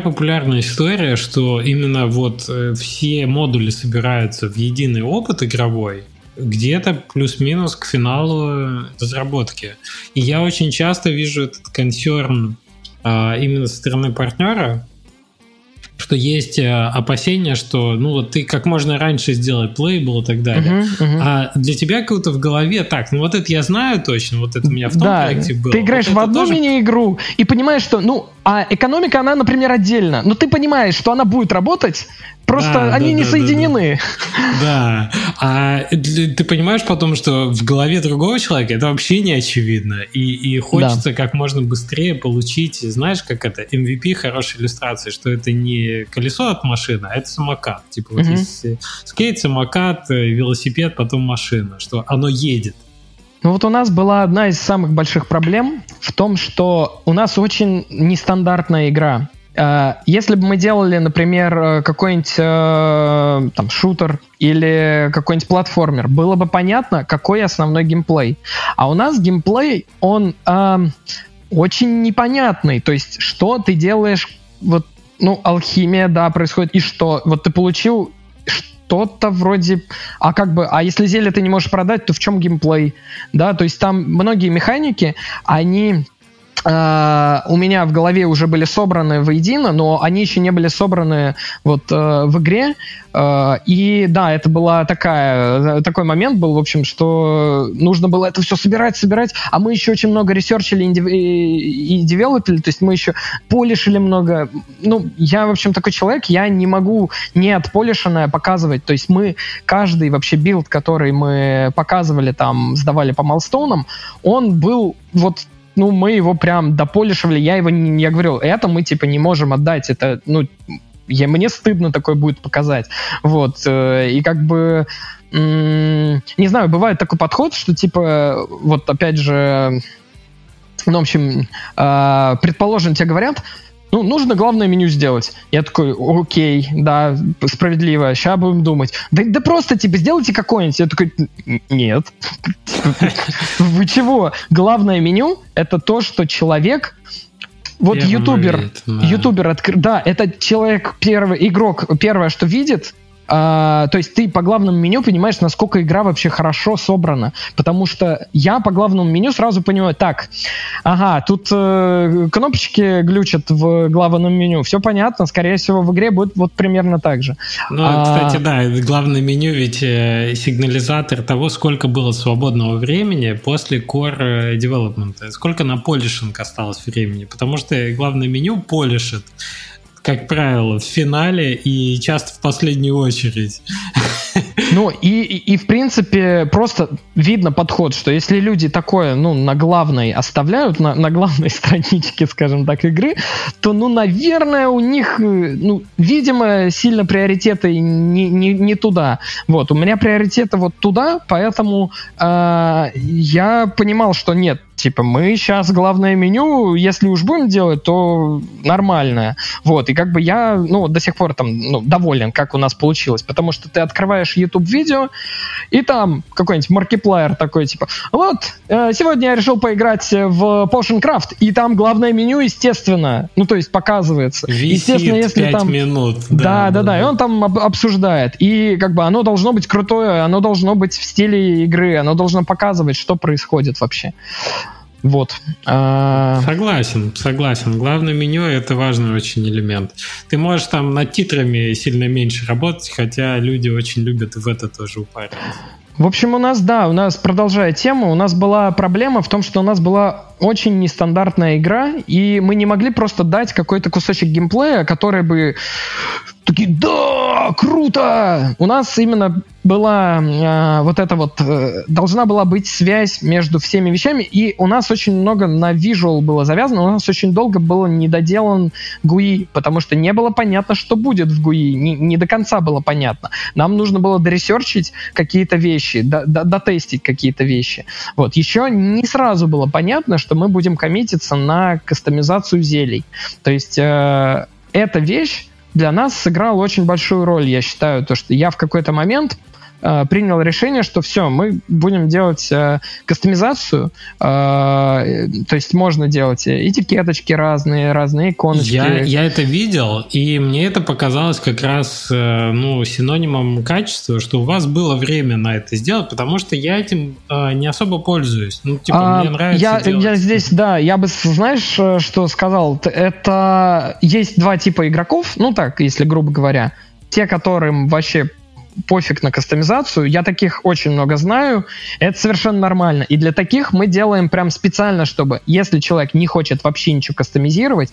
популярная история, что именно вот все модули собираются в единый опыт игровой, где-то плюс-минус к финалу разработки. И я очень часто вижу этот консерн именно со стороны партнера, что есть опасения, что, ну, вот ты как можно раньше сделай плейбл и так далее. А для тебя как-то в голове так, ну, вот это я знаю точно, вот это у меня в том проекте было. Ты играешь вот в одну мини-игру и понимаешь, что, ну, а экономика, она, например, отдельно, но ты понимаешь, что она будет работать, просто они не соединены. Да. А ты понимаешь потом, что в голове другого человека это вообще не очевидно, и хочется как можно быстрее получить, знаешь, как это, MVP хорошей иллюстрации, что это не колесо от машины, а это самокат. Типа вот есть скейт, самокат, велосипед, потом машина, что оно едет. Ну вот у нас была одна из самых больших проблем в том, что у нас очень нестандартная игра. Если бы мы делали, например, какой-нибудь там шутер или какой-нибудь платформер, было бы понятно, какой основной геймплей. А у нас геймплей, он очень непонятный. То есть, что ты делаешь, вот. Ну, алхимия, да, происходит. И что? Вот ты получил что-то вроде... А как бы... А если зелье ты не можешь продать, то в чем геймплей? Да, то есть там многие механики, они... у меня в голове уже были собраны воедино, но они еще не были собраны вот в игре. И да, это была такой момент был, в общем, что нужно было это все собирать, а мы еще очень много ресерчили и девелопили, то есть мы еще полишили много. Ну, я, в общем, такой человек, я не могу не отполишенное показывать, то есть мы, каждый вообще билд, который мы показывали там, сдавали по майлстоунам, он был вот... Ну, мы его прям дополишивали, я говорил, это мы, типа, не можем отдать, это, ну, мне стыдно такое будет показать, вот, и как бы, не знаю, бывает такой подход, что, типа, вот, опять же, ну, в общем, предположим, тебе говорят, Ну, нужно главное меню сделать. Я такой, окей, да, справедливо, сейчас будем думать. Да просто, типа, сделайте какое-нибудь. Я такой, нет. Вы чего? Главное меню — это то, что человек... Вот ютубер открыл... Да, это человек, первый игрок, первое, что видит... то есть ты по главному меню понимаешь, насколько игра вообще хорошо собрана. Потому что я по главному меню сразу понимаю, так, ага, тут кнопочки глючат в главном меню, все понятно, скорее всего в игре будет вот примерно так же. Ну, кстати, да, главное меню ведь сигнализатор того, сколько было свободного времени после core development, сколько на полишинг осталось времени, потому что главное меню полишит, как правило, в финале и часто в последнюю очередь. Ну, и в принципе, просто видно подход, что если люди такое, ну, на главной оставляют, на главной страничке, скажем так, игры, то, ну, наверное, у них, ну, видимо, сильно приоритеты не туда. Вот, у меня приоритеты вот туда, поэтому я понимал, что нет, типа, мы сейчас главное меню, если уж будем делать, то нормальное. Вот, и как бы я, ну, до сих пор там, ну, доволен, как у нас получилось, потому что ты открываешь YouTube-видео, и там какой-нибудь маркиплайер такой, типа, вот, сегодня я решил поиграть в Potion Craft, и там главное меню, естественно, ну, то есть показывается. Висит, естественно, если 5 там... минут. Да, и он там обсуждает. И, как бы, оно должно быть крутое, оно должно быть в стиле игры, оно должно показывать, что происходит вообще. Вот. Согласен. Главное меню — это важный очень элемент. Ты можешь там над титрами сильно меньше работать, хотя люди очень любят и в это тоже упариваться. В общем, у нас, да, продолжая тему, у нас была проблема в том, что у нас была очень нестандартная игра, и мы не могли просто дать какой-то кусочек геймплея, который бы такие, да, круто! У нас именно была должна была быть связь между всеми вещами, и у нас очень много на визуал было завязано, у нас очень долго был недоделан GUI, потому что не было понятно, что будет в GUI, не до конца было понятно. Нам нужно было доресерчить какие-то вещи, дотестить какие-то вещи. Вот. Еще не сразу было понятно, что мы будем коммититься на кастомизацию зелий. То есть эта вещь для нас сыграла очень большую роль, я считаю, то, что я в какой-то момент принял решение, что все, мы будем делать кастомизацию, то есть можно делать этикеточки разные иконочки. Я это видел, и мне это показалось как раз синонимом качества, что у вас было время на это сделать, потому что я этим не особо пользуюсь. Мне нравится делать. Я здесь, да, я бы, знаешь, что сказал? Это есть два типа игроков, ну так, если грубо говоря, те, которым вообще пофиг на кастомизацию, я таких очень много знаю, это совершенно нормально. И для таких мы делаем прям специально, чтобы, если человек не хочет вообще ничего кастомизировать,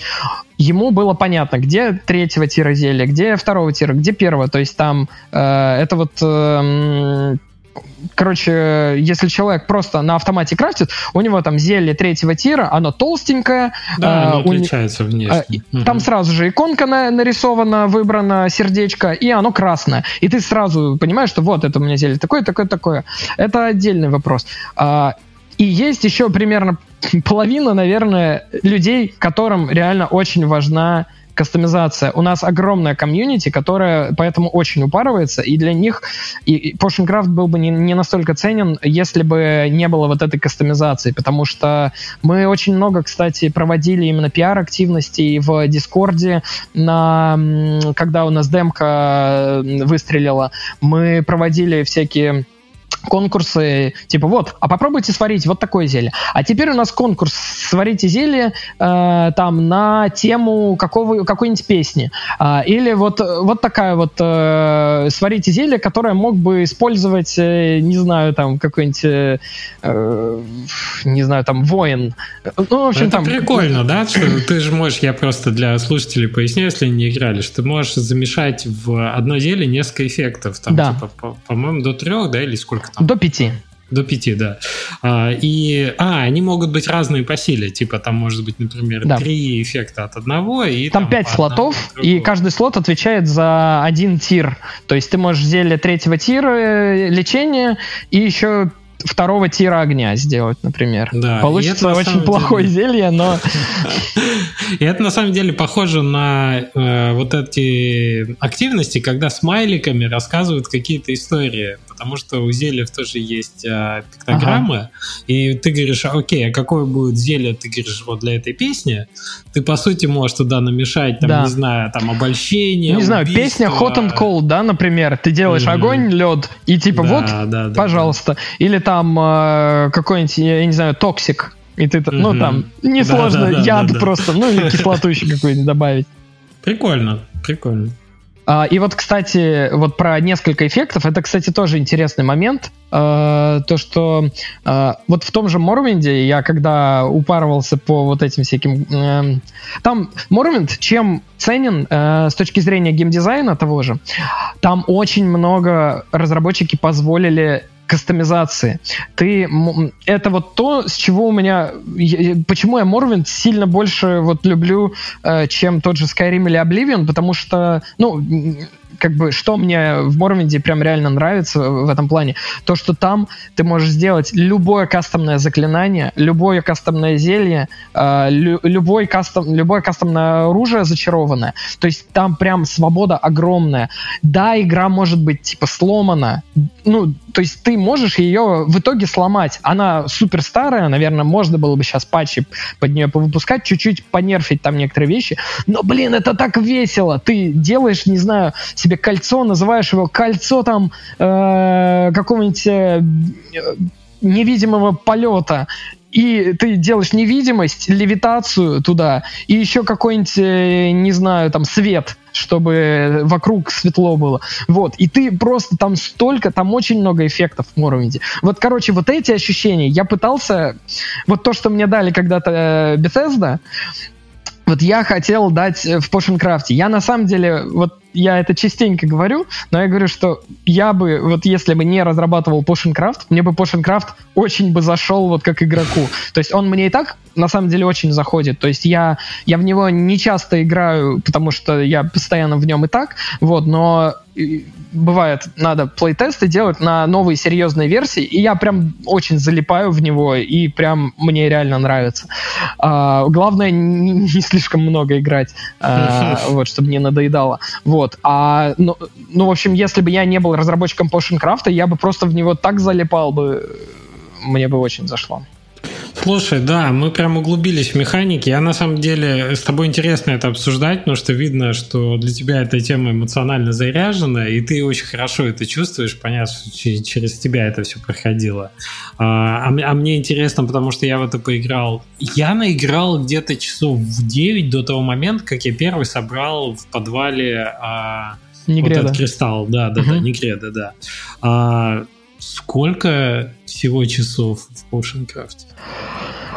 ему было понятно, где третьего тира зелья, где второго тира, где первого. То есть там короче, если человек просто на автомате крафтит, у него там зелье третьего тира, оно толстенькое. Да, оно отличается внешне. Там сразу же иконка нарисована, выбрана сердечко, и оно красное. И ты сразу понимаешь, что вот это у меня зелье такое. Это отдельный вопрос. И есть еще примерно половина, наверное, людей, которым реально очень важна кастомизация. У нас огромная комьюнити, которая поэтому очень упарывается, и для них и Potion Craft был бы не настолько ценен, если бы не было вот этой кастомизации, потому что мы очень много, кстати, проводили именно пиар-активностей в Дискорде, когда у нас демка выстрелила, мы проводили всякие конкурсы, типа вот, а попробуйте сварить вот такое зелье. А теперь у нас конкурс «Сварите зелье» там на тему какой-нибудь песни. Или вот такая вот «Сварите зелье», которое мог бы использовать, не знаю, там какой-нибудь воин. Ну, в общем, это там... прикольно, да? Что ты же можешь, я просто для слушателей поясню, если они не играли, что ты можешь замешать в одно зелье несколько эффектов. Там, да. Типа, по-моему, до 3, да, или сколько? Там? До 5. До 5, да. Они могут быть разные по силе. Типа там может быть, например, 3 эффекта от одного. И там 5 слотов, и каждый слот отвечает за 1 тир. То есть ты можешь зелье 3-го тира, лечение, и еще второго тира огня сделать, например. Да, получится очень плохое зелье, но... И это, на самом деле, похоже на вот эти активности, когда смайликами рассказывают какие-то истории, потому что у зельев тоже есть пиктограммы, ага. И ты говоришь, окей, а какое будет зелье, ты говоришь, вот для этой песни, ты, по сути, можешь туда намешать, там, да. Не знаю, там, обольщение, не знаю, убийство. Песня Hot and Cold, да, например, ты делаешь огонь, лед, и типа, да, вот, да, да, пожалуйста, да. Или там какой-нибудь, я не знаю, токсик, и ты, ну, там, несложно, да, да, яд да, да, просто, да. Ну, или кислоту еще какую-нибудь добавить. Прикольно, прикольно. И вот, кстати, вот про несколько эффектов, это, кстати, тоже интересный момент, то, что вот в том же Morrowind'е я когда упарывался по вот этим всяким... там Morrowind чем ценен с точки зрения геймдизайна того же, там очень много разработчики позволили... кастомизации. Это вот то, с чего у меня... Почему я Morrowind сильно больше вот люблю, чем тот же Skyrim или Oblivion, потому что, ну, как бы, что мне в Morrowind'е прям реально нравится в этом плане, то, что там ты можешь сделать любое кастомное заклинание, любое кастомное зелье, любое кастомное оружие зачарованное. То есть там прям свобода огромная. Да, игра может быть типа сломана, ну, то есть ты можешь ее в итоге сломать. Она супер старая, наверное, можно было бы сейчас патчи под нее повыпускать, чуть-чуть понерфить там некоторые вещи, но, блин, это так весело. Ты делаешь, не знаю, себе кольцо, называешь его кольцо там какого-нибудь невидимого полета, и ты делаешь невидимость, левитацию туда, и еще какой-нибудь, не знаю, там, свет, чтобы вокруг светло было. Вот, и ты просто там столько, там очень много эффектов в Morrowind'е. Вот, короче, вот эти ощущения я пытался, вот то, что мне дали когда-то Bethesda, вот я хотел дать в Potion Craft. Я на самом деле, вот я это частенько говорю, но я говорю, что я бы, вот если бы не разрабатывал Potion Craft, мне бы Potion Craft очень бы зашел вот как игроку. То есть он мне и так, на самом деле, очень заходит. То есть я в него не часто играю, потому что я постоянно в нем и так, вот, но бывает, надо плейтесты делать на новые серьезные версии, и я прям очень залипаю в него, и прям мне реально нравится. Главное, не слишком много играть, вот, чтобы не надоедало. Вот. Ну, в общем, если бы я не был разработчиком Potion Craft'а, я бы просто в него так залипал бы, мне бы очень зашло. Слушай, да, мы прям углубились в механики. Я, на самом деле, с тобой интересно это обсуждать, потому что видно, что для тебя эта тема эмоционально заряжена, и ты очень хорошо это чувствуешь, понятно, что через тебя это все проходило. А мне интересно, потому что я в это поиграл. Я наиграл где-то часов в 9 до того момента, как я первый собрал в подвале Негреда. Вот этот кристалл. Да, Негреда, да. Сколько всего часов в Potion Craft?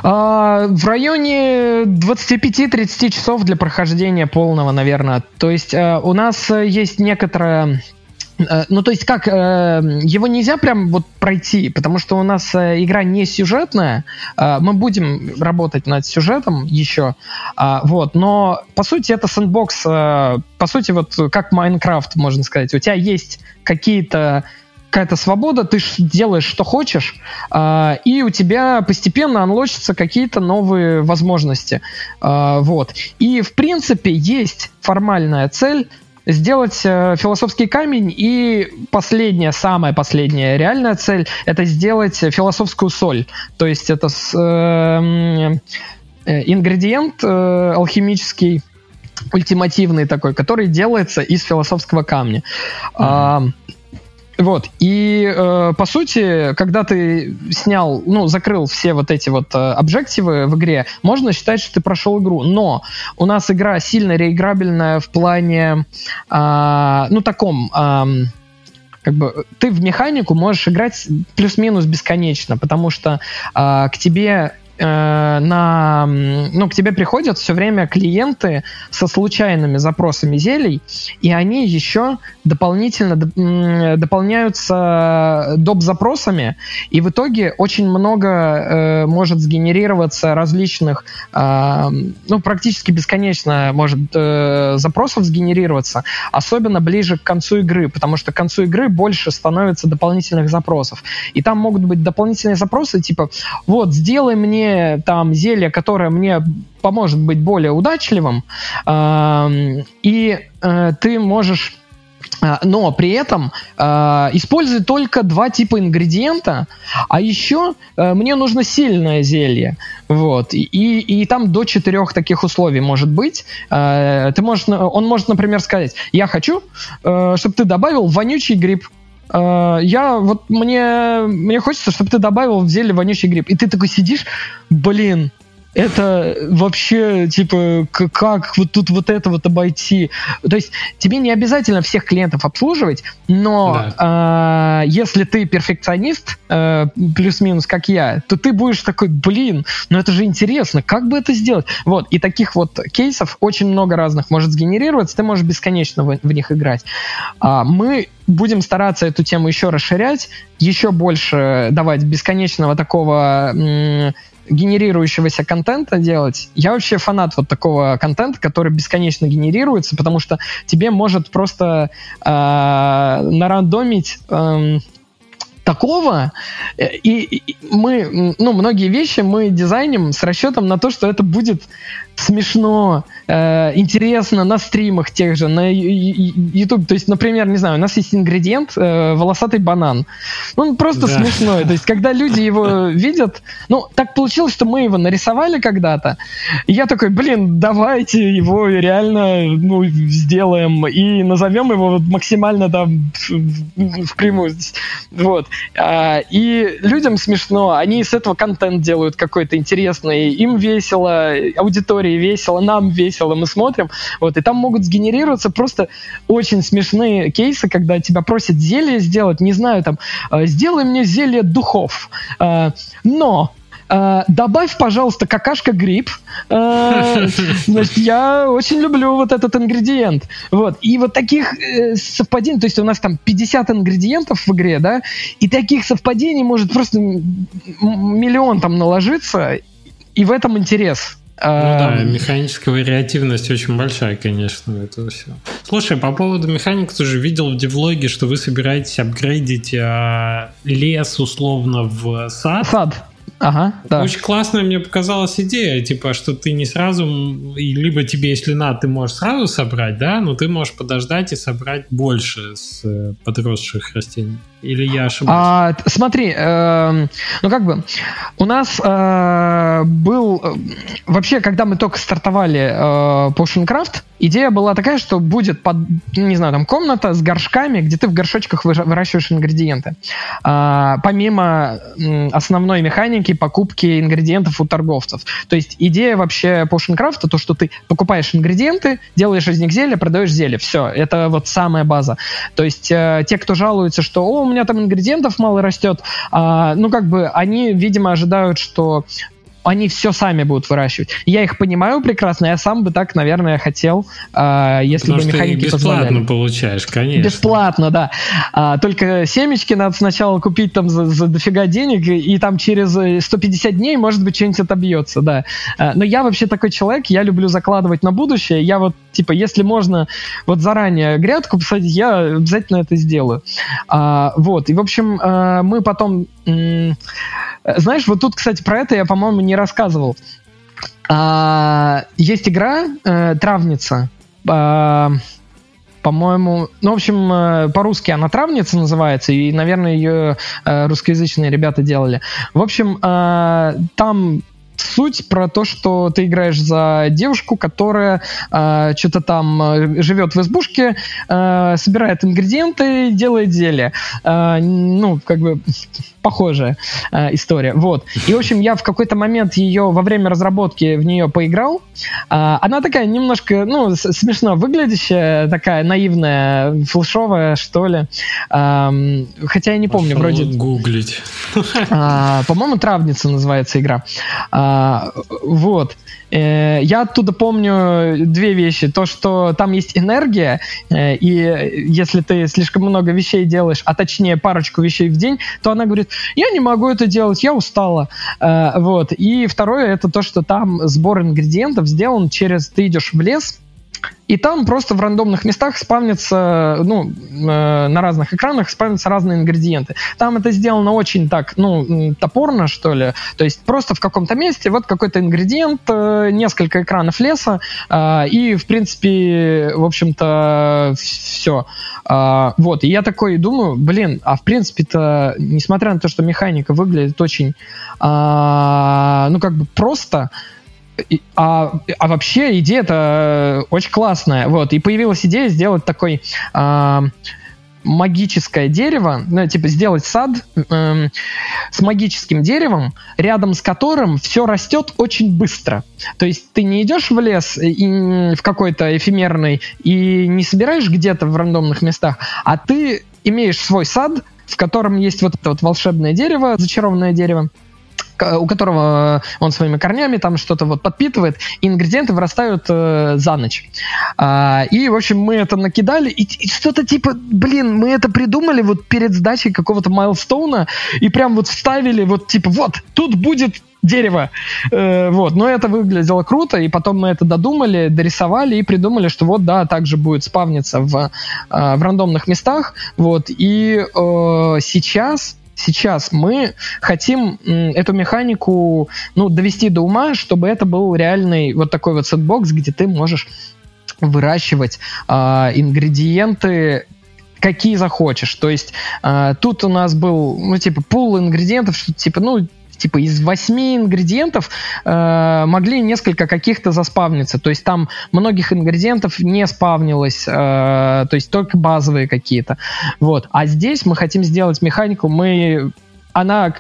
В районе 25-30 часов для прохождения полного, наверное. То есть у нас есть некоторая... Ну, то есть как, его нельзя прям вот пройти, потому что у нас игра не сюжетная, мы будем работать над сюжетом еще, вот, но, по сути, это сэндбокс, по сути, вот как Майнкрафт, можно сказать. У тебя есть какая-то свобода, ты делаешь, что хочешь, и у тебя постепенно анлочатся какие-то новые возможности. Вот. И, в принципе, есть формальная цель сделать философский камень, и последняя, самая последняя реальная цель — это сделать философскую соль. То есть это ингредиент алхимический, ультимативный такой, который делается из философского камня. Вот, и по сути, когда ты снял, ну, закрыл все вот эти вот объективы в игре, можно считать, что ты прошел игру, но у нас игра сильно реиграбельная в плане, ну, таком... как бы ты в механику можешь играть плюс-минус бесконечно, потому что к тебе к тебе приходят все время клиенты со случайными запросами зелий, и они еще дополнительно дополняются доп-запросами, и в итоге очень много может сгенерироваться различных, практически бесконечно может запросов сгенерироваться, особенно ближе к концу игры, потому что к концу игры больше становится дополнительных запросов. И там могут быть дополнительные запросы, типа, вот, сделай мне там зелье, которое мне поможет быть более удачливым, и ты можешь, но при этом используй только 2 типа ингредиента, а еще мне нужно сильное зелье. Вот. И там до 4 таких условий может быть. Он может, например, сказать: я хочу, чтобы ты добавил вонючий гриб. Мне хочется, чтобы ты добавил в зелье вонючий гриб. И ты такой сидишь, это вообще, как вот тут вот это вот обойти? То есть тебе не обязательно всех клиентов обслуживать, но да. Если ты перфекционист, плюс-минус, как я, то ты будешь такой, это же интересно, как бы это сделать? Вот, и таких вот кейсов очень много разных может сгенерироваться, ты можешь бесконечно в них играть. Мы будем стараться эту тему еще расширять, еще больше давать бесконечного такого... генерирующегося контента делать. Я вообще фанат вот такого контента, который бесконечно генерируется, потому что тебе может просто нарандомить такого. И мы, многие вещи мы дизайним с расчетом на то, что это будет смешно, интересно на стримах тех же, на YouTube. То есть, например, не знаю, у нас есть ингредиент волосатый банан. Он просто смешной. То есть, когда люди его видят... так получилось, что мы его нарисовали когда-то. И я такой, давайте его реально сделаем и назовем его максимально там впрямую. Вот. И людям смешно. Они из этого контент делают какой-то интересный. Им весело, аудитория весело, нам весело, мы смотрим. Вот, и там могут сгенерироваться просто очень смешные кейсы, когда тебя просят зелье сделать, не знаю, там, сделай мне зелье духов, но добавь, пожалуйста, какашка-гриб. Значит, я очень люблю вот этот ингредиент. Вот. И вот таких совпадений, то есть у нас там 50 ингредиентов в игре, да, и таких совпадений может просто миллион там наложиться, и в этом интерес. Механическая вариативность очень большая, конечно, у этого всего. Слушай, по поводу механик, ты же видел в девлоге, что вы собираетесь апгрейдить лес условно в сад. Ага, да. Очень классная мне показалась идея, что ты не сразу, либо тебе, если надо, ты можешь сразу собрать, да, но ты можешь подождать и собрать больше с подросших растений. Или я ошибаюсь? Смотри, у нас был... Вообще, когда мы только стартовали Potion Craft, идея была такая, что будет, комната с горшками, где ты в горшочках выращиваешь ингредиенты. Помимо основной механики покупки ингредиентов у торговцев. То есть идея вообще Potion Craft, то, что ты покупаешь ингредиенты, делаешь из них зелье, продаешь зелье. Все, это вот самая база. То есть те, кто жалуется, что у меня там ингредиентов мало растет, они, видимо, ожидают, что они все сами будут выращивать. Я их понимаю прекрасно, я сам бы так, наверное, хотел, если бы механики позволяли. Бесплатно получаешь, конечно. Бесплатно, да. Только семечки надо сначала купить там за дофига денег, и там через 150 дней, может быть, что-нибудь отобьется, да. Но я вообще такой человек, я люблю закладывать на будущее, я если можно заранее грядку посадить, я обязательно это сделаю. И, в общем, мы потом... Знаешь, тут, кстати, про это я, по-моему, не рассказывал. Есть игра «Травница». По-моему... по-русски она «Травница» называется, и, наверное, ее русскоязычные ребята делали. В общем, там... Суть про то, что ты играешь за девушку, которая что-то там живет в избушке, собирает ингредиенты, делает зелье. Похожая история. Вот. И, в общем, я в какой-то момент во время разработки в нее поиграл. Она такая немножко, смешно выглядящая, такая наивная, флешовая, что ли. Хотя я не помню, вроде... Гуглить. По-моему, «Травница» называется игра. Вот. Я оттуда помню две вещи. То, что там есть энергия, и если ты слишком много вещей делаешь, а точнее парочку вещей в день, то она говорит, я не могу это делать, я устала. Вот. И второе, это то, что там сбор ингредиентов сделан через... Ты идешь в лес, и там просто в рандомных местах спавнятся, на разных экранах спавнятся разные ингредиенты. Там это сделано очень так, топорно, что ли. То есть просто в каком-то месте вот какой-то ингредиент, несколько экранов леса, и, в принципе, в общем-то, все. Вот, и я такой думаю, а в принципе-то, несмотря на то, что механика выглядит очень, просто... А вообще идея-то очень классная, вот, и появилась идея сделать такой магическое дерево, сделать сад с магическим деревом, рядом с которым все растет очень быстро. То есть ты не идешь в лес в какой-то эфемерный и не собираешь где-то в рандомных местах, а ты имеешь свой сад, в котором есть вот это вот волшебное дерево, зачарованное дерево, у которого он своими корнями там что-то вот подпитывает, и ингредиенты вырастают за ночь. И, в общем, мы это накидали, и что-то типа, мы это придумали вот перед сдачей какого-то майлстоуна, и прям вот вставили вот типа, вот, тут будет дерево. Вот. Но это выглядело круто, и потом мы это додумали, дорисовали и придумали, что вот, да, также будет спавниться в рандомных местах. Вот. И сейчас мы хотим эту механику довести до ума, чтобы это был реальный вот такой вот сэндбокс, где ты можешь выращивать ингредиенты, какие захочешь. То есть тут у нас был пул ингредиентов, что-то типа из 8 ингредиентов могли несколько каких-то заспавниться. То есть там многих ингредиентов не спавнилось, то есть только базовые какие-то. Вот. А здесь мы хотим сделать механику, она,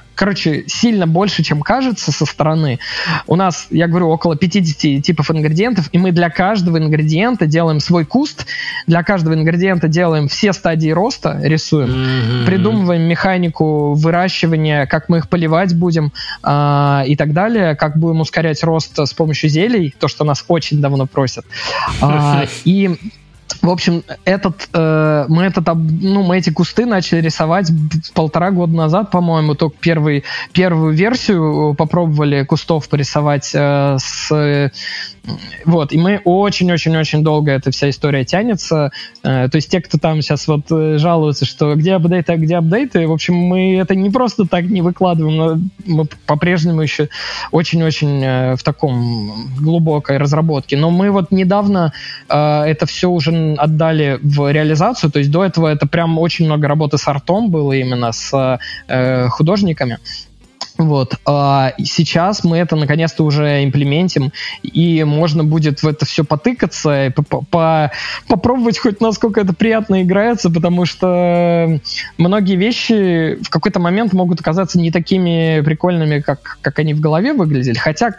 сильно больше, чем кажется со стороны. У нас, я говорю, около 50 типов ингредиентов, и мы для каждого ингредиента делаем свой куст, для каждого ингредиента делаем все стадии роста, рисуем, придумываем механику выращивания, как мы их поливать будем и так далее, как будем ускорять рост с помощью зелий, то, что нас очень давно просят. И... В общем, мы эти кусты начали рисовать 1,5 года назад, по-моему, только первую версию попробовали кустов порисовать. Вот, и мы очень-очень-очень долго эта вся история тянется. То есть те, кто там сейчас вот жалуются, что где апдейты, в общем, мы это не просто так не выкладываем, но мы по-прежнему еще очень-очень в таком глубокой разработке. Но мы вот недавно это все уже отдали в реализацию, то есть до этого это прям очень много работы с артом было именно, с художниками. Вот. Сейчас мы это наконец-то уже имплементим, и можно будет в это все потыкаться, попробовать хоть насколько это приятно играется, потому что многие вещи в какой-то момент могут оказаться не такими прикольными, как они в голове выглядели. Хотя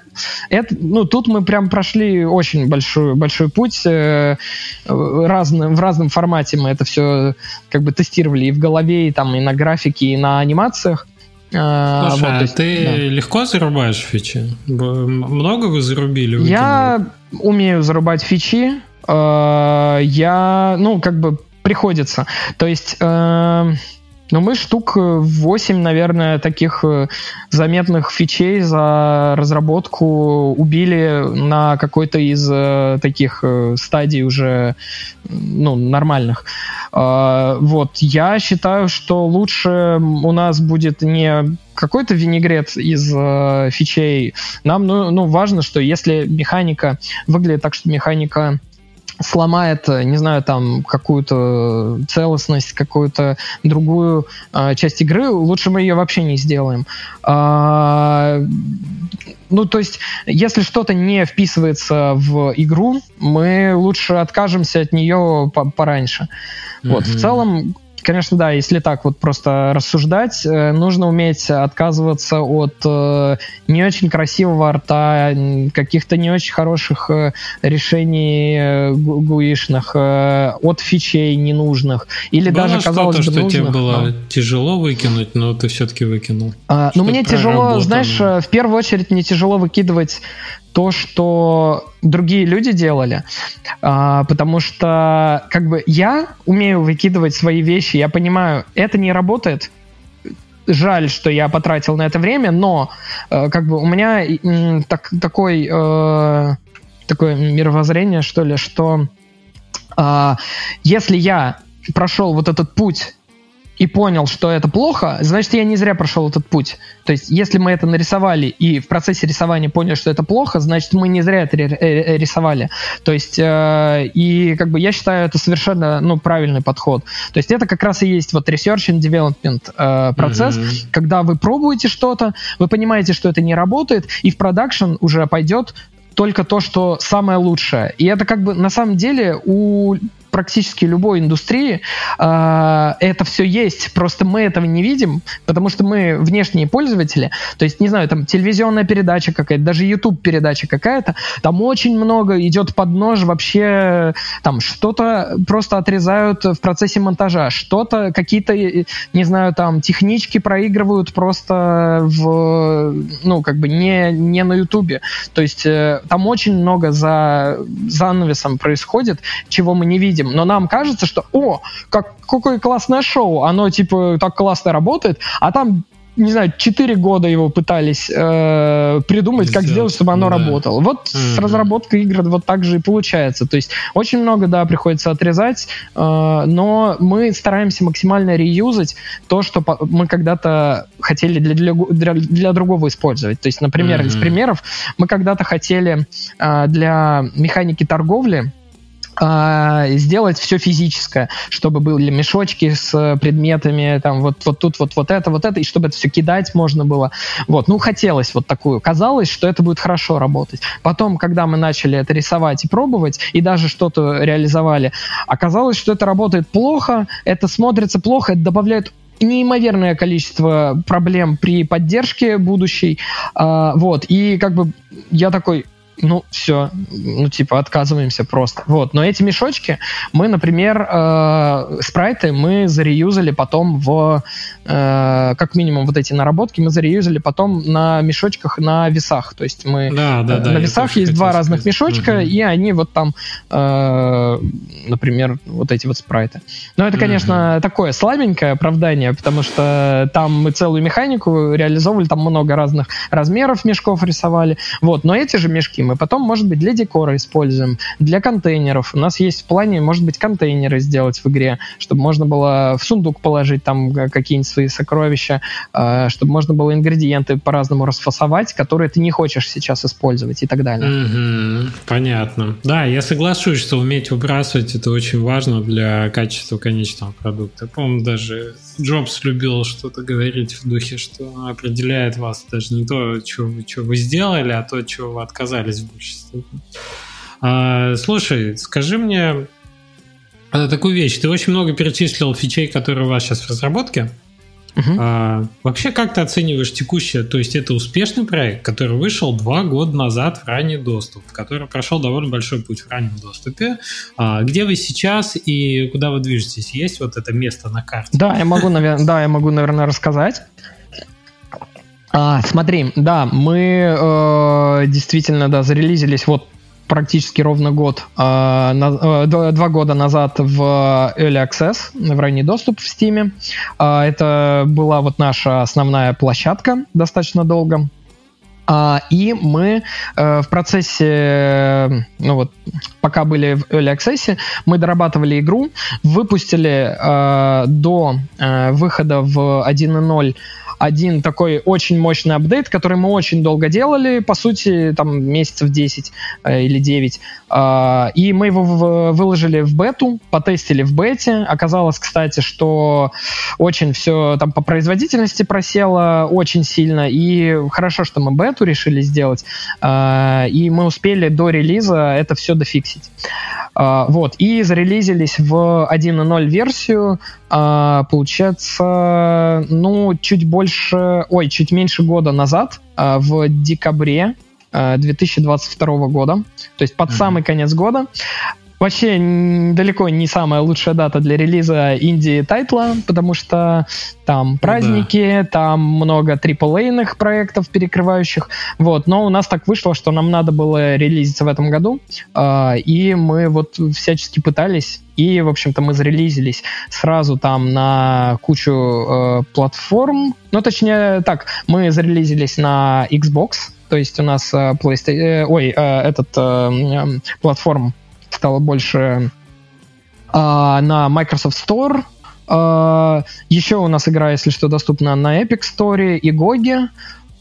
тут мы прям прошли очень большой путь. В разном формате мы это все как бы тестировали и в голове, и там, и на графике, и на анимациях. Слушай, легко зарубаешь фичи? Много вы зарубили? Я умею зарубать фичи. Приходится. То есть, мы штук 8, наверное, таких заметных фичей за разработку убили на какой-то из таких стадий уже нормальных. Вот, я считаю, что лучше у нас будет не какой-то винегрет из фичей. Нам важно, что если механика выглядит так, что механика сломает, не знаю, там какую-то целостность, какую-то другую часть игры, лучше мы ее вообще не сделаем. То есть, если что-то не вписывается в игру, мы лучше откажемся от нее пораньше. Вот, в целом, конечно, да, если так вот просто рассуждать, нужно уметь отказываться от не очень красивого арта, каких-то не очень хороших решений гуишных, от фичей ненужных. Или было даже, казалось бы, что нужных, тебе было тяжело выкинуть, но ты все-таки выкинул. Ну, мне тяжело, знаешь, в первую очередь мне тяжело выкидывать то, что другие люди делали, потому что как бы я умею выкидывать свои вещи, я понимаю, это не работает, жаль, что я потратил на это время, но как бы у меня такое мировоззрение, что ли, что если я прошел вот этот путь и понял, что это плохо, значит, я не зря прошел этот путь. То есть, если мы это нарисовали и в процессе рисования поняли, что это плохо, значит, мы не зря это рисовали. То есть, и как бы я считаю, это совершенно, ну, правильный подход. То есть, это как раз и есть вот research and development процесс, mm-hmm. когда вы пробуете что-то, вы понимаете, что это не работает, и в продакшн уже пойдет только то, что самое лучшее. И это как бы на самом деле у практически любой индустрии это все есть, просто мы этого не видим, потому что мы внешние пользователи, то есть, не знаю, там телевизионная передача какая-то, даже YouTube передача какая-то, там очень много идет под нож вообще, там что-то просто отрезают в процессе монтажа, что-то, какие-то, не знаю, там технички проигрывают просто в, ну, как бы не на YouTube, то есть там очень много за занавесом происходит, чего мы не видим. Но нам кажется, что «О, какое классное шоу! Оно, типа, так классно работает!» А там, не знаю, 4 года его пытались придумать, как сделать, чтобы оно работало. Вот с разработкой игр вот так же и получается. То есть очень много, да, приходится отрезать, но мы стараемся максимально реюзать то, что мы когда-то хотели для другого использовать. То есть, например, из примеров, мы когда-то хотели для механики торговли сделать все физическое, чтобы были мешочки с предметами, там, вот тут, вот это, и чтобы это все кидать можно было. Вот, ну, хотелось вот такую. Казалось, что это будет хорошо работать. Потом, когда мы начали это рисовать и пробовать, и даже что-то реализовали, оказалось, что это работает плохо, это смотрится плохо, это добавляет неимоверное количество проблем при поддержке будущей. Вот, и как бы я такой... Ну, все, ну, типа, отказываемся просто. Вот, но эти мешочки мы, например, спрайты мы зареюзали потом в... как минимум вот эти наработки мы зареюзали потом на мешочках на весах. То есть мы... Да, на весах есть два разных мешочка, и они вот там, например, вот эти вот спрайты. Но это, конечно, такое слабенькое оправдание, потому что там мы целую механику реализовывали, там много разных размеров мешков рисовали. Вот, но эти же мешки мы потом, может быть, для декора используем, для контейнеров. У нас есть в плане, может быть, контейнеры сделать в игре, чтобы можно было в сундук положить там какие-нибудь свои сокровища, чтобы можно было ингредиенты по-разному расфасовать, которые ты не хочешь сейчас использовать и так далее. Mm-hmm. Понятно. Да, я соглашусь, что уметь выбрасывать — это очень важно для качества конечного продукта. По-моему, даже Джобс любил что-то говорить в духе, что определяет вас даже не то, что вы сделали, а то, чего вы отказались в большей степени. Слушай, скажи мне такую вещь. Ты очень много перечислил фичей, которые у вас сейчас в разработке. Uh-huh. Вообще, как ты оцениваешь текущее? То есть это успешный проект, который вышел 2 года назад в ранний доступ, который прошел довольно большой путь в раннем доступе. Где вы сейчас и куда вы движетесь? Есть вот это место на карте? Да, я могу, наверное, рассказать. Смотри, да, мы действительно, да, зарелизились вот практически ровно 2 года назад в Early Access, в ранний доступ в Steam. Это была вот наша основная площадка достаточно долго. И мы в процессе, ну вот, пока были в Early Access, мы дорабатывали игру, выпустили до выхода в 1.0 один такой очень мощный апдейт, который мы очень долго делали, по сути, там месяцев 10 или 9. И мы его выложили в бету, потестили в бете. Оказалось, кстати, что очень все там по производительности просело очень сильно. И хорошо, что мы бету решили сделать. И мы успели до релиза это все дофиксить. Вот. И зарелизились в 1.0 версию. Получается, ну, чуть меньше года назад, в декабре 2022 года, то есть под самый конец года. Вообще, далеко не самая лучшая дата для релиза инди-тайтла, потому что там праздники, там много AAA-ных проектов перекрывающих, вот. Но у нас так вышло, что нам надо было релизиться в этом году, и мы вот всячески пытались, и, в общем-то, мы зарелизились сразу там на кучу платформ, ну, точнее, так, мы зарелизились на Xbox, то есть у нас платформ стало больше на Microsoft Store. Еще у нас игра, если что, доступна на Epic Store и GOG.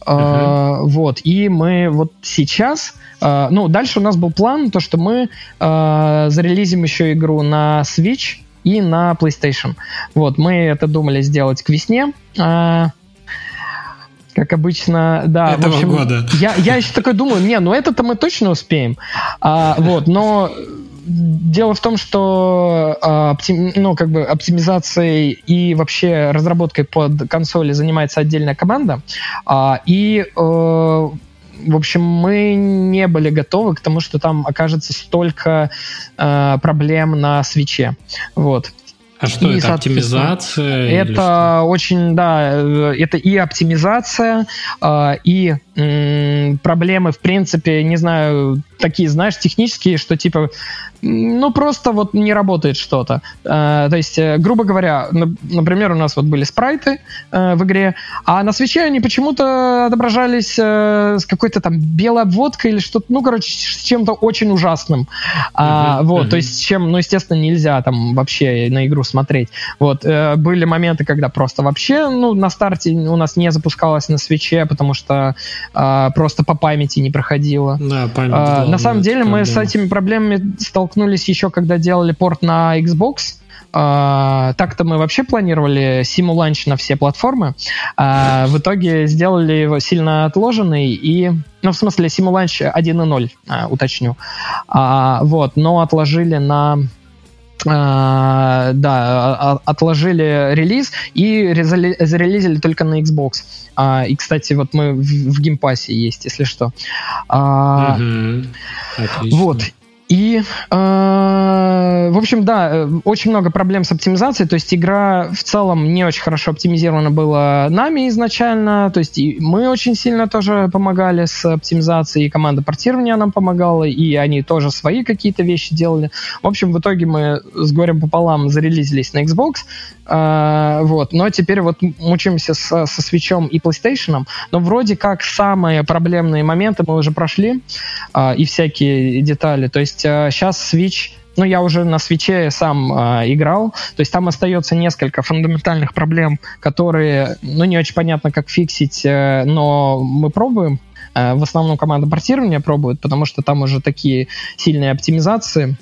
Вот. И мы вот сейчас... ну, дальше у нас был план, то, что мы зарелизим еще игру на Switch и на PlayStation. Вот. Мы это думали сделать к весне. Как обычно, да. Этого в общем, года. Я еще такой думаю, это-то мы точно успеем. Вот, но... Дело в том, что оптимизацией и вообще разработкой под консоли занимается отдельная команда. В общем, мы не были готовы к тому, что там окажется столько проблем на Switch'е. Вот. А что это, оптимизация? Это очень, это и оптимизация, и проблемы, в принципе, не знаю, такие, знаешь, технические, что типа, просто вот не работает что-то. То есть, грубо говоря, например, у нас вот были спрайты в игре, а на Switch'е они почему-то отображались с какой-то там белой обводкой или что-то, с чем-то очень ужасным. То есть, чем, естественно, нельзя там вообще на игру смотреть. Вот. Были моменты, когда просто вообще, на старте у нас не запускалось на Switch'е, потому что просто по памяти не проходило. Да, память. На самом деле мы с этими проблемами столкнулись еще, когда делали порт на Xbox. Так-то мы вообще планировали симуланч на все платформы. В итоге сделали его сильно отложенный и... симуланч 1.0, уточню. Вот, но отложили на... отложили релиз и зарелизили только на Xbox. И, кстати, вот мы в геймпассе есть, если что. Вот. И, в общем, очень много проблем с оптимизацией, то есть игра в целом не очень хорошо оптимизирована была нами изначально, то есть и мы очень сильно тоже помогали с оптимизацией, и команда портирования нам помогала, и они тоже свои какие-то вещи делали. В общем, в итоге мы с горем пополам зарелизились на Xbox, вот, но теперь вот мучаемся со Switch'ом и PlayStation'ом, но вроде как самые проблемные моменты мы уже прошли, и всякие детали, то есть сейчас Switch, я уже на Switch'е сам играл, то есть там остается несколько фундаментальных проблем, которые, не очень понятно, как фиксить, но мы пробуем. В основном команда портирования пробует, потому что там уже такие сильные оптимизации.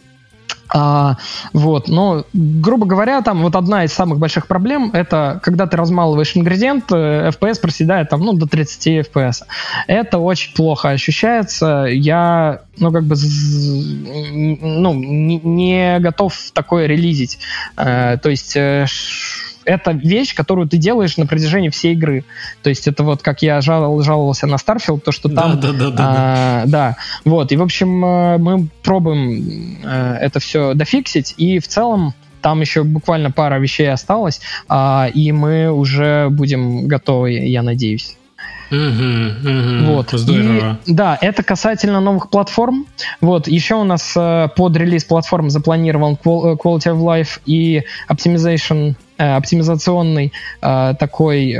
Вот, но, грубо говоря, там вот одна из самых больших проблем — это когда ты размалываешь ингредиент, FPS проседает там, до 30 FPS. Это очень плохо ощущается. Я, не готов такое релизить. То есть... это вещь, которую ты делаешь на протяжении всей игры. То есть это вот, как я жаловался на Starfield, то, что там... Вот, и, в общем, мы пробуем это все дофиксить, и в целом там еще буквально пара вещей осталось, и мы уже будем готовы, я надеюсь. Вот. Здорово. И, это касательно новых платформ. Вот, еще у нас под релиз платформ запланирован Quality of Life и оптимизационный такой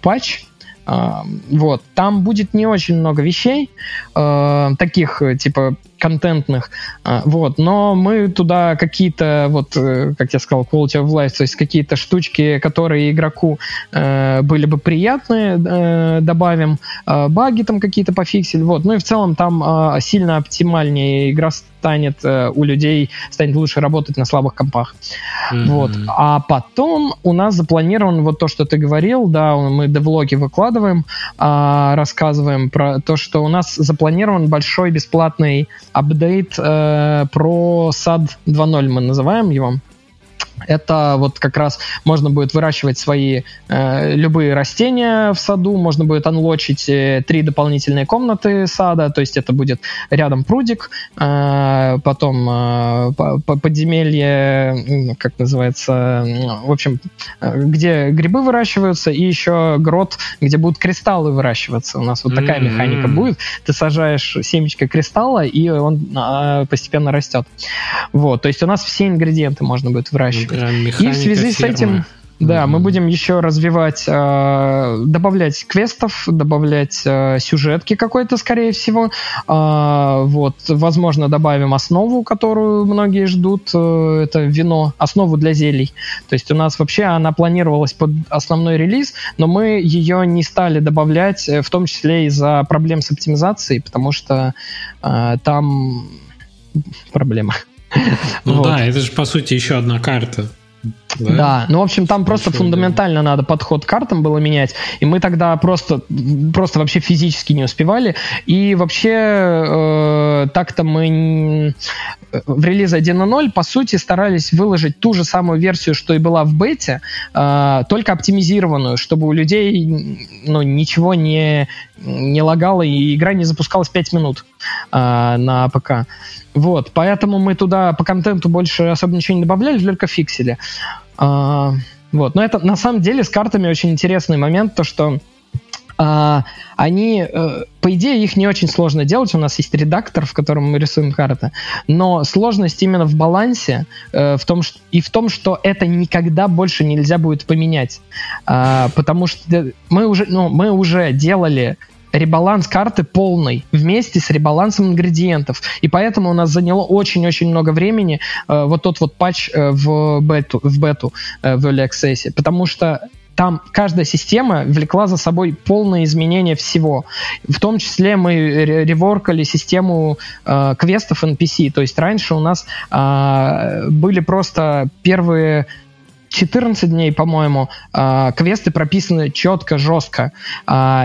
патч. Вот. Там будет не очень много вещей, таких, типа контентных. Вот. Но мы туда какие-то, вот, как я сказал, quality of life, то есть какие-то штучки, которые игроку были бы приятны, добавим, баги там какие-то пофиксили. Вот. Ну и в целом там сильно оптимальнее игра станет у людей, станет лучше работать на слабых компах. Mm-hmm. Вот. А потом у нас запланирован вот то, что ты говорил, да, мы девлоги выкладываем, рассказываем про то, что у нас запланирован большой бесплатный апдейт про SAD 2.0, мы называем его. Это вот как раз можно будет выращивать свои любые растения в саду, можно будет анлочить 3 дополнительные комнаты сада, то есть это будет рядом прудик, потом подземелье, как называется, в общем, где грибы выращиваются, и еще грот, где будут кристаллы выращиваться. У нас вот такая механика будет. Ты сажаешь семечко кристалла, и он постепенно растет. Вот, то есть у нас все ингредиенты можно будет выращивать. И в связи с этим, да, мы будем еще развивать, добавлять квестов, добавлять сюжетки какой-то, скорее всего. Вот, возможно, добавим основу, которую многие ждут. Это вино, основу для зелий. То есть у нас вообще она планировалась под основной релиз, но мы ее не стали добавлять, в том числе из-за проблем с оптимизацией, потому что там проблема. Ну вот. Да, это же, по сути, еще одна карта. Да? Да, ну, в общем, там просто фундаментально надо подход к картам было менять, и мы тогда просто вообще физически не успевали, и вообще так-то мы в релизе 1.0, по сути, старались выложить ту же самую версию, что и была в бете, только оптимизированную, чтобы у людей, ну, ничего не лагало, и игра не запускалась 5 минут на ПК. Вот, поэтому мы туда по контенту больше особо ничего не добавляли, только фиксили. Вот, но это на самом деле с картами очень интересный момент, то что они, по идее, их не очень сложно делать, у нас есть редактор, в котором мы рисуем карты, но сложность именно в балансе, в том, что это никогда больше нельзя будет поменять, потому что мы уже делали ребаланс карты полный, вместе с ребалансом ингредиентов. И поэтому у нас заняло очень-очень много времени вот тот вот патч в бету, в Early Access, потому что там каждая система влекла за собой полное изменение всего. В том числе мы реворкали систему квестов NPC. То есть раньше у нас были просто первые 14 дней, по-моему, квесты прописаны четко, жестко.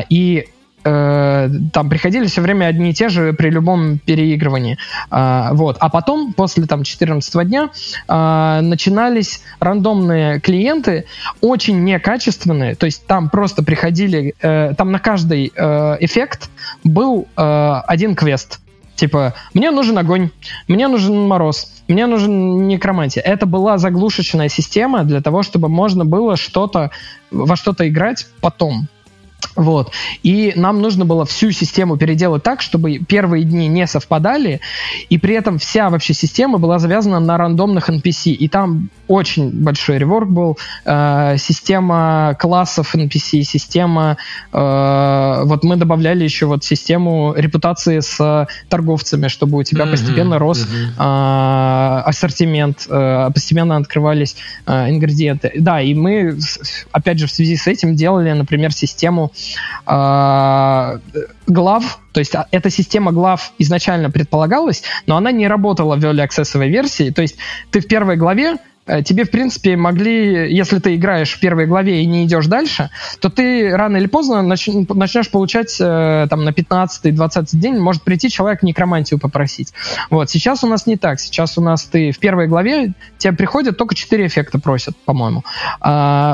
И там приходили все время одни и те же при любом переигрывании. Вот. А потом, после там 14 дня, начинались рандомные клиенты, очень некачественные, то есть там просто приходили, там на каждый эффект был один квест. Типа, мне нужен огонь, мне нужен мороз, мне нужен некромантия. Это была заглушечная система для того, чтобы можно было во что-то играть потом. Вот. И нам нужно было всю систему переделать так, чтобы первые дни не совпадали, и при этом вся вообще система была завязана на рандомных NPC. И там очень большой реворк был. Система классов NPC, система... вот мы добавляли еще вот систему репутации с торговцами, чтобы у тебя постепенно рос ассортимент, постепенно открывались ингредиенты. Да, и мы, опять же, в связи с этим делали, например, систему глав, то есть эта система глав изначально предполагалась, но она не работала в Early Access версии, то есть ты в первой главе, тебе, в принципе, могли, если ты играешь в первой главе и не идешь дальше, то ты рано или поздно начнешь получать, там, на 15-20 день может прийти человек некромантию попросить. Вот, сейчас у нас не так. Сейчас у нас ты в первой главе, тебе приходят только 4 эффекта просят, по-моему.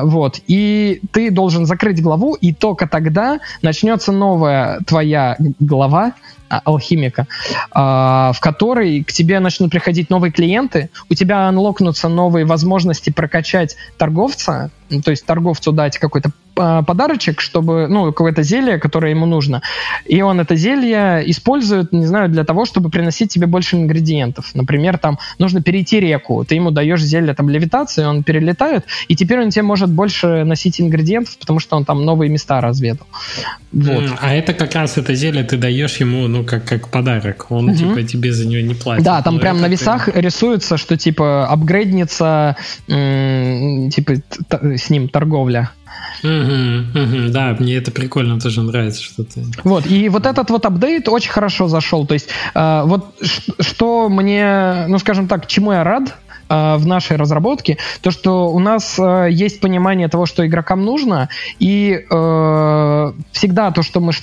Вот, и ты должен закрыть главу, и только тогда начнется новая твоя глава, алхимика, в которой к тебе начнут приходить новые клиенты, у тебя анлокнутся новые возможности прокачать торговца, то есть торговцу дать какой-то подарочек, чтобы, ну, какое-то зелье, которое ему нужно. И он это зелье использует, не знаю, для того, чтобы приносить тебе больше ингредиентов. Например, там нужно перейти реку, ты ему даешь зелье там левитации, он перелетает, и теперь он тебе может больше носить ингредиентов, потому что он там новые места разведал. Вот. А это как раз это зелье ты даешь ему, ну, как подарок. Он, типа, тебе за нее не платит. Да, там прям на весах рисуется, что, типа, апгрейдница, типа, с ним торговля. Да, мне это прикольно тоже нравится, что ты... Вот, и вот этот вот апдейт очень хорошо зашел. То есть, вот что мне, ну, скажем так, чему я рад в нашей разработке, то, что у нас есть понимание того, что игрокам нужно, и всегда то, что мы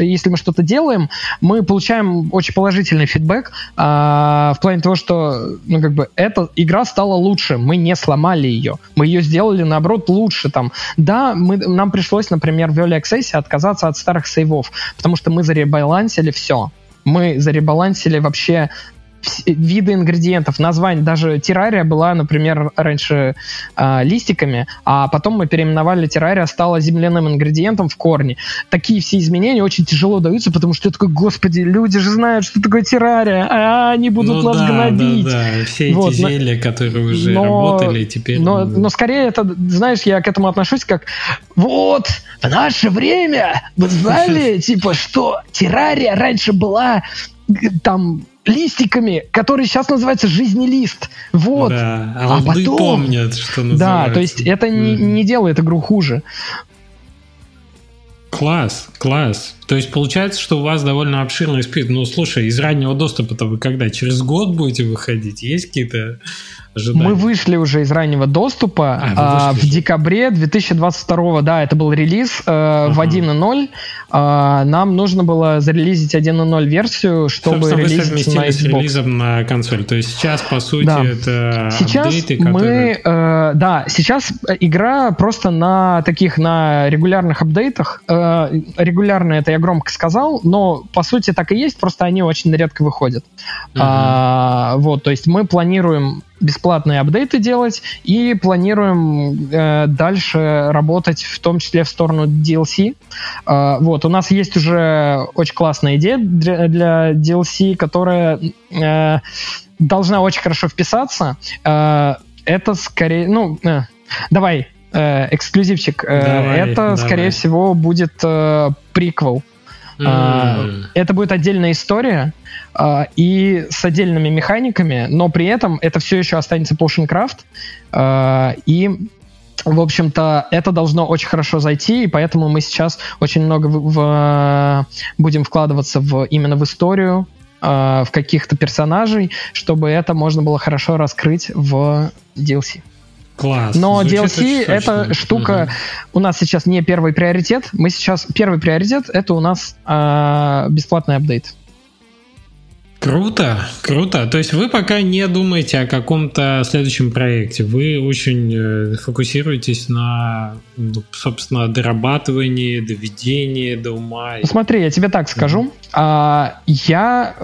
если мы что-то делаем, мы получаем очень положительный фидбэк в плане того, что, ну, как бы, эта игра стала лучше, мы не сломали ее, мы ее сделали, наоборот, лучше, там. Да, нам пришлось, например, в Early Access отказаться от старых сейвов, потому что мы заребалансили все. Мы заребалансили вообще виды ингредиентов, названия. Даже Террария была, например, раньше листиками, а потом мы переименовали Террария, стала земляным ингредиентом в корне. Такие все изменения очень тяжело даются, потому что я такой, господи, люди же знают, что такое Террария, а они будут нас гнобить. Да. Все эти зелья, которые уже работали, теперь... Но скорее это, знаешь, я к этому отношусь как, вот, в наше время, вы знали, типа, что Террария раньше была там... листиками, который сейчас называется жизнелист. Вот. Да, а потом... помнят, что называется. Да, то есть это не делает игру хуже. Класс. То есть получается, что у вас довольно обширный список. Ну, слушай, из раннего доступа-то вы когда? Через год будете выходить? Есть какие-то ожидания? Мы вышли уже из раннего доступа в декабре 2022. Да, это был релиз в 1.0. Нам нужно было зарелизить 1.0 версию, чтобы релизить на Xbox. С релизом на консоль. То есть сейчас, по сути, это сейчас апдейты, которые... сейчас игра просто на регулярных апдейтах. Регулярно это я громко сказал, но по сути так и есть, просто они очень редко выходят. Вот, то есть мы планируем бесплатные апдейты делать и планируем дальше работать, в том числе в сторону DLC. Вот, у нас есть уже очень классная идея для DLC, которая должна очень хорошо вписаться. Это скорее... давай, эксклюзивчик. Давай. Скорее всего, будет приквел. Это будет отдельная история и с отдельными механиками, но при этом это все еще останется Potion Craft. И, в общем-то, это должно очень хорошо зайти, и поэтому мы сейчас очень много будем вкладываться именно в историю, в каких-то персонажей, чтобы это можно было хорошо раскрыть в DLC. Класс. Но DLC — это штука... У нас сейчас не первый приоритет. Первый приоритет — это у нас бесплатный апдейт. Круто. То есть вы пока не думаете о каком-то следующем проекте. Вы очень фокусируетесь на, собственно, дорабатывании, доведении до ума. Смотри, я тебе так скажу. Я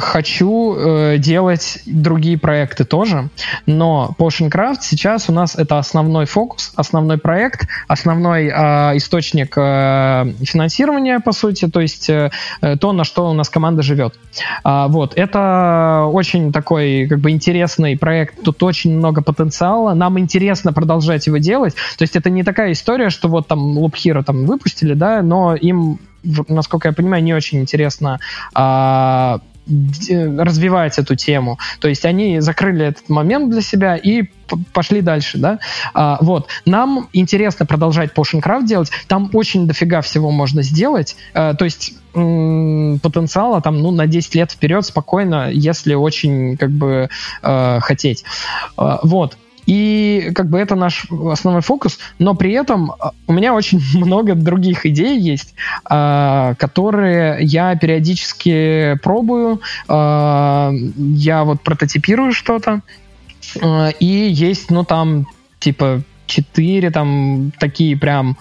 хочу делать другие проекты тоже, но Potion Craft сейчас у нас это основной фокус, основной проект, основной источник финансирования, по сути, то есть то, на что у нас команда живет. Вот, это очень такой, как бы, интересный проект, тут очень много потенциала, нам интересно продолжать его делать, то есть это не такая история, что вот там Loop Hero там выпустили, да, но им, насколько я понимаю, не очень интересно развивать эту тему, то есть они закрыли этот момент для себя и пошли дальше, да, вот, нам интересно продолжать Potion Craft делать, там очень дофига всего можно сделать, то есть потенциала там, на 10 лет вперед спокойно, если очень, как бы, хотеть, вот. И, как бы, это наш основной фокус, но при этом у меня очень много других идей есть, которые я периодически пробую, я вот прототипирую что-то, и есть, там, типа, 4 там такие прям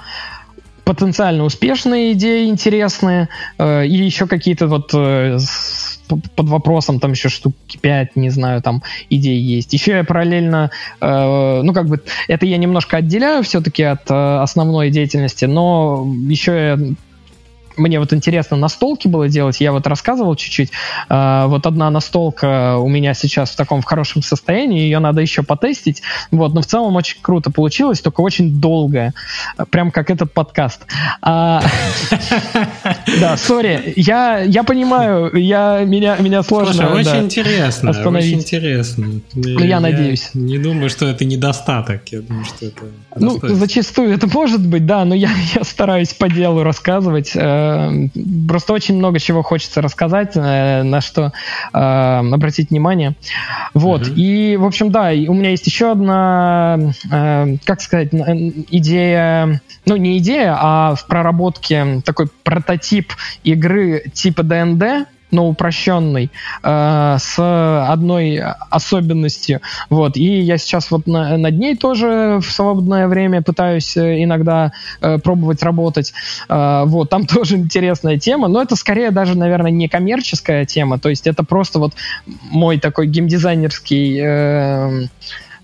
потенциально успешные идеи, интересные, и еще какие-то под вопросом, там еще штуки 5, не знаю, там идей есть. Еще я параллельно, это я немножко отделяю все-таки от основной деятельности, но еще мне вот интересно настолки было делать, я вот рассказывал чуть-чуть, вот одна настолка у меня сейчас в хорошем состоянии, ее надо еще потестить, но в целом очень круто получилось, только очень долгая, прям как этот подкаст. Да, сори, я понимаю, меня сложно остановить. Слушай, очень интересно. Я надеюсь. Не думаю, что это недостаток, я думаю, что это... зачастую это может быть, да, но я стараюсь по делу рассказывать. Просто очень много чего хочется рассказать, на что обратить внимание. Вот. И, в общем, да, у меня есть еще одна, идея, не идея, а в проработке такой прототип игры типа D&D, но упрощенный, с одной особенностью. Вот. И я сейчас над ней тоже в свободное время пытаюсь иногда пробовать работать. Вот. Там тоже интересная тема, но это скорее даже, наверное, не коммерческая тема, то есть это просто мой такой геймдизайнерский...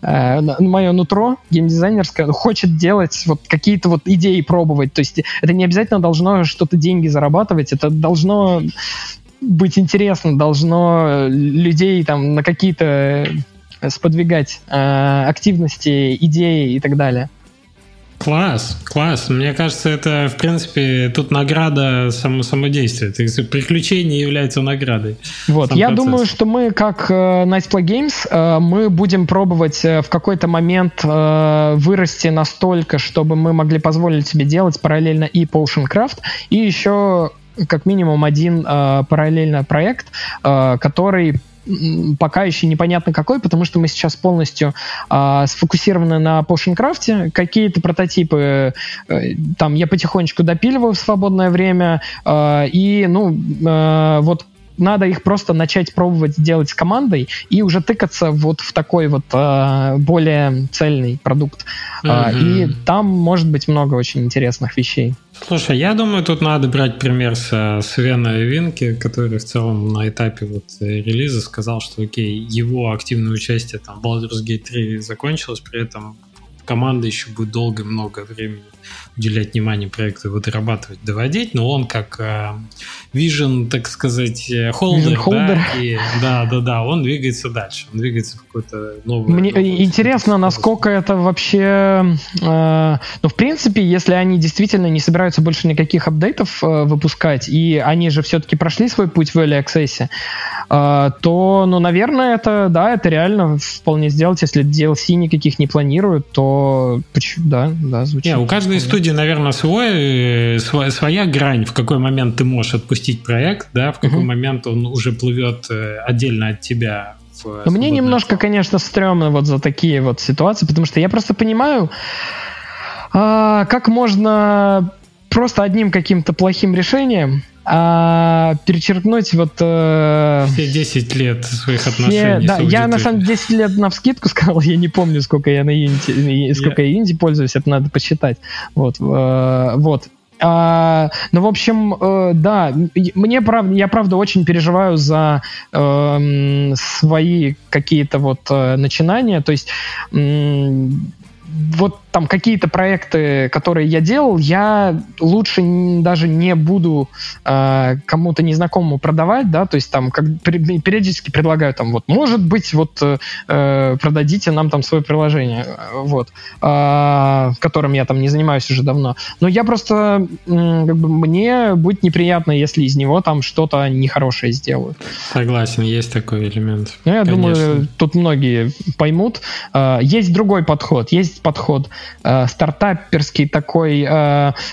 мое нутро геймдизайнерское хочет делать какие-то идеи пробовать. То есть это не обязательно должно что-то деньги зарабатывать, это должно... быть интересно, должно людей на какие-то сподвигать активности, идеи и так далее. Класс. Мне кажется, это, в принципе, тут награда само действие. Приключение является наградой. Я думаю, что мы, как Nice Play Games, мы будем пробовать в какой-то момент вырасти настолько, чтобы мы могли позволить себе делать параллельно и Potion Craft, и еще... как минимум один параллельно проект, который пока еще непонятно какой, потому что мы сейчас полностью сфокусированы на Potion Craft. Какие-то прототипы там я потихонечку допиливаю в свободное время, надо их просто начать пробовать делать с командой и уже тыкаться в такой более цельный продукт. И там может быть много очень интересных вещей. Слушай, я думаю, тут надо брать пример с Свена Винки, который в целом на этапе релиза сказал, что его активное участие в Baldur's Gate 3 закончилось, при этом команда еще будет долго и много времени уделять внимание проекту, его дорабатывать, доводить, но он как Vision, так сказать, холдер. Он двигается дальше, он двигается в какой-то новый... Мне интересно, насколько это вообще... в принципе, если они действительно не собираются больше никаких апдейтов выпускать, и они же все-таки прошли свой путь в Early Access, то, наверное, это реально вполне сделать, если DLC никаких не планируют, то... Да, звучит. У каждой студии, наверное, своя грань, в какой момент ты можешь отпустить проект, в какой момент он уже плывет отдельно от тебя. Мне немножко, конечно, стрёмно за такие ситуации, потому что я просто понимаю, как можно просто одним каким-то плохим решением перечеркнуть все 10 лет своих отношений. Я на самом деле 10 лет навскидку сказал, я не помню, сколько я на Unity, сколько я Unity пользуюсь, это надо посчитать. В общем, мне правда, я правда очень переживаю за свои какие-то начинания, то есть там какие-то проекты, которые я делал, я лучше даже не буду кому-то незнакомому продавать, то есть там периодически предлагаю может быть, продадите нам свое приложение, которым я не занимаюсь уже давно. Но я просто, мне будет неприятно, если из него что-то нехорошее сделают. Согласен, есть такой элемент. Я думаю, тут многие поймут. Есть другой подход, есть подход стартаперский такой,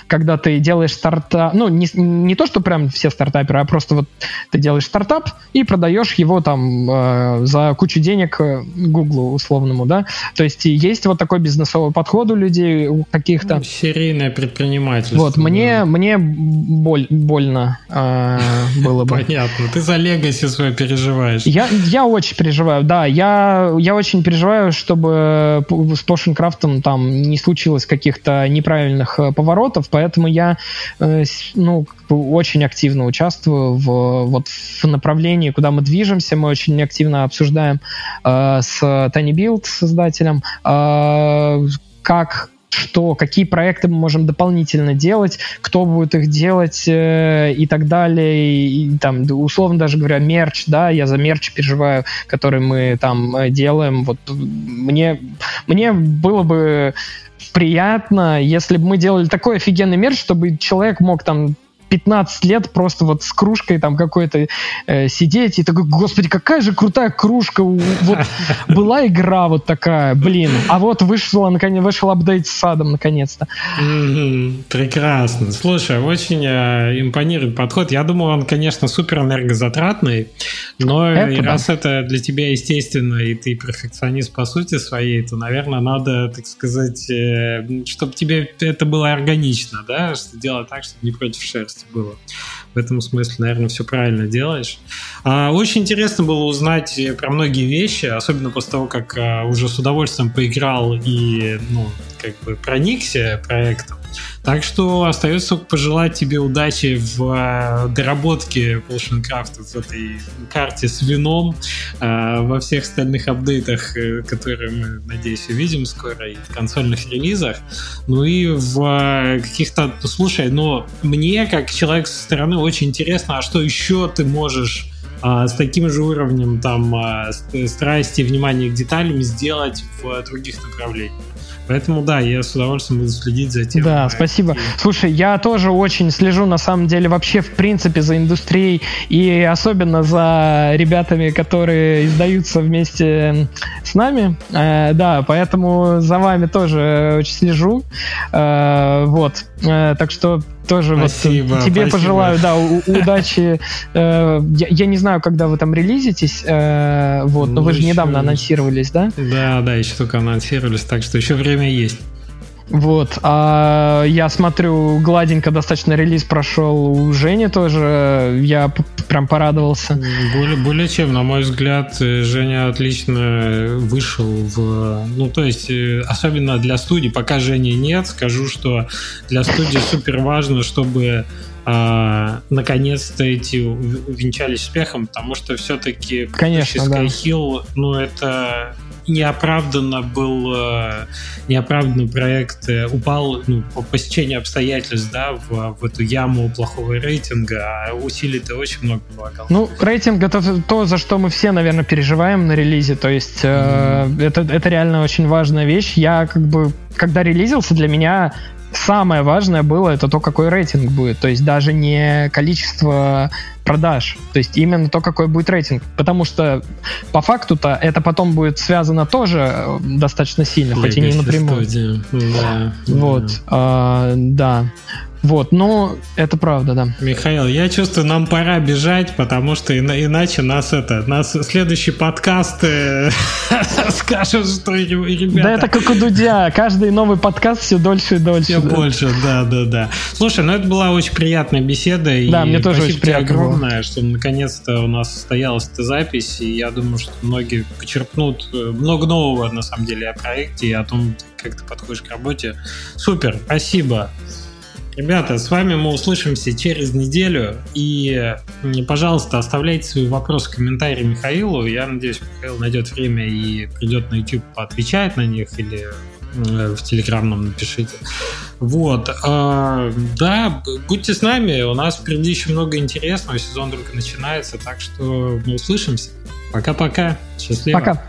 когда ты делаешь стартап, не то, что прям все стартаперы, а просто ты делаешь стартап и продаешь его за кучу денег Гуглу условному, то есть есть такой бизнесовый подход у людей, у каких-то... серийное предпринимательство. Мне больно было бы. Понятно, ты за легаси свое переживаешь. Я очень переживаю, да, я очень переживаю, чтобы с Potion Craft Майнкрафтом там не случилось каких-то неправильных поворотов, поэтому я очень активно участвую в направлении, куда мы движемся. Мы очень активно обсуждаем с Tiny Build, создателем, какие проекты мы можем дополнительно делать, кто будет их делать и так далее. И, там, условно даже говоря, мерч, да, я за мерч переживаю, который мы там делаем. Вот мне было бы приятно, если бы мы делали такой офигенный мерч, чтобы человек мог там 15 лет просто вот с кружкой там какой-то сидеть и такой: господи, какая же крутая кружка, вот была игра вот такая, блин, а вот вышел апдейт с садом наконец-то. Прекрасно. Слушай, очень импонирует подход. Я думал, он, конечно, супер энергозатратный, но раз это для тебя естественно, и ты перфекционист по сути своей, то, наверное, надо, так сказать, чтобы тебе это было органично, да, делать так, чтобы не против шерсти было. В этом смысле, наверное, все правильно делаешь. Очень интересно было узнать про многие вещи, особенно после того, как уже с удовольствием поиграл и проникся проектом. Так что остается только пожелать тебе удачи в доработке Potion Craft, в этой карте с вином, во всех остальных апдейтах, которые мы, надеюсь, увидим скоро, и в консольных релизах. Ну и в каких-то... Слушай, но мне, как человек со стороны, очень интересно, а что еще ты можешь с таким же уровнем там страсти и внимания к деталям сделать в других направлениях? Поэтому, да, я с удовольствием буду следить за тем. Да, спасибо. Слушай, я тоже очень слежу, на самом деле, вообще, в принципе, за индустрией, и особенно за ребятами, которые издаются вместе с нами. Да, поэтому за вами тоже очень слежу. Вот. Так что тоже спасибо, вот тебе пожелаю, да, удачи. Я не знаю, когда вы там релизитесь, вот, но вы же недавно анонсировались, да? Да, еще только анонсировались, так что еще время есть. Вот, а я смотрю, гладенько достаточно релиз прошел у Жени тоже, я прям порадовался. Более чем, на мой взгляд, Женя отлично вышел в... Ну, то есть, особенно для студии, пока Жени нет, скажу, что для студии супер важно, чтобы наконец-то эти увенчались успехом, потому что все-таки Skyhill, да. Это... неоправданно проект упал по посечению обстоятельств, да, в эту яму плохого рейтинга, а усилий-то очень много помогало. Рейтинг — это то, за что мы все, наверное, переживаем на релизе, то есть это реально очень важная вещь. Я когда релизился, для меня самое важное было это то, какой рейтинг будет, то есть даже не количество продаж, то есть именно то, какой будет рейтинг, потому что по факту-то это потом будет связано тоже достаточно сильно, хоть и не напрямую. Да. Вот, да. Вот, это правда, да. Михаил, я чувствую, нам пора бежать, потому что иначе нас следующий подкаст скажут, что ребята... Да это как у Дудя, каждый новый подкаст все дольше и дольше. Все больше, да. Слушай, это была очень приятная беседа. Да, мне тоже очень приятно было. Спасибо огромное, что наконец-то у нас состоялась эта запись, и я думаю, что многие почерпнут много нового, на самом деле, о проекте и о том, как ты подходишь к работе. Супер, спасибо. Ребята, с вами мы услышимся через неделю, и, пожалуйста, оставляйте свои вопросы, комментарии Михаилу. Я надеюсь, Михаил найдет время и придет на YouTube, поотвечает на них, или в Telegram нам напишите. Вот. Да, будьте с нами, у нас впереди еще много интересного, сезон только начинается, так что мы услышимся. Пока-пока, счастливо. Пока.